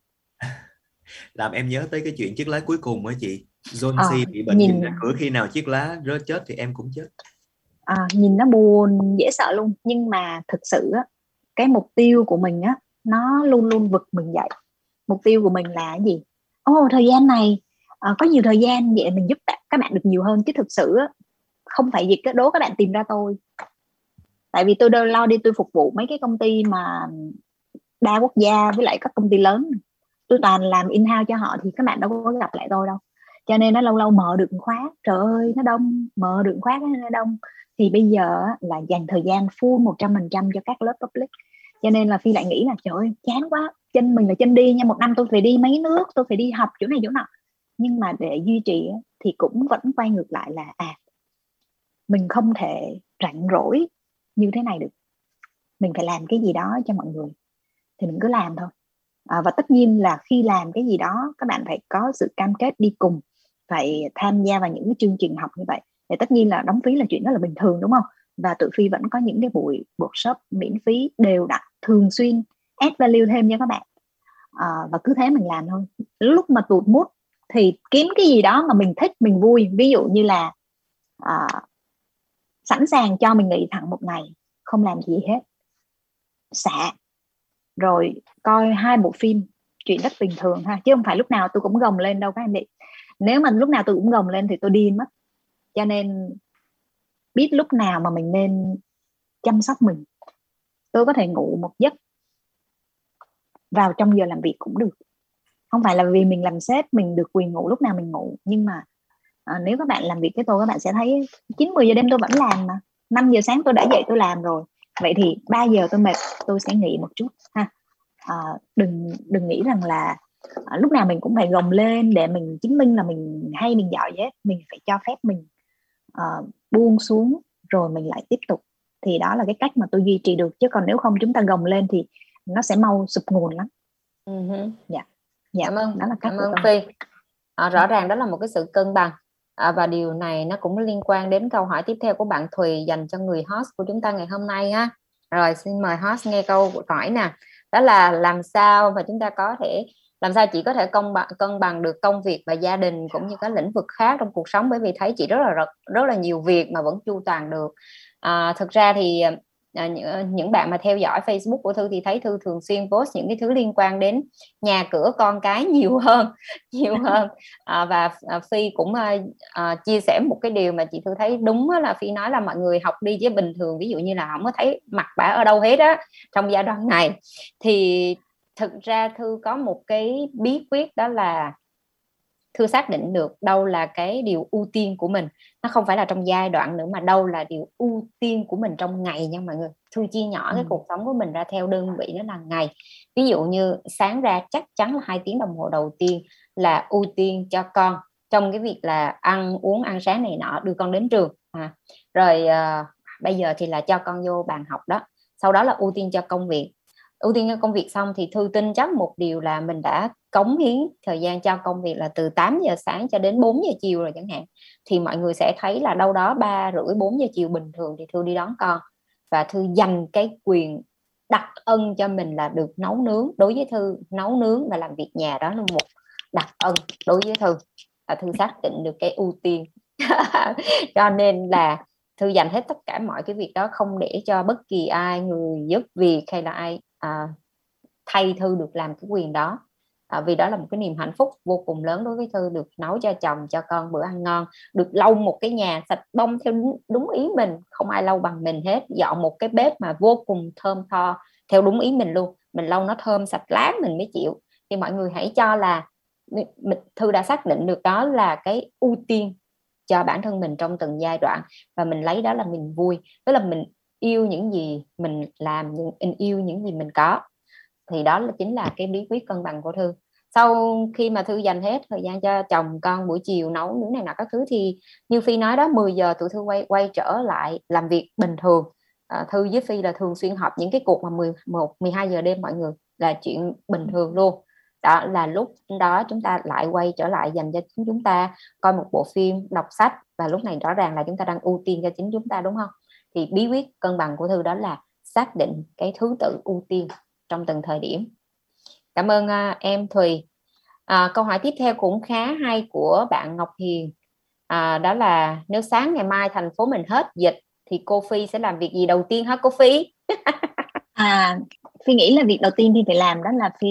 Làm em nhớ tới cái chuyện chiếc lá cuối cùng á chị. John à, C. bị bệnh nhìn ra cửa, khi nào chiếc lá rớt chết thì em cũng chết. À, nhìn nó buồn dễ sợ luôn, nhưng mà thực sự á, cái mục tiêu của mình á, nó luôn luôn vực mình dậy. Mục tiêu của mình là cái gì? Ồ, oh, thời gian này à, có nhiều thời gian, vậy mình giúp các bạn được nhiều hơn. Chứ thực sự á, không phải việc đố các bạn tìm ra tôi. Tại vì tôi đều lo đi, tôi phục vụ mấy cái công ty mà đa quốc gia với lại các công ty lớn. Tôi toàn làm in-house cho họ thì các bạn đâu có gặp lại tôi đâu. Cho nên nó lâu lâu mở được khóa, trời ơi nó đông, mở được khóa nó đông. Thì bây giờ là dành thời gian full một trăm phần trăm cho các lớp public. Cho nên là Phi lại nghĩ là trời ơi chán quá, chân mình là chân đi nha, một năm tôi phải đi mấy nước, tôi phải đi học chỗ này chỗ nọ. Nhưng mà để duy trì thì cũng vẫn quay ngược lại là à, mình không thể rảnh rỗi như thế này được, mình phải làm cái gì đó cho mọi người, thì mình cứ làm thôi. À, và tất nhiên là khi làm cái gì đó các bạn phải có sự cam kết đi cùng, phải tham gia vào những cái chương trình học như vậy. Thì tất nhiên là đóng phí là chuyện đó là bình thường, đúng không? Và tụi Phi vẫn có những cái buổi workshop miễn phí đều đặn, thường xuyên add value thêm cho các bạn. À, và cứ thế mình làm thôi. Lúc mà tụt mút thì kiếm cái gì đó mà mình thích, mình vui. Ví dụ như là à, sẵn sàng cho mình nghỉ thẳng một ngày, không làm gì hết, xả, rồi coi hai bộ phim, chuyện rất bình thường ha. Chứ không phải lúc nào tôi cũng gồng lên đâu các anh chị. Nếu mà lúc nào tôi cũng gồng lên thì tôi điên mất. Cho nên biết lúc nào mà mình nên chăm sóc mình. Tôi có thể ngủ một giấc vào trong giờ làm việc cũng được. Không phải là vì mình làm sếp mình được quyền ngủ lúc nào mình ngủ. Nhưng mà à, nếu các bạn làm việc với tôi, các bạn sẽ thấy chín mười giờ đêm tôi vẫn làm mà. năm giờ sáng tôi đã dậy tôi làm rồi. Vậy thì ba giờ tôi mệt, tôi sẽ nghỉ một chút ha. À, đừng, đừng nghĩ rằng là à, lúc nào mình cũng phải gồng lên để mình chứng minh là mình hay, mình giỏi hết. Mình phải cho phép mình à, buông xuống rồi mình lại tiếp tục. Thì đó là cái cách mà tôi duy trì được. Chứ còn nếu không chúng ta gồng lên thì nó sẽ mau sụp nguồn lắm. Uh-huh. Dạ. Dạ, cảm ơn, đó là cách cảm ơn Phi. À, rõ ràng đó là một cái sự cân bằng. À, và điều này nó cũng liên quan đến câu hỏi tiếp theo của bạn Thùy dành cho người host của chúng ta ngày hôm nay ha. Rồi xin mời host nghe câu hỏi nè. Đó là làm sao mà chúng ta có thể, làm sao chị có thể công bằng, cân bằng được công việc và gia đình cũng như các lĩnh vực khác trong cuộc sống, bởi vì thấy chị rất là rất là nhiều việc mà vẫn chu toàn được. À, thực ra thì à, những bạn mà theo dõi Facebook của Thư thì thấy Thư thường xuyên post những cái thứ liên quan đến nhà cửa con cái nhiều hơn nhiều hơn à, và à, Phi cũng à, à, chia sẻ một cái điều mà chị Thư thấy đúng là Phi nói là mọi người học đi với bình thường, ví dụ như là không có thấy mặt bả ở đâu hết á trong giai đoạn này. Thì thực ra Thư có một cái bí quyết, đó là Thư xác định được đâu là cái điều ưu tiên của mình. Nó không phải là trong giai đoạn nữa mà đâu là điều ưu tiên của mình trong ngày nha mọi người. Thư chia nhỏ ừ. cái cuộc sống của mình ra theo đơn vị, đó là ngày. Ví dụ như sáng ra chắc chắn là hai tiếng đồng hồ đầu tiên là ưu tiên cho con, trong cái việc là ăn uống, ăn sáng này nọ, đưa con đến trường à. Rồi à, bây giờ thì là cho con vô bàn học đó. Sau đó là ưu tiên cho công việc. Ưu tiên cho công việc xong thì Thư tin chắc một điều là mình đã cống hiến thời gian cho công việc là từ tám giờ sáng cho đến bốn giờ chiều rồi chẳng hạn. Thì mọi người sẽ thấy là đâu đó ba rưỡi bốn giờ chiều bình thường thì Thư đi đón con. Và Thư dành cái quyền đặc ân cho mình là được nấu nướng. Đối với Thư, nấu nướng và làm việc nhà đó là một đặc ân đối với Thư. Và Thư xác định được cái ưu tiên. Cho nên là Thư dành hết tất cả mọi cái việc đó, không để cho bất kỳ ai, người giúp việc hay là ai à, thay Thư được làm cái quyền đó. À, vì đó là một cái niềm hạnh phúc vô cùng lớn đối với Thư, được nấu cho chồng, cho con bữa ăn ngon, được lau một cái nhà sạch bông theo đúng, đúng ý mình, không ai lau bằng mình hết, dọn một cái bếp mà vô cùng thơm tho theo đúng ý mình luôn, mình lau nó thơm sạch láng mình mới chịu. Thì mọi người hãy cho là mình, Thư đã xác định được đó là cái ưu tiên cho bản thân mình trong từng giai đoạn, và mình lấy đó là mình vui, tức là mình yêu những gì mình làm, mình yêu những gì mình có. Thì đó là chính là cái bí quyết cân bằng của Thư. Sau khi mà Thư dành hết thời gian cho chồng con, buổi chiều nấu nướng này nọ các thứ, thì như Phi nói đó, mười giờ tụi Thư quay quay trở lại làm việc bình thường. À, Thư với Phi là thường xuyên họp những cái cuộc mà mười một, mười hai giờ đêm mọi người, là chuyện bình thường luôn. Đó là lúc đó chúng ta lại quay trở lại dành cho chính chúng ta, coi một bộ phim, đọc sách, và lúc này rõ ràng là chúng ta đang ưu tiên cho chính chúng ta, đúng không? Thì bí quyết cân bằng của Thư đó là xác định cái thứ tự ưu tiên trong từng thời điểm. Cảm ơn uh, em Thùy. À, câu hỏi tiếp theo cũng khá hay của bạn Ngọc Hiền. À, đó là nếu sáng ngày mai thành phố mình hết dịch thì cô Phi sẽ làm việc gì đầu tiên hả cô Phi? À, Phi nghĩ là việc đầu tiên Phi phải làm đó là Phi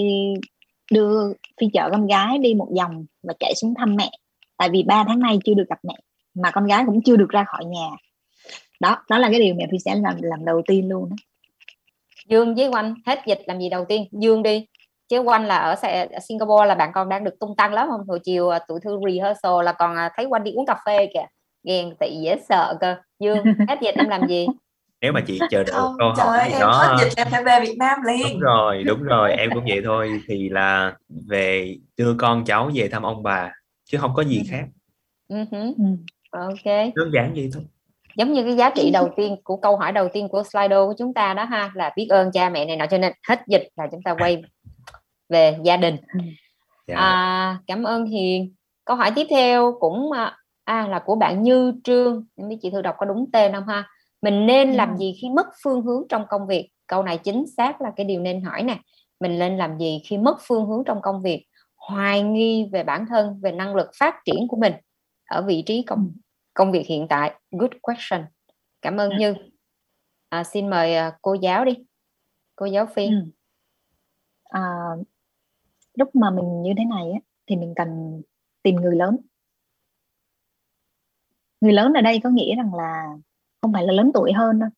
đưa Phi chở con gái đi một vòng và chạy xuống thăm mẹ. Tại vì ba tháng nay chưa được gặp mẹ, mà con gái cũng chưa được ra khỏi nhà. Đó, đó là cái điều mẹ Phi sẽ làm, làm đầu tiên luôn đó. Dương với Oanh hết dịch làm gì đầu tiên? Dương đi, chứ Oanh là ở Singapore là bạn còn đang được tung tăng lắm. Hôm hồi chiều tụi Thư rehearsal là còn thấy Oanh đi uống cà phê kìa, ghen tị dễ sợ cơ. Dương hết dịch em làm gì? Nếu mà chị chờ đợi câu hỏi em đó, hết dịch em phải về Việt Nam liền. Đúng rồi, đúng rồi, em cũng vậy thôi. Thì là về đưa con cháu về thăm ông bà, chứ không có gì khác. Ok, đơn giản vậy thôi. giống như cái giá trị đầu tiên của câu hỏi đầu tiên của Slido của chúng ta đó ha, là biết ơn cha mẹ này nọ, cho nên hết dịch là chúng ta quay về gia đình. À, cảm ơn Hiền. Câu hỏi tiếp theo cũng à, là của bạn Như Trương, không biết chị Thư đọc có đúng tên không ha. Mình nên làm gì khi mất phương hướng trong công việc? Câu này chính xác là cái điều nên hỏi nè. Mình nên làm gì khi mất phương hướng trong công việc, hoài nghi về bản thân, về năng lực phát triển của mình ở vị trí công, công việc hiện tại? Good question. Cảm ơn Như. À, xin mời cô giáo đi, cô giáo Phi. À, lúc mà mình như thế này thì mình cần tìm người lớn. Người lớn ở đây có nghĩa rằng là không phải là lớn tuổi hơn đâu,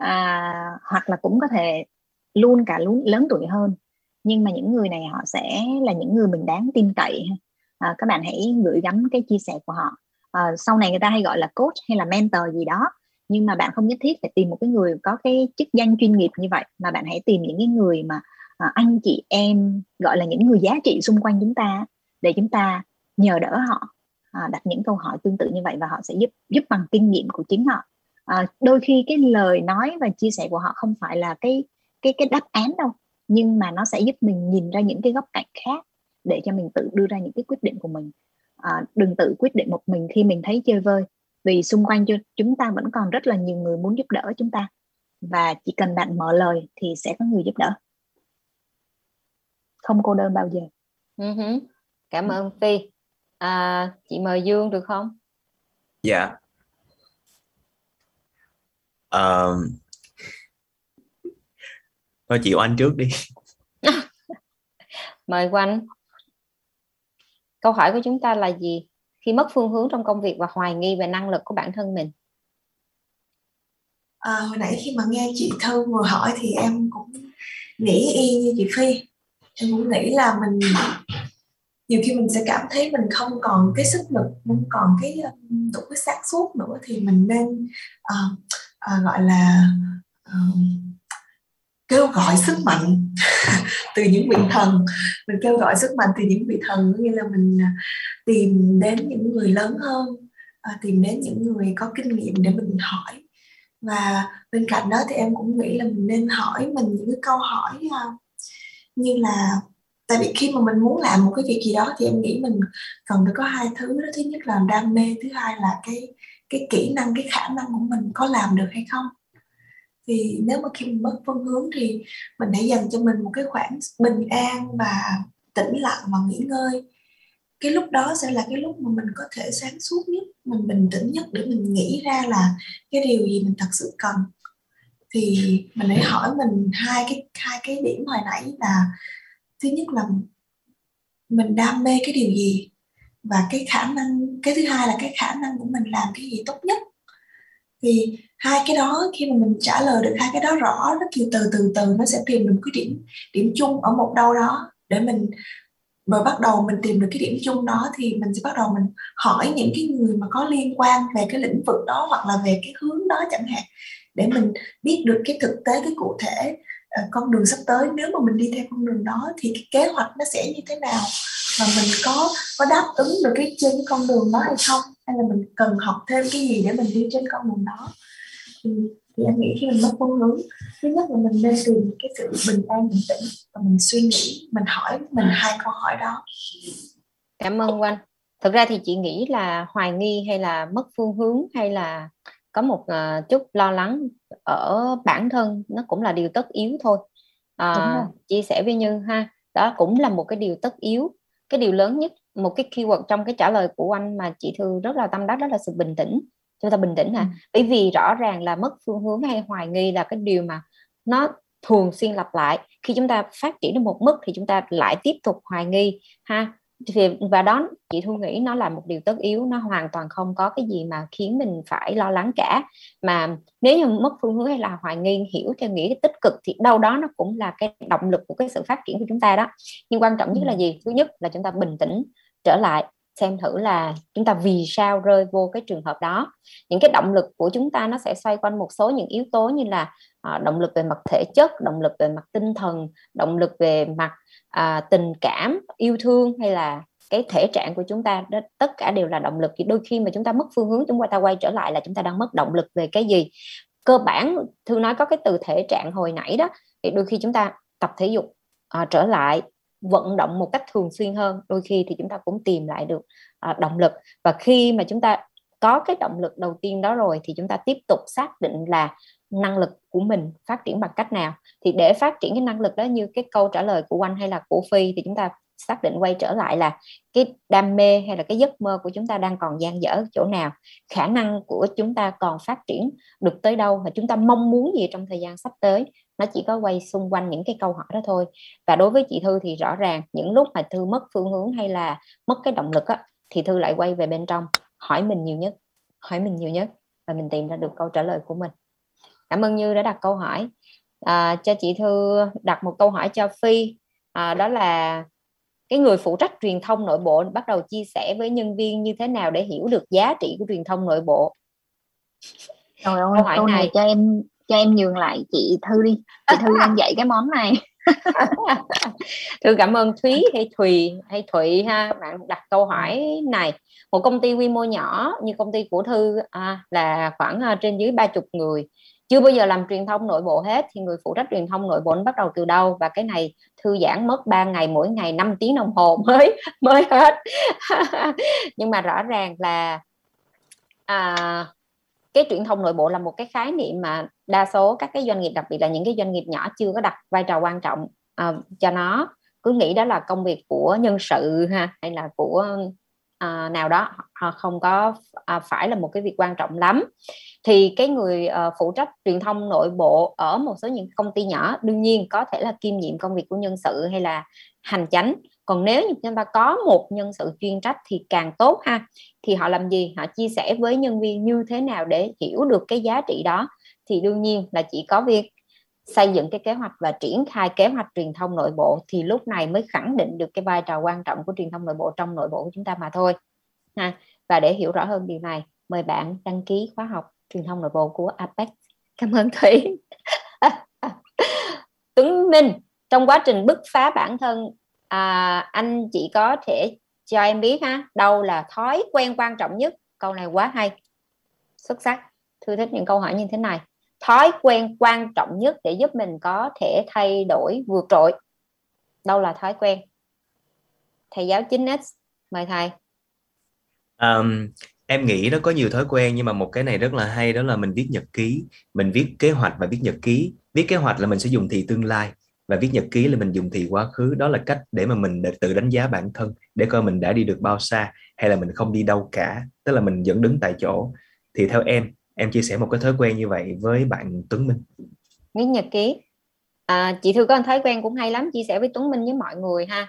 à, hoặc là cũng có thể luôn cả luôn lớn tuổi hơn, nhưng mà những người này họ sẽ là những người mình đáng tin cậy. À, các bạn hãy gửi gắm cái chia sẻ của họ. À, sau này người ta hay gọi là coach hay là mentor gì đó, nhưng mà bạn không nhất thiết phải tìm một cái người có cái chức danh chuyên nghiệp như vậy, mà bạn hãy tìm những cái người mà à, anh chị em, gọi là những người giá trị xung quanh chúng ta, để chúng ta nhờ đỡ họ, à, đặt những câu hỏi tương tự như vậy, và họ sẽ giúp giúp bằng kinh nghiệm của chính họ. À, đôi khi cái lời nói và chia sẻ của họ không phải là cái cái cái đáp án đâu, nhưng mà nó sẽ giúp mình nhìn ra những cái góc cạnh khác để cho mình tự đưa ra những cái quyết định của mình. À, đừng tự quyết định một mình khi mình thấy chơi vơi, vì xung quanh chúng ta vẫn còn rất là nhiều người muốn giúp đỡ chúng ta, và chỉ cần bạn mở lời thì sẽ có người giúp đỡ, không cô đơn bao giờ. Uh-huh. Cảm ơn Phi. À, chị mời Dương được không? Dạ. Yeah. Um... Thôi chị Oanh trước đi. Mời Oanh. Câu hỏi của chúng ta là gì khi mất phương hướng trong công việc và hoài nghi về năng lực của bản thân mình? À, hồi nãy khi mà nghe chị Thư vừa hỏi thì em cũng nghĩ y như chị Phi. Em cũng nghĩ là mình nhiều khi mình sẽ cảm thấy mình không còn cái sức lực, không còn cái đủ cái sáng suốt nữa, thì mình nên uh, uh, gọi là uh, kêu gọi sức mạnh từ những vị thần. Mình kêu gọi sức mạnh từ những vị thần, nghĩa là mình tìm đến những người lớn hơn, tìm đến những người có kinh nghiệm để mình hỏi. Và bên cạnh đó thì em cũng nghĩ là mình nên hỏi mình những cái câu hỏi như là, tại vì khi mà mình muốn làm một cái việc gì đó thì em nghĩ mình cần phải có hai thứ đó. Thứ nhất là đam mê, thứ hai là cái, cái kỹ năng, cái khả năng của mình có làm được hay không. Thì nếu mà khi mình mất phương hướng thì mình hãy dành cho mình một cái khoảng bình an và tĩnh lặng và nghỉ ngơi. Cái lúc đó sẽ là cái lúc mà mình có thể sáng suốt nhất, mình bình tĩnh nhất, để mình nghĩ ra là cái điều gì mình thật sự cần. Thì mình hãy hỏi mình hai cái, hai cái điểm hồi nãy là, thứ nhất là mình đam mê cái điều gì, và cái khả năng, cái thứ hai là cái khả năng của mình làm cái gì tốt nhất. Thì hai cái đó, khi mà mình trả lời được hai cái đó rõ, rất nhiều từ từ từ nó sẽ tìm được cái điểm điểm chung ở một đâu đó, để mình rồi bắt đầu mình tìm được cái điểm chung đó thì mình sẽ bắt đầu mình hỏi những cái người mà có liên quan về cái lĩnh vực đó, hoặc là về cái hướng đó chẳng hạn, để mình biết được cái thực tế, cái cụ thể con đường sắp tới. Nếu mà mình đi theo con đường đó thì cái kế hoạch nó sẽ như thế nào, và mình có có đáp ứng được cái trên cái con đường đó hay không, hay là mình cần học thêm cái gì để mình đi trên con đường đó. Thì, thì em nghĩ khi mình mất phương hướng, thứ nhất là mình nên tìm cái sự bình an, bình tĩnh, và mình suy nghĩ, mình hỏi mình hai câu hỏi đó. Cảm ơn Oanh. Thực ra thì chị nghĩ là hoài nghi hay là mất phương hướng hay là có một chút lo lắng ở bản thân nó cũng là điều tất yếu thôi. À, chia sẻ với Như ha, đó cũng là một cái điều tất yếu. Cái điều lớn nhất, một cái keyword trong cái trả lời của anh mà chị Thư rất là tâm đắc, đó là sự bình tĩnh. Chúng ta bình tĩnh hả? Bởi vì rõ ràng là mất phương hướng hay hoài nghi là cái điều mà nó thường xuyên lặp lại. Khi chúng ta phát triển đến một mức thì chúng ta lại tiếp tục hoài nghi ha. Và đó chị Thu nghĩ nó là một điều tất yếu, nó hoàn toàn không có cái gì mà khiến mình phải lo lắng cả. Mà nếu như mất phương hướng hay là hoài nghi hiểu theo nghĩa tích cực thì đâu đó nó cũng là cái động lực của cái sự phát triển của chúng ta đó. Nhưng quan trọng nhất là gì? Thứ nhất là chúng ta bình tĩnh trở lại, xem thử là chúng ta vì sao rơi vô cái trường hợp đó. Những cái động lực của chúng ta nó sẽ xoay quanh một số những yếu tố như là à, động lực về mặt thể chất, động lực về mặt tinh thần, động lực về mặt à, tình cảm, yêu thương, hay là cái thể trạng của chúng ta đó, tất cả đều là động lực. Đôi khi mà chúng ta mất phương hướng, chúng ta quay trở lại là chúng ta đang mất động lực về cái gì. Cơ bản Thư nói có cái từ thể trạng hồi nãy đó, thì đôi khi chúng ta tập thể dục à, trở lại, vận động một cách thường xuyên hơn, đôi khi thì chúng ta cũng tìm lại được à, động lực. Và khi mà chúng ta có cái động lực đầu tiên đó rồi thì chúng ta tiếp tục xác định là năng lực của mình phát triển bằng cách nào. Thì để phát triển cái năng lực đó, như cái câu trả lời của Oanh hay là của Phi, thì chúng ta xác định quay trở lại là cái đam mê hay là cái giấc mơ của chúng ta đang còn dang dở chỗ nào, khả năng của chúng ta còn phát triển được tới đâu, và chúng ta mong muốn gì trong thời gian sắp tới. Nó chỉ có quay xung quanh những cái câu hỏi đó thôi. Và đối với chị Thư thì rõ ràng những lúc mà Thư mất phương hướng hay là mất cái động lực á, thì Thư lại quay về bên trong, hỏi mình nhiều nhất, hỏi mình nhiều nhất và mình tìm ra được câu trả lời của mình. Cảm ơn Như đã đặt câu hỏi. À, cho chị Thư đặt một câu hỏi cho Phi, à, đó là cái người phụ trách truyền thông nội bộ bắt đầu chia sẻ với nhân viên như thế nào để hiểu được giá trị của truyền thông nội bộ. Trời ơi, câu hỏi câu này, này cho em cho em nhường lại chị Thư đi. Chị Thư đang dạy cái món này. Thư cảm ơn Thúy hay Thùy hay Thụy ha, bạn đặt câu hỏi này. Một công ty quy mô nhỏ như công ty của Thư à, là khoảng à, trên dưới ba mươi người, chưa bao giờ làm truyền thông nội bộ hết, thì người phụ trách truyền thông nội bộ bắt đầu từ đâu? Và cái này thư giãn mất ba ngày, mỗi ngày năm tiếng đồng hồ mới mới hết. Nhưng mà rõ ràng là à, cái truyền thông nội bộ là một cái khái niệm mà đa số các cái doanh nghiệp, đặc biệt là những cái doanh nghiệp nhỏ, chưa có đặt vai trò quan trọng à, cho nó, cứ nghĩ đó là công việc của nhân sự ha, hay là của à, nào đó, họ không có à, phải là một cái việc quan trọng lắm. Thì cái người uh, phụ trách truyền thông nội bộ ở một số những công ty nhỏ đương nhiên có thể là kiêm nhiệm công việc của nhân sự hay là hành chánh. Còn nếu như chúng ta có một nhân sự chuyên trách thì càng tốt ha. Thì họ làm gì? Họ chia sẻ với nhân viên như thế nào để hiểu được cái giá trị đó? Thì đương nhiên là chỉ có việc xây dựng cái kế hoạch và triển khai kế hoạch truyền thông nội bộ, thì lúc này mới khẳng định được cái vai trò quan trọng của truyền thông nội bộ trong nội bộ của chúng ta mà thôi ha. Và để hiểu rõ hơn điều này, mời bạn đăng ký khóa học truyền thông nội bộ của Apex. Cảm ơn Thủy. Tuấn Minh, trong quá trình bứt phá bản thân, à, anh chị có thể cho em biết ha, đâu là thói quen quan trọng nhất? Câu này quá hay, xuất sắc. Thư thích những câu hỏi như thế này. Thói quen quan trọng nhất để giúp mình có thể thay đổi vượt trội, đâu là thói quen? Thầy giáo chín x, mời thầy. um... Em nghĩ nó có nhiều thói quen, nhưng mà một cái này rất là hay, đó là mình viết nhật ký. Mình viết kế hoạch và viết nhật ký. Viết kế hoạch là mình sẽ dùng thì tương lai, và viết nhật ký là mình dùng thì quá khứ. Đó là cách để mà mình tự đánh giá bản thân, để coi mình đã đi được bao xa hay là mình không đi đâu cả. Tức là mình vẫn đứng tại chỗ. Thì theo em, em chia sẻ một cái thói quen như vậy với bạn Tuấn Minh. Viết nhật ký à, chị Thư có một thói quen cũng hay lắm, chia sẻ với Tuấn Minh với mọi người ha.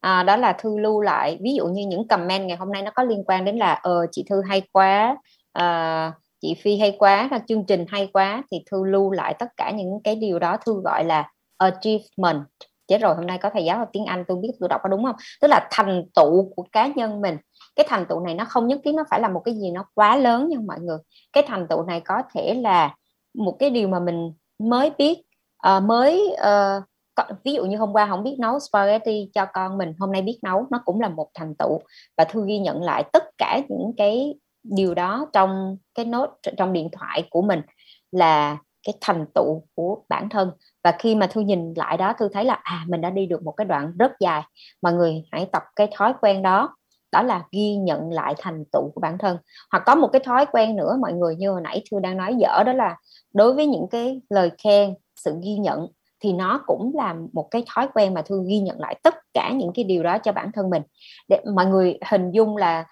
À, đó là Thư lưu lại, ví dụ như những comment ngày hôm nay nó có liên quan đến là ờ, chị Thư hay quá, à, chị Phi hay quá, là chương trình hay quá, thì Thư lưu lại tất cả những cái điều đó. Thư gọi là achievement. Chết rồi, hôm nay có thầy giáo học tiếng Anh, tôi biết tôi đọc có đúng không? Tức là thành tựu của cá nhân mình. Cái thành tựu này nó không nhất thiết nó phải là một cái gì nó quá lớn nha mọi người. Cái thành tựu này có thể là một cái điều mà mình mới biết, à, mới... À, ví dụ như hôm qua không biết nấu spaghetti cho con mình, hôm nay biết nấu, nó cũng là một thành tựu. Và Thư ghi nhận lại tất cả những cái điều đó trong cái nốt trong điện thoại của mình là cái thành tựu của bản thân. Và khi mà Thư nhìn lại đó, Thư thấy là à, mình đã đi được một cái đoạn rất dài. Mọi người hãy tập cái thói quen đó, đó là ghi nhận lại thành tựu của bản thân. Hoặc có một cái thói quen nữa mọi người, như hồi nãy Thư đang nói dở, đó là đối với những cái lời khen, sự ghi nhận, thì nó cũng là một cái thói quen mà Thư ghi nhận lại tất cả những cái điều đó cho bản thân mình. Để mọi người hình dung là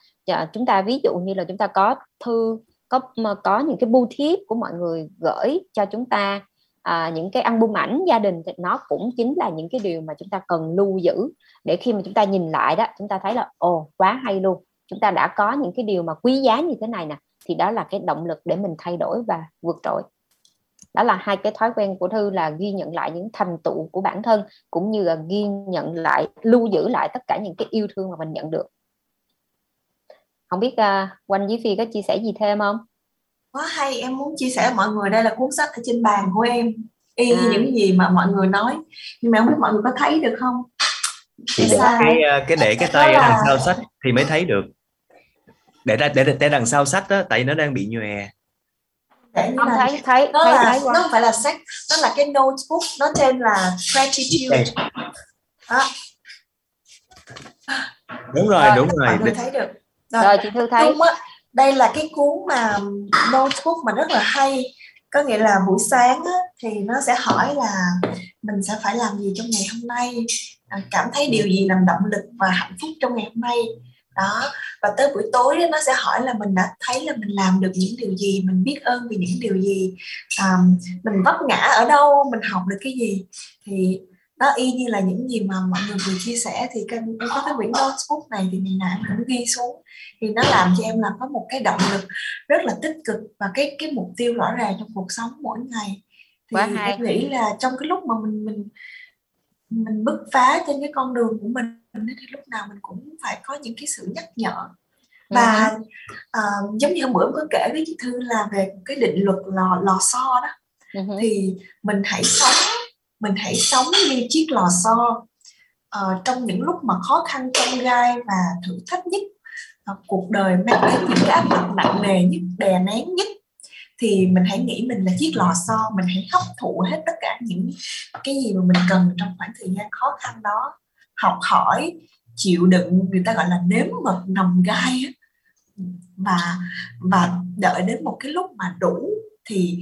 chúng ta, ví dụ như là chúng ta có thư có có những cái bưu thiếp của mọi người gửi cho chúng ta, à, những cái album ảnh gia đình, thì nó cũng chính là những cái điều mà chúng ta cần lưu giữ, để khi mà chúng ta nhìn lại đó, chúng ta thấy là ồ, quá hay luôn, chúng ta đã có những cái điều mà quý giá như thế này nè. Thì đó là cái động lực để mình thay đổi và vượt trội. Đó là hai cái thói quen của Thư, là ghi nhận lại những thành tựu của bản thân, cũng như là ghi nhận lại, lưu giữ lại tất cả những cái yêu thương mà mình nhận được. Không biết uh, Oanh với Phi có chia sẻ gì thêm không? Quá hay, em muốn chia sẻ với mọi người. Đây là cuốn sách ở trên bàn của em, y à. Những gì mà mọi người nói. Nhưng mà không biết mọi người có thấy được không? Chị để cái, cái để cái tay ở đằng sau sách thì mới thấy được. Để ra để, để đằng sau sách đó, tại nó đang bị nhòe. Để không thấy thấy nó thấy, là, thấy nó không phải là sách, nó là cái notebook, nó tên là gratitude. Đó. Đúng rồi, rồi đúng rồi. Để... thấy được. Rồi, rồi chị Thư thấy. Đúng á. Đây là cái cuốn mà notebook mà rất là hay. Có nghĩa là buổi sáng á, thì nó sẽ hỏi là mình sẽ phải làm gì trong ngày hôm nay, cảm thấy điều gì làm động lực và hạnh phúc trong ngày hôm nay. Đó, và tới buổi tối nó sẽ hỏi là mình đã thấy là mình làm được những điều gì, mình biết ơn vì những điều gì, à, mình vấp ngã ở đâu, mình học được cái gì. Thì nó y như là những gì mà mọi người vừa chia sẻ, thì em có cái quyển notebook này thì ngày nào em cũng ghi xuống, thì nó làm cho em là có một cái động lực rất là tích cực và cái cái mục tiêu rõ ràng trong cuộc sống mỗi ngày. Thì quá hay. Em nghĩ là trong cái lúc mà mình mình mình bứt phá trên cái con đường của mình thì lúc nào mình cũng phải có những cái sự nhắc nhở. Và uh, giống như hôm bữa em có kể với chị Thư là về cái định luật lò, lò xo đó. Uh-huh. Thì mình hãy sống mình hãy sống như chiếc lò xo uh, trong những lúc mà khó khăn trong gai và thử thách nhất, uh, cuộc đời mang đến những cái áp lực nặng nề nhất, đè nén nhất, thì mình hãy nghĩ mình là chiếc lò xo, mình hãy hấp thụ hết tất cả những cái gì mà mình cần trong khoảng thời gian khó khăn đó, học hỏi, chịu đựng, người ta gọi là nếm mật nằm gai, và và đợi đến một cái lúc mà đủ thì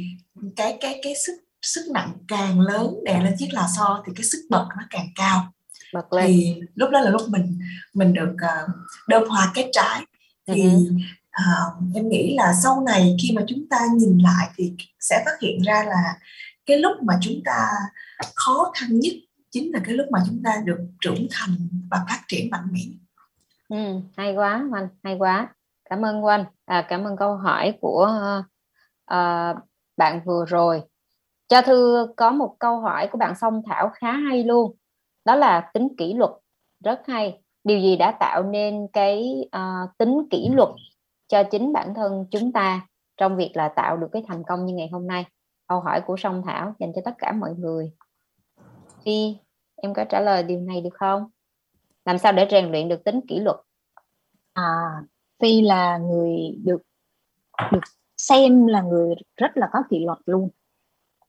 cái cái cái sức sức nặng càng lớn đè lên chiếc lò xo thì cái sức bật nó càng cao. Bật lên. Thì lúc đó là lúc mình mình được đơm hoa kết trái. Thì ừ. uh, em nghĩ là sau này khi mà chúng ta nhìn lại thì sẽ phát hiện ra là cái lúc mà chúng ta khó khăn nhất chính là cái lúc mà chúng ta được trưởng thành và phát triển mạnh mẽ. Ừ, hay quá Oanh, hay quá. Cảm ơn Oanh, à, cảm ơn câu hỏi của uh, bạn vừa rồi. Cho Thư có một câu hỏi của bạn Song Thảo khá hay luôn. Đó là tính kỷ luật, rất hay. Điều gì đã tạo nên cái uh, tính kỷ luật cho chính bản thân chúng ta trong việc là tạo được cái thành công như ngày hôm nay? Câu hỏi của Song Thảo dành cho tất cả mọi người. Phi, em có trả lời điều này được không? Làm sao để rèn luyện được tính kỷ luật? À, Phi là người được được xem là người rất là có kỷ luật luôn.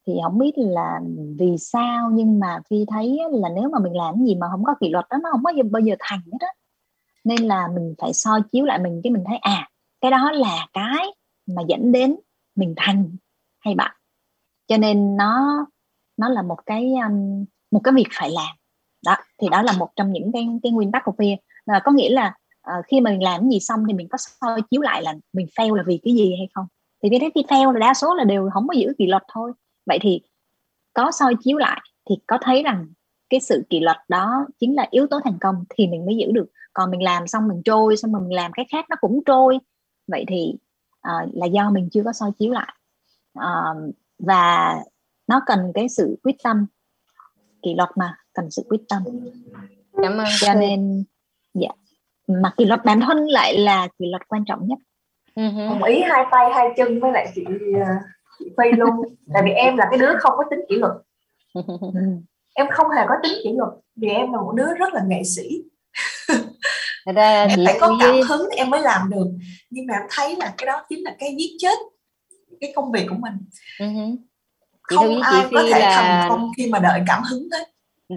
Thì không biết là vì sao nhưng mà Phi thấy là nếu mà mình làm gì mà không có kỷ luật đó, nó không có bao giờ thành hết á. Nên là mình phải soi chiếu lại mình, chứ mình thấy à, cái đó là cái mà dẫn đến mình thành hay bại. Cho nên nó nó là một cái một cái việc phải làm. Đó, thì đó là một trong những cái cái nguyên tắc của Phi. Là có nghĩa là uh, khi mà mình làm gì xong thì mình có soi chiếu lại là mình fail là vì cái gì hay không. Thì cái đấy fail là đa số là đều không có giữ kỷ luật thôi. Vậy thì có soi chiếu lại thì có thấy rằng cái sự kỷ luật đó chính là yếu tố thành công thì mình mới giữ được. Còn mình làm xong mình trôi, xong rồi mình làm cái khác nó cũng trôi. Vậy thì uh, là do mình chưa có soi chiếu lại. Uh, và nó cần cái sự quyết tâm. Kỷ luật mà, cần sự quyết tâm. Cảm ơn. Cho nên yeah. Mà kỷ luật bản thân lại là kỷ luật quan trọng nhất. Uh-huh. Không ý hai tay, hai chân với lại chị... Phi luôn, tại vì em là cái đứa không có tính kỷ luật. Em không hề có tính kỷ luật vì em là một đứa rất là nghệ sĩ. Em phải có cảm hứng em mới làm được, nhưng mà em thấy là cái đó chính là cái giết chết cái công việc của mình. Không ai có thể thành công khi mà đợi cảm hứng đấy.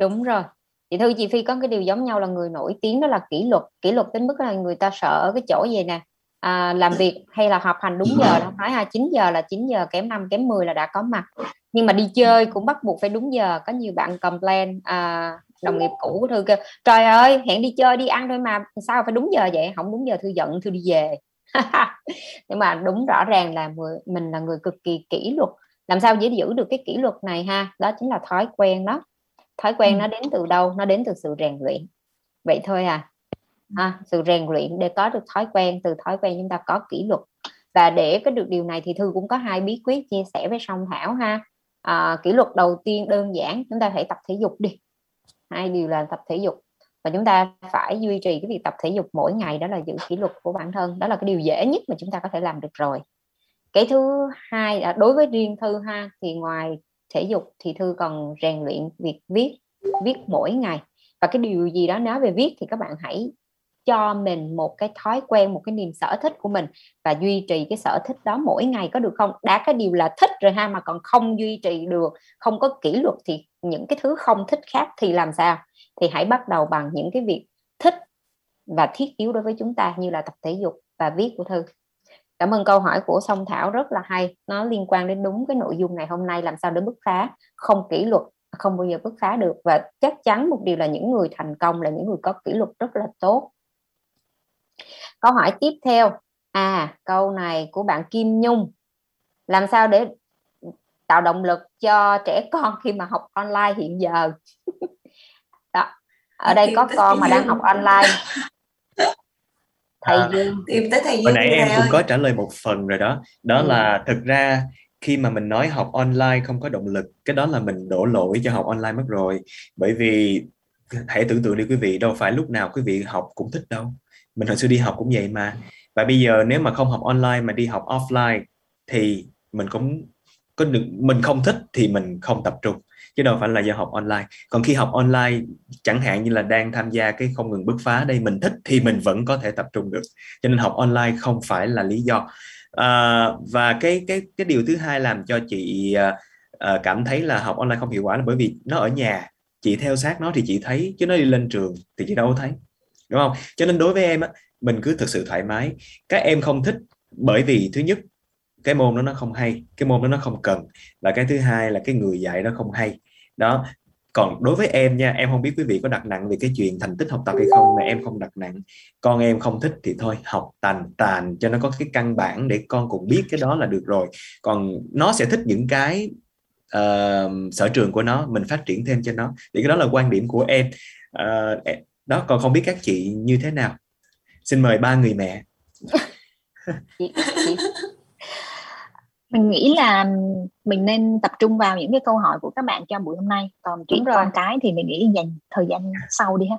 Đúng rồi. Chị Thư, chị Phi có cái điều giống nhau là người nổi tiếng đó là kỷ luật. Kỷ luật đến mức là người ta sợ ở cái chỗ gì nè. À, làm việc hay là học hành đúng giờ, nó nói à, chín giờ là chín giờ, kém năm, kém mười là đã có mặt. Nhưng mà đi chơi cũng bắt buộc phải đúng giờ. Có nhiều bạn complain, à, đồng nghiệp cũ của Thư kêu trời ơi, hẹn đi chơi đi ăn thôi mà sao phải đúng giờ vậy, không đúng giờ Thư giận, Thư đi về. Nhưng mà đúng rõ ràng là mình là người cực kỳ kỷ luật. Làm sao để giữ được cái kỷ luật này ha? Đó chính là thói quen đó. Thói quen nó đến từ đâu? Nó đến từ sự rèn luyện. Vậy thôi à. À, sự rèn luyện để có được thói quen, từ thói quen chúng ta có kỷ luật. Và để có được điều này thì Thư cũng có hai bí quyết chia sẻ với Song Thảo ha. À, kỷ luật đầu tiên đơn giản, chúng ta hãy tập thể dục đi. Hai điều là tập thể dục, và chúng ta phải duy trì cái việc tập thể dục mỗi ngày, đó là giữ kỷ luật của bản thân. Đó là cái điều dễ nhất mà chúng ta có thể làm được rồi. Cái thứ hai, đối với riêng Thư ha, thì ngoài thể dục thì Thư còn rèn luyện việc viết, viết mỗi ngày. Và cái điều gì đó nói về viết thì các bạn hãy cho mình một cái thói quen, một cái niềm sở thích của mình và duy trì cái sở thích đó mỗi ngày có được không? Đã cái điều là thích rồi ha, mà còn không duy trì được, không có kỷ luật thì những cái thứ không thích khác thì làm sao? Thì hãy bắt đầu bằng những cái việc thích và thiết yếu đối với chúng ta, như là tập thể dục và viết của Thư. Cảm ơn câu hỏi của Song Thảo rất là hay, nó liên quan đến đúng cái nội dung ngày hôm nay, làm sao để bứt phá. Không kỷ luật không bao giờ bứt phá được, và chắc chắn một điều là những người thành công là những người có kỷ luật rất là tốt. Câu hỏi tiếp theo, à câu này của bạn Kim Nhung, làm sao để tạo động lực cho trẻ con khi mà học online hiện giờ? Đó. Ở đây có con mà đang học online. Thầy à, Dương. Tìm tới thầy Dương. Hồi nãy em cũng ơi. có trả lời một phần rồi đó. Đó ừ. là thực ra khi mà mình nói học online không có động lực, cái đó là mình đổ lỗi cho học online mất rồi. Bởi vì hãy tưởng tượng đi quý vị, đâu phải lúc nào quý vị học cũng thích đâu. Mình hồi xưa đi học cũng vậy mà. Và bây giờ nếu mà không học online mà đi học offline thì mình cũng có được, mình không thích thì mình không tập trung, chứ đâu phải là do học online. Còn khi học online chẳng hạn như là đang tham gia cái không ngừng bứt phá đây, mình thích thì mình vẫn có thể tập trung được, cho nên học online không phải là lý do. À, và cái cái cái điều thứ hai làm cho chị à, cảm thấy là học online không hiệu quả là bởi vì nó ở nhà chị theo sát nó thì chị thấy, chứ nó đi lên trường thì chị đâu có thấy, đúng không? Cho nên đối với em á, mình cứ thực sự thoải mái. Các em không thích bởi vì thứ nhất cái môn đó nó không hay, cái môn đó nó không cần, và cái thứ hai là cái người dạy nó không hay đó. Còn đối với em nha, em không biết quý vị có đặt nặng về cái chuyện thành tích học tập hay không, mà em không đặt nặng. Con em không thích thì thôi, học tàn tàn cho nó có cái căn bản để con cũng biết cái đó là được rồi. Còn nó sẽ thích những cái uh, sở trường của nó, mình phát triển thêm cho nó, thì cái đó là quan điểm của em. Uh, đó, còn không biết các chị như thế nào? Xin mời ba người mẹ. Mình nghĩ là mình nên tập trung vào những cái câu hỏi của các bạn cho buổi hôm nay. Còn chuyện con cái thì mình nghĩ dành thời gian sau đi ha.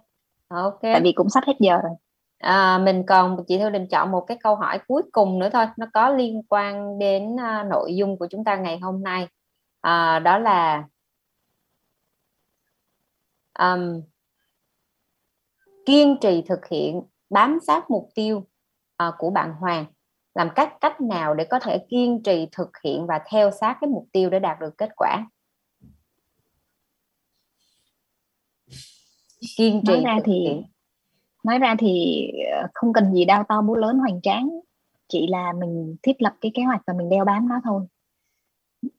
Ok. Tại vì cũng sắp hết giờ rồi. À, mình còn, chị Thư định chọn một cái câu hỏi cuối cùng nữa thôi. Nó có liên quan đến uh, nội dung của chúng ta ngày hôm nay. À, đó là... Um, kiên trì thực hiện, bám sát mục tiêu uh, của bạn Hoàng. Làm cách cách nào để có thể kiên trì thực hiện và theo sát cái mục tiêu để đạt được kết quả? Kiên trì nói ra thực thì hiện. Nói ra thì không cần gì đao to búa lớn hoành tráng, chỉ là mình thiết lập cái kế hoạch và mình đeo bám nó thôi.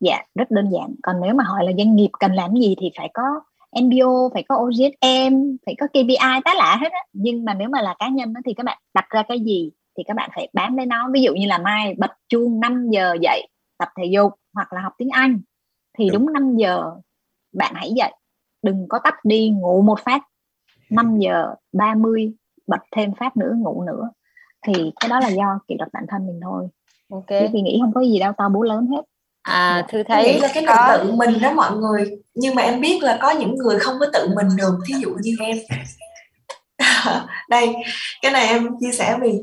Dạ, rất đơn giản. Còn nếu mà hỏi là doanh nghiệp cần làm gì thì phải có en bê ô, phải có ô giê ét em, phải có ca pê i tá lạ hết á. Nhưng mà nếu mà là cá nhân thì các bạn đặt ra cái gì thì các bạn phải bám lấy nó. Ví dụ như là mai bật chuông năm giờ dậy tập thể dục hoặc là học tiếng Anh thì đúng, đúng năm giờ bạn hãy dậy, đừng có tắt đi ngủ một phát, năm giờ ba mươi bật thêm phát nữa, ngủ nữa. Thì cái đó là do kỷ luật bản thân mình thôi. Ok. Chứ vì nghĩ không có gì đau to búa lớn hết. À, Thư thấy nghĩ là cái có... tự mình đó mọi người. Nhưng mà em biết là có những người không có tự mình được. Thí dụ như em. Đây, cái này em chia sẻ vì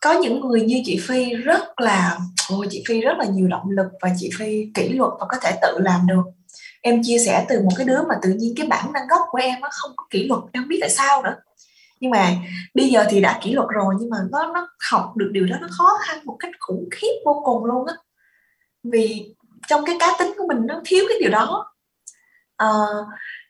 có những người như chị Phi rất là ôi, chị Phi rất là nhiều động lực và chị Phi kỷ luật và có thể tự làm được. Em chia sẻ từ một cái đứa mà tự nhiên cái bản năng gốc của em nó không có kỷ luật, em không biết tại sao nữa. Nhưng mà bây giờ thì đã kỷ luật rồi, nhưng mà nó, nó học được điều đó nó khó khăn một cách khủng khiếp vô cùng luôn á. Vì trong cái cá tính của mình nó thiếu cái điều đó. À,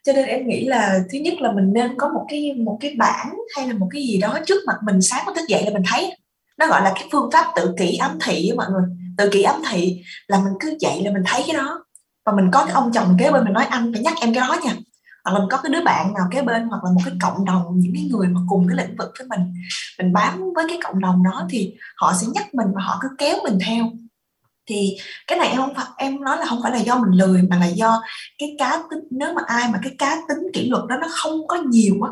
cho nên em nghĩ là thứ nhất là mình nên có một cái, một cái bảng hay là một cái gì đó trước mặt mình, sáng thức dậy là mình thấy. Nó gọi là cái phương pháp tự kỷ ám thị với mọi người. Tự kỷ ám thị là mình cứ dậy là mình thấy cái đó. Và mình có cái ông chồng kế bên mình nói anh phải nhắc em cái đó nha. Hoặc là mình có cái đứa bạn nào kế bên, hoặc là một cái cộng đồng, những cái người mà cùng cái lĩnh vực với mình. Mình bám với cái cộng đồng đó thì họ sẽ nhắc mình và họ cứ kéo mình theo. Thì cái này em không phải, em nói là không phải là do mình lười, mà là do cái cá tính. Nếu mà ai mà cái cá tính kỷ luật đó nó không có nhiều á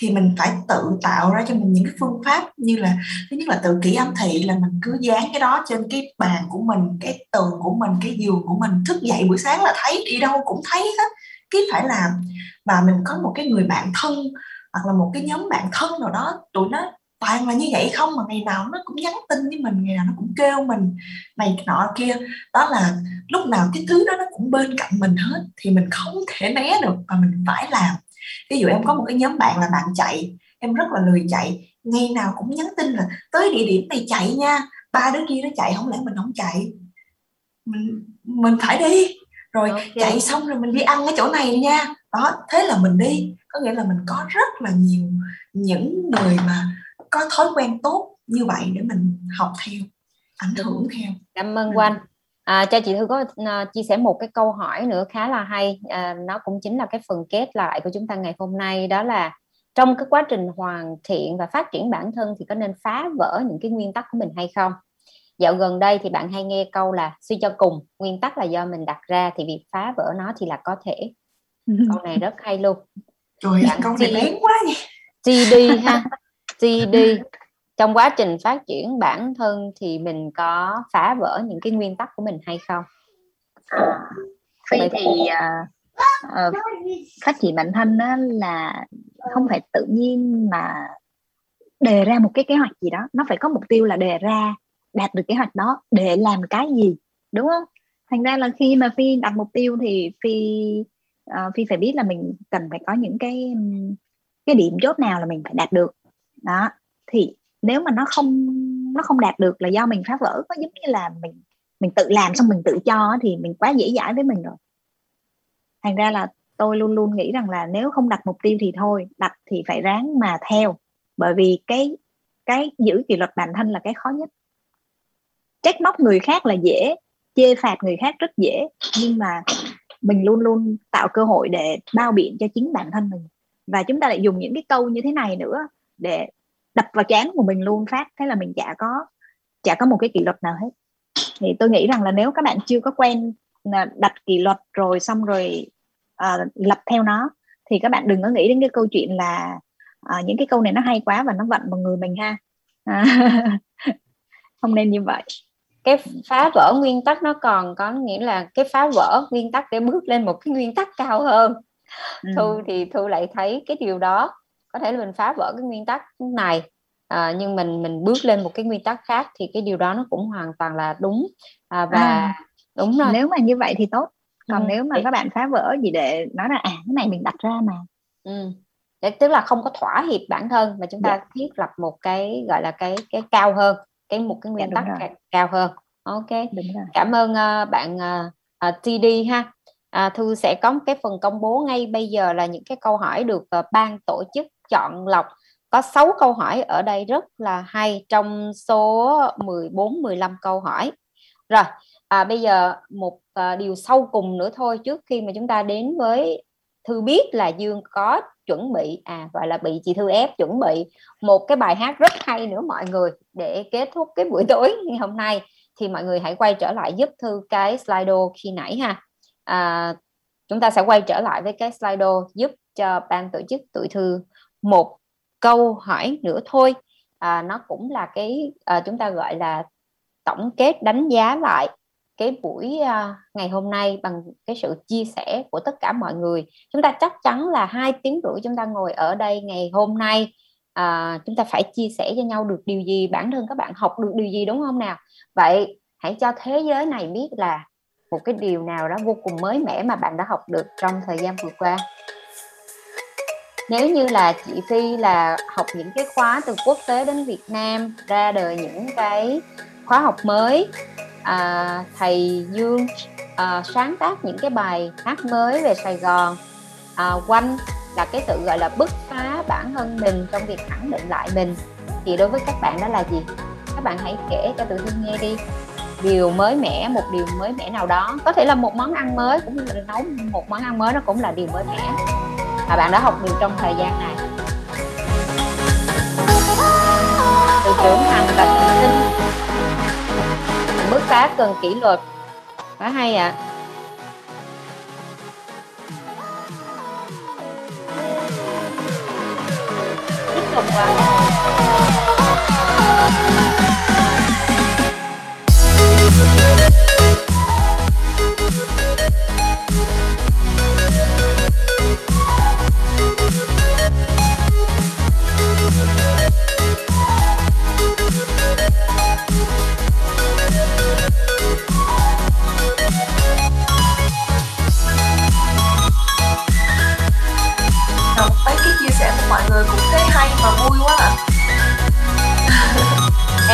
thì mình phải tự tạo ra cho mình những cái phương pháp, như là thứ nhất là tự kỷ ám thị là mình cứ dán cái đó trên cái bàn của mình, cái tường của mình, cái giường của mình, thức dậy buổi sáng là thấy, đi đâu cũng thấy hết, cứ phải làm. Và mình có một cái người bạn thân hoặc là một cái nhóm bạn thân nào đó, tụi nó toàn là như vậy không, mà ngày nào nó cũng nhắn tin với mình, ngày nào nó cũng kêu mình này nọ kia. Đó là lúc nào cái thứ đó nó cũng bên cạnh mình hết, thì mình không thể né được và mình phải làm. Ví dụ em có một cái nhóm bạn là bạn chạy, em rất là lười chạy, ngày nào cũng nhắn tin là tới địa điểm này chạy nha, ba đứa kia nó chạy, không lẽ mình không chạy, mình mình phải đi rồi. Okay. Chạy xong rồi mình đi ăn ở chỗ này nha, đó, thế là mình đi. Có nghĩa là mình có rất là nhiều những người mà có thói quen tốt như vậy để mình học theo, ảnh hưởng theo. Cảm ơn Quanh. À, cho chị Thư có uh, chia sẻ một cái câu hỏi nữa khá là hay, à, nó cũng chính là cái phần kết lại của chúng ta ngày hôm nay, đó là trong cái quá trình hoàn thiện và phát triển bản thân thì có nên phá vỡ những cái nguyên tắc của mình hay không? Dạo gần đây thì bạn hay nghe câu là suy cho cùng, nguyên tắc là do mình đặt ra thì việc phá vỡ nó thì là có thể. Câu này rất hay luôn. Trời, câu này đáng quá nhỉ. tê đê ha, tê đê. Trong quá trình phát triển bản thân thì mình có phá vỡ những cái nguyên tắc của mình hay không? À, Phi thì à, phát triển bản thân là không phải tự nhiên mà đề ra một cái kế hoạch gì đó. Nó phải có mục tiêu là đề ra, đạt được kế hoạch đó để làm cái gì, đúng không? Thành ra là khi mà Phi đặt mục tiêu thì Phi, uh, Phi phải biết là mình cần phải có những cái, cái điểm chốt nào là mình phải đạt được. Đó, thì nếu mà nó không nó không đạt được là do mình phá vỡ, có giống như là mình mình tự làm xong mình tự cho thì mình quá dễ dãi với mình rồi. Thành ra là tôi luôn luôn nghĩ rằng là nếu không đặt mục tiêu thì thôi, đặt thì phải ráng mà theo, bởi vì cái cái giữ kỷ luật bản thân là cái khó nhất. Trách móc người khác là dễ, chê phạt người khác rất dễ, nhưng mà mình luôn luôn tạo cơ hội để bao biện cho chính bản thân mình. Và chúng ta lại dùng những cái câu như thế này nữa để đập vào trán của mình luôn phát, thế là mình chả có chả có một cái kỷ luật nào hết. Thì tôi nghĩ rằng là nếu các bạn chưa có quen đặt kỷ luật rồi xong rồi uh, lập theo nó thì các bạn đừng có nghĩ đến cái câu chuyện là uh, những cái câu này nó hay quá và nó vận vào người mình ha. Không nên như vậy. Cái phá vỡ nguyên tắc nó còn có nghĩa là cái phá vỡ nguyên tắc để bước lên một cái nguyên tắc cao hơn. Ừ. Thu thì Thu lại thấy cái điều đó, có thể là mình phá vỡ cái nguyên tắc này à, nhưng mình mình bước lên một cái nguyên tắc khác thì cái điều đó nó cũng hoàn toàn là đúng à, và à, đúng rồi. Nếu mà như vậy thì tốt. Còn ừ. nếu mà các bạn phá vỡ gì để nói là à cái này mình đặt ra mà. Ừ. Để, tức là không có thỏa hiệp bản thân mà chúng ta dạ. thiết lập một cái gọi là cái cái cao hơn, cái một cái nguyên dạ, tắc rồi. Cao hơn. Ok. Cảm ơn uh, bạn uh, tê đê ha. À, Thư sẽ có một cái phần công bố ngay bây giờ là những cái câu hỏi được uh, ban tổ chức chọn lọc. Có sáu câu hỏi ở đây rất là hay trong số mười bốn mười lăm câu hỏi. Rồi, à, bây giờ một à, điều sau cùng nữa thôi trước khi mà chúng ta đến với Thư biết là Dương có chuẩn bị, à gọi là bị chị Thư ép chuẩn bị một cái bài hát rất hay nữa mọi người. Để kết thúc cái buổi tối ngày hôm nay thì mọi người hãy quay trở lại giúp Thư cái slido khi nãy ha. À, chúng ta sẽ quay trở lại với cái slido giúp cho ban tổ chức tụi Thư một câu hỏi nữa thôi. À, nó cũng là cái à, chúng ta gọi là tổng kết đánh giá lại cái buổi à, ngày hôm nay bằng cái sự chia sẻ của tất cả mọi người. Chúng ta chắc chắn là hai tiếng rưỡi chúng ta ngồi ở đây ngày hôm nay, à, chúng ta phải chia sẻ cho nhau được điều gì, bản thân các bạn học được điều gì, đúng không nào? Vậy hãy cho thế giới này biết là một cái điều nào đó vô cùng mới mẻ mà bạn đã học được trong thời gian vừa qua. Nếu như là chị Phi là học những cái khóa từ quốc tế đến Việt Nam, ra đời những cái khóa học mới, à, thầy Dương à, sáng tác những cái bài hát mới về Sài Gòn, à, Quanh là cái tự gọi là bứt phá bản thân mình trong việc khẳng định lại mình, thì đối với các bạn đó là gì? Các bạn hãy kể cho tụi Hương nghe đi, điều mới mẻ, một điều mới mẻ nào đó, có thể là một món ăn mới, cũng như là nấu một món ăn mới, nó cũng là điều mới mẻ mà bạn đã học được trong thời gian này. Sự trưởng thành và tự tin, bước phá cần kỷ luật, quá hay ạ. À. Tiếp tục vào.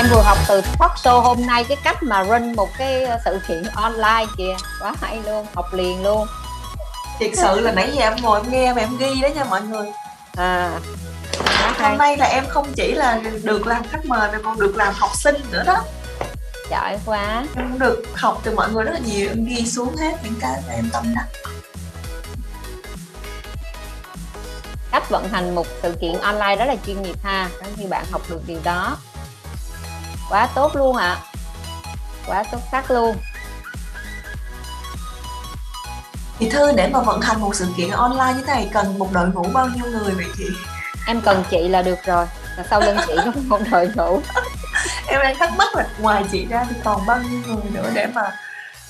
Em vừa học từ talk show hôm nay cái cách mà run một cái sự kiện online kìa, quá hay luôn, học liền luôn. Thiệt sự là nãy giờ em ngồi em nghe và em ghi đó nha mọi người. À, hôm nay là em không chỉ là được làm khách mời mà còn được làm học sinh nữa đó. Giỏi quá. Em cũng được học từ mọi người rất là nhiều, em ghi xuống hết những cái mà em tâm đắc. Cách vận hành một sự kiện online rất là chuyên nghiệp ha, nếu như bạn học được điều đó. Quá tốt luôn ạ. À. Quá xuất sắc luôn. Chị Thư, để mà vận hành một sự kiện online như thế này cần một đội ngũ bao nhiêu người vậy chị? Em cần chị là được rồi, là sau lưng chị có một đội ngũ. Em đang thắc mắc là ngoài chị ra thì còn bao nhiêu người nữa để mà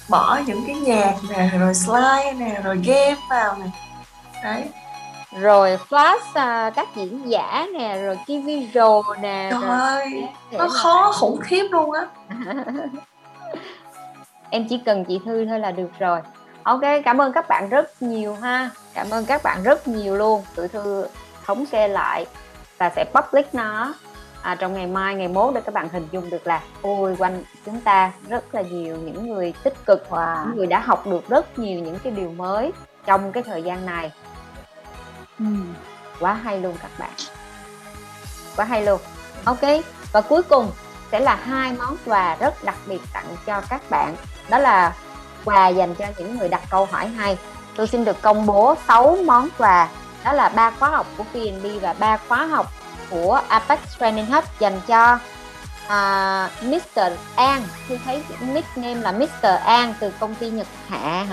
bỏ những cái nhạc nè, rồi slide nè, rồi game vào nè. Đấy. Rồi flash uh, các diễn giả nè, rồi cái video nè. Trời ơi, nó khó khủng khiếp luôn á. Em chỉ cần chị Thư thôi là được rồi. Ok, cảm ơn các bạn rất nhiều ha. Cảm ơn các bạn rất nhiều luôn. Tụi Thư thống kê lại và sẽ public nó à, trong ngày mai, ngày mốt để các bạn hình dung được là ôi, quanh chúng ta rất là nhiều những người tích cực, wow. Những người đã học được rất nhiều những cái điều mới trong cái thời gian này. Ừ. Quá hay luôn các bạn. Quá hay luôn. Ok, và cuối cùng sẽ là hai món quà rất đặc biệt tặng cho các bạn. Đó là quà dành cho những người đặt câu hỏi hay. Tôi xin được công bố sáu món quà. Đó là ba khóa học của P and B và ba khóa học của Apex Training Hub dành cho uh, mít tơ An. Tôi thấy nickname là mít tơ An từ công ty Nhật Hạ.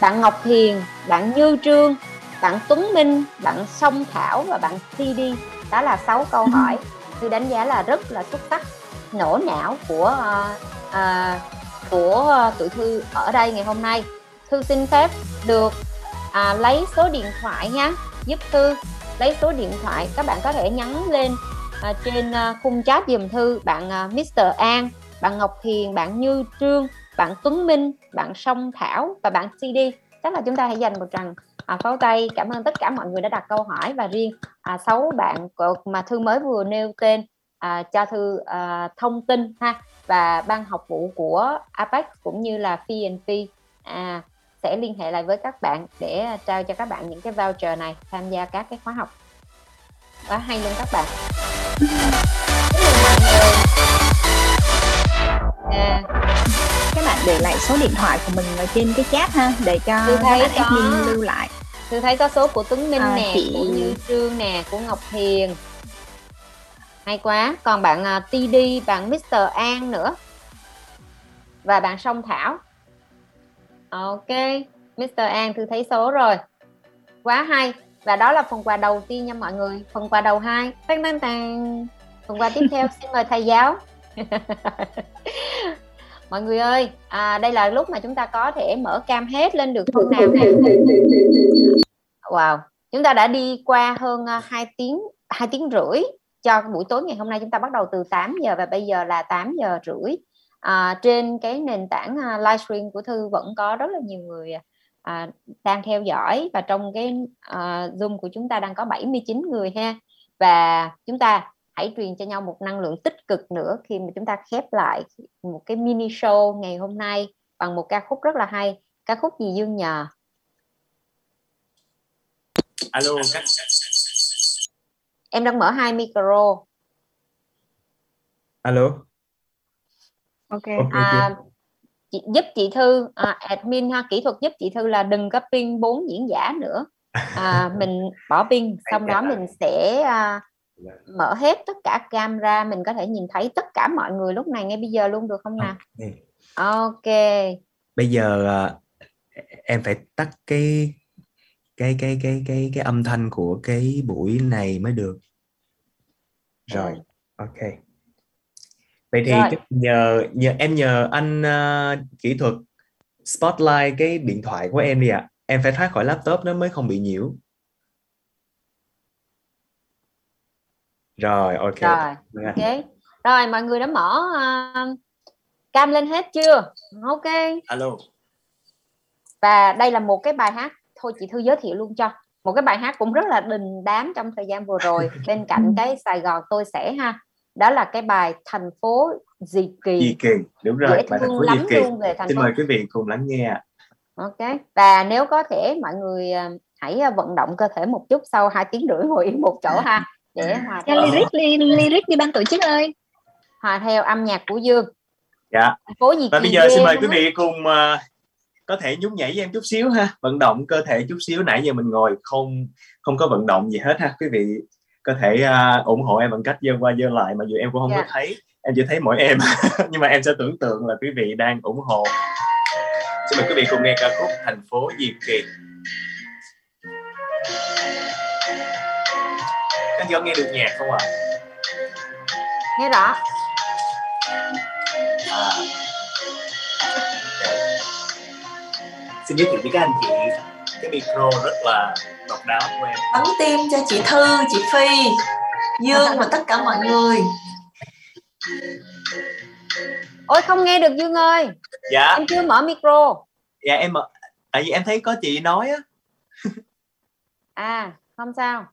Bạn Ngọc Hiền, bạn Như Trương, bạn Tuấn Minh, bạn Song Thảo và bạn xê đê. Đó là sáu câu hỏi tôi đánh giá là rất là xuất sắc, nổ não của uh, uh, của tụi Thư ở đây ngày hôm nay. Thư xin phép được à, lấy số điện thoại nha, giúp Thư lấy số điện thoại. Các bạn có thể nhắn lên à, trên à, khung chat giùm Thư. Bạn à, mít tơ An, bạn Ngọc Hiền, bạn Như Trương, bạn Tuấn Minh, bạn Song Thảo và bạn xê đê. Chắc là chúng ta hãy dành một tràng à, pháo tay. Cảm ơn tất cả mọi người đã đặt câu hỏi. Và riêng à, sáu bạn mà Thư mới vừa nêu tên à, cho Thư à, thông tin ha, và ban học vụ của Apex cũng như là pê and pê à, sẽ liên hệ lại với các bạn để trao cho các bạn những cái voucher này tham gia các cái khóa học. Quá hay luôn các bạn. À, các bạn để lại số điện thoại của mình ở trên cái chat ha, để cho các bạn admin lưu lại. Tôi thấy có số của Tuấn Minh à, nè, chị... của Như Trương nè, của Ngọc Hiền. Hay quá, còn bạn uh, tê đê, bạn mít tơ An nữa. Và bạn Song Thảo. Ok, mít tơ An Thư thấy số rồi. Quá hay. Và đó là phần quà đầu tiên nha mọi người. Phần quà đầu hai. Tang tang tang. Phần quà tiếp theo xin mời thầy giáo. Mọi người ơi, à, đây là lúc mà chúng ta có thể mở cam hết lên được phần nào. Wow, chúng ta đã đi qua hơn hai tiếng, hai tiếng rưỡi. Cho buổi tối ngày hôm nay chúng ta bắt đầu từ tám giờ và bây giờ là tám giờ rưỡi. À, trên cái nền tảng uh, livestream của Thư vẫn có rất là nhiều người uh, đang theo dõi và trong cái uh, Zoom của chúng ta đang có bảy mươi chín người ha. Và chúng ta hãy truyền cho nhau một năng lượng tích cực nữa khi mà chúng ta khép lại một cái mini show ngày hôm nay bằng một ca khúc rất là hay. Ca khúc gì Dương nhờ? Alo. Em đang mở hai micro. Alo. Ok. À, chị, giúp chị Thư, à, admin ha, kỹ thuật giúp chị Thư là đừng có pin bốn diễn giả nữa. À, mình bỏ pin, xong đó mình sẽ à, mở hết tất cả camera, mình có thể nhìn thấy tất cả mọi người lúc này ngay bây giờ luôn được không nào? Ok. Bây giờ à, em phải tắt cái cái cái cái cái cái âm thanh của cái buổi này mới được. Rồi, ok. Vậy thì nhờ nhờ em nhờ anh uh, kỹ thuật spotlight cái điện thoại của em đi ạ. À. Em phải thoát khỏi laptop nó mới không bị nhiễu. Rồi, ok. Rồi, ok. Rồi, mọi người đã mở uh, cam lên hết chưa? Ok. Alo. Và đây là một cái bài hát. Thôi chị Thư giới thiệu luôn cho. Một cái bài hát cũng rất là đình đám trong thời gian vừa rồi. Bên cạnh cái Sài Gòn tôi sẽ ha. đó là cái bài Thành phố Dì Kỳ. Dì Kỳ, đúng rồi, bài Thành phố Dì Kỳ. Về thành xin phố. Mời quý vị cùng lắng nghe. Ok, và nếu có thể mọi người hãy vận động cơ thể một chút sau hai tiếng rưỡi ngồi yên một chỗ ha, để hòa theo lyric li, lyric đi ban tổ chức ơi, hòa theo âm nhạc của Dương. Dạ. Thành phố Dì Kỳ. Và bây giờ xin mời quý vị cùng uh, có thể nhún nhảy với em chút xíu ha, vận động cơ thể chút xíu. Nãy giờ mình ngồi không không có vận động gì hết ha, quý vị có thể uh, ủng hộ em bằng cách giơ qua giơ lại, mà dù em cũng không yeah. có thấy, em chỉ thấy mỗi em nhưng mà em sẽ tưởng tượng là quý vị đang ủng hộ. Xin mời quý vị cùng nghe ca khúc Thành phố Dì Kỳ. Các cháu nghe được nhạc không ạ? À? Nghe rõ. À. Xin giới thiệu với các anh chị cái micro rất là độc đáo của em. Bấm tim cho chị Thư, chị Phi, Dương và tất cả mọi người. Ôi không nghe được Dương ơi. Dạ. Em chưa mở micro. Dạ em mở. Tại vì em thấy có chị nói á. À không sao.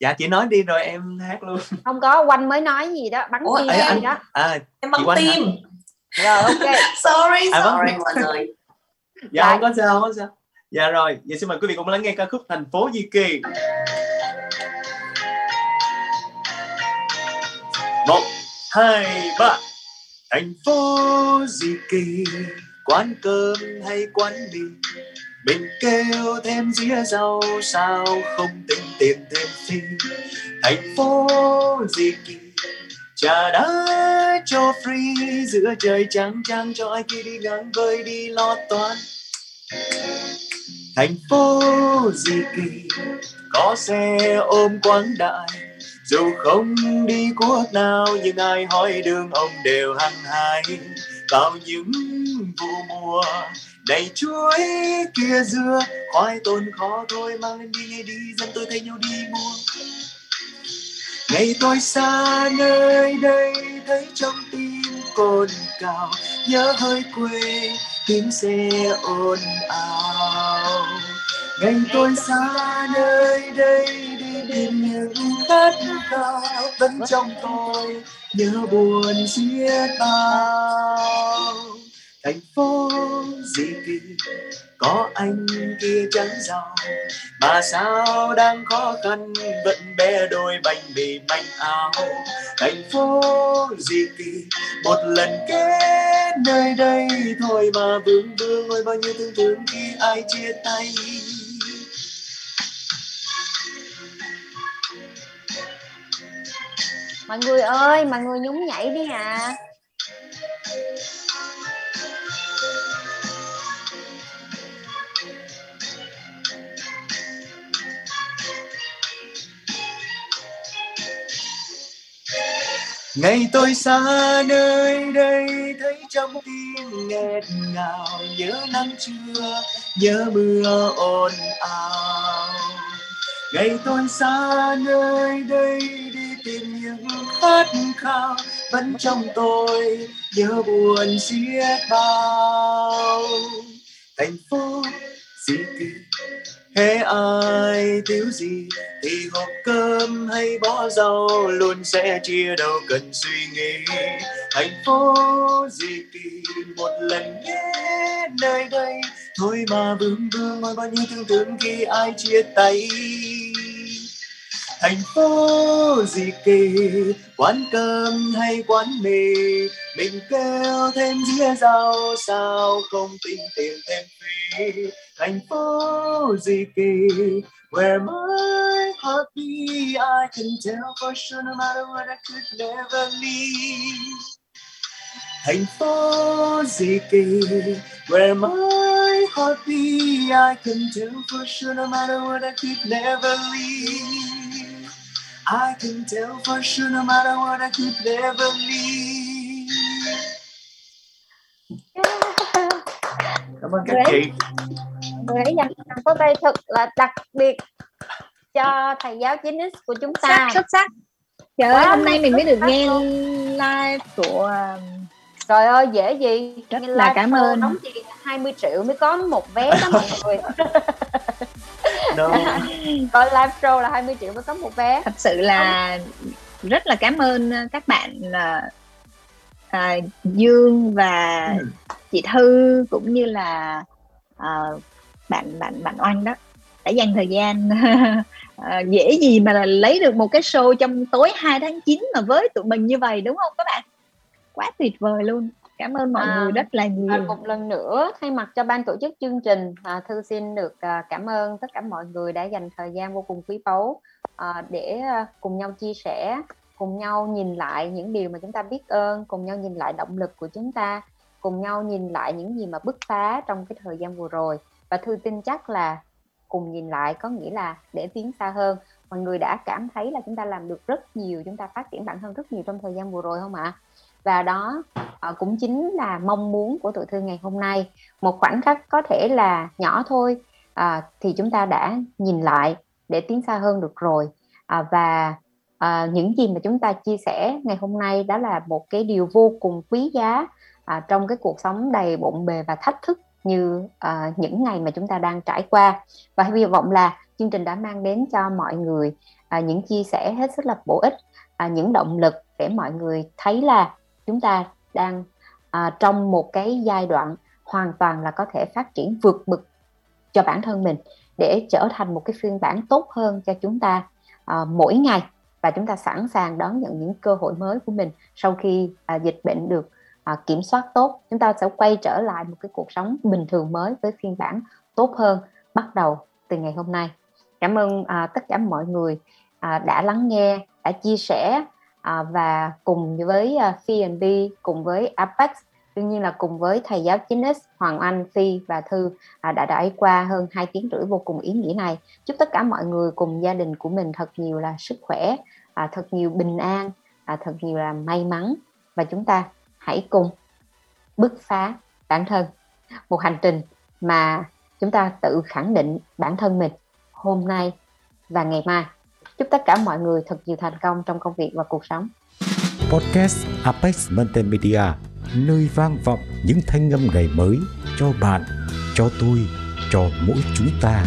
Dạ chị nói đi rồi em hát luôn. Không có, Oanh mới nói gì đó. Bắn tim ấy, anh, gì đó à, em bắn tim hả? Rồi ok. Sorry à, sorry mọi người. Dạ Đại. Không có sao, không có sao. Dạ rồi, vậy xin mời quý vị cùng lắng nghe ca khúc Thành phố Dì Kỳ. Một, hai, ba. Thành phố Dì Kỳ, quán cơm hay quán mì, mình kêu thêm dĩa rau sao không tính tiền thêm phí. Thành phố Dì Kỳ, trà đá cho free, giữa trời trắng trăng cho ai kia đi ngang vơi đi lo toan. Thành phố Dì Kỳ, có xe ôm quảng đại, dù không đi quốc nào nhưng ai hỏi đường ông đều hăng hái. Vào những vụ mùa đầy chuối kia dưa, khoai tồn khó thôi mang lên đi, đi dân tôi thấy nhau đi mua. Ngày tôi xa nơi đây thấy trong tim cồn cào, nhớ hơi quê tiếng xe ồn ào. Ngày tôi xa nơi đây đi tìm những khát khao, vẫn trong tôi nhớ buồn xiết bao. Thành phố Dì Kỳ, có anh kia trắng giàu, mà sao đang khó khăn vẫn bé đôi bánh mì manh áo. Thành phố Dì Kỳ, một lần kết nơi đây thôi mà vương vương ôi bao nhiêu thương thương khi ai chia tay. Mọi người ơi, mọi người nhún nhảy đi hả? Ngày tôi xa nơi đây thấy trong tim nghẹt ngào, nhớ nắng trưa nhớ mưa ồn ào. Ngày tôi xa nơi đây đi tìm những khát khao, vẫn trong tôi nhớ buồn xiết bao. Thành phố Dì Kỳ, thế ai thiếu gì thì hộp cơm hay bó rau luôn sẽ chia đâu cần suy nghĩ. Thành phố Dì Kỳ, một lần ghé nơi đây thôi mà vương vương ôi bao nhiêu thương thương khi ai chia tay. Thành phố Dì Kỳ, quán cơm hay quán mì, mình kêu thêm dĩa rau sao không tính tiền thêm phí. Thành phố Dì Kỳ, where my heart be, I can tell for sure no matter what I could never leave. Thành phố Dì Kỳ, where my heart be, I can tell for sure no matter what I could never leave. I can tell for sure no matter what I could never leave. Cảm ơn các chị. Người hãy dành một pháo tay thật là đặc biệt cho thầy giáo chín x của chúng ta. Xuất sắc. Trời ơi, hôm nay mình mới được nghe live của. Trời ơi, dễ gì. Rất nghe là cảm ơn. Đóng tiền hai mươi triệu mới có một vé đó mọi người. Coi live show là hai mươi triệu mới có một vé. Thật sự là rất là cảm ơn các bạn uh, uh, Dương và ừ. chị Thư cũng như là uh, bạn bạn bạn Oanh đó đã dành thời gian. uh, dễ gì mà lấy được một cái show trong tối hai tháng chín mà với tụi mình như vậy, đúng không các bạn? Quá tuyệt vời luôn. Cảm ơn mọi à, người rất là nhiều. À, một lần nữa thay mặt cho ban tổ chức chương trình, à, Thư xin được à, cảm ơn tất cả mọi người đã dành thời gian vô cùng quý báu à, để à, cùng nhau chia sẻ, cùng nhau nhìn lại những điều mà chúng ta biết ơn, cùng nhau nhìn lại động lực của chúng ta, cùng nhau nhìn lại những gì mà bứt phá trong cái thời gian vừa rồi. Và Thư tin chắc là cùng nhìn lại có nghĩa là để tiến xa hơn. Mọi người đã cảm thấy là chúng ta làm được rất nhiều, chúng ta phát triển bản thân rất nhiều trong thời gian vừa rồi không ạ? Và đó cũng chính là mong muốn của tụi Thư ngày hôm nay. Một khoảnh khắc có thể là nhỏ thôi, à, thì chúng ta đã nhìn lại để tiến xa hơn được rồi. À, và à, những gì mà chúng ta chia sẻ ngày hôm nay đó là một cái điều vô cùng quý giá à, trong cái cuộc sống đầy bộn bề và thách thức như à, những ngày mà chúng ta đang trải qua. Và hy vọng là chương trình đã mang đến cho mọi người à, những chia sẻ hết sức là bổ ích, à, những động lực để mọi người thấy là chúng ta đang à, trong một cái giai đoạn hoàn toàn là có thể phát triển vượt bậc cho bản thân mình để trở thành một cái phiên bản tốt hơn cho chúng ta à, mỗi ngày, và chúng ta sẵn sàng đón nhận những cơ hội mới của mình sau khi à, dịch bệnh được à, kiểm soát tốt. Chúng ta sẽ quay trở lại một cái cuộc sống bình thường mới với phiên bản tốt hơn bắt đầu từ ngày hôm nay. Cảm ơn à, tất cả mọi người à, đã lắng nghe, đã chia sẻ. À, và cùng với uh, P and B, cùng với Apex, đương nhiên là cùng với thầy giáo chín x Hoàng Anh, Phi và Thư à, đã trải qua hơn hai tiếng rưỡi vô cùng ý nghĩa này. Chúc tất cả mọi người cùng gia đình của mình thật nhiều là sức khỏe, à, thật nhiều bình an, à, thật nhiều là may mắn. Và chúng ta hãy cùng bứt phá bản thân, một hành trình mà chúng ta tự khẳng định bản thân mình hôm nay và ngày mai. Chúc tất cả mọi người thật nhiều thành công trong công việc và cuộc sống. Podcast Apex Media, nơi vang vọng những thanh âm ngày mới cho bạn, cho tôi, cho mỗi chúng ta.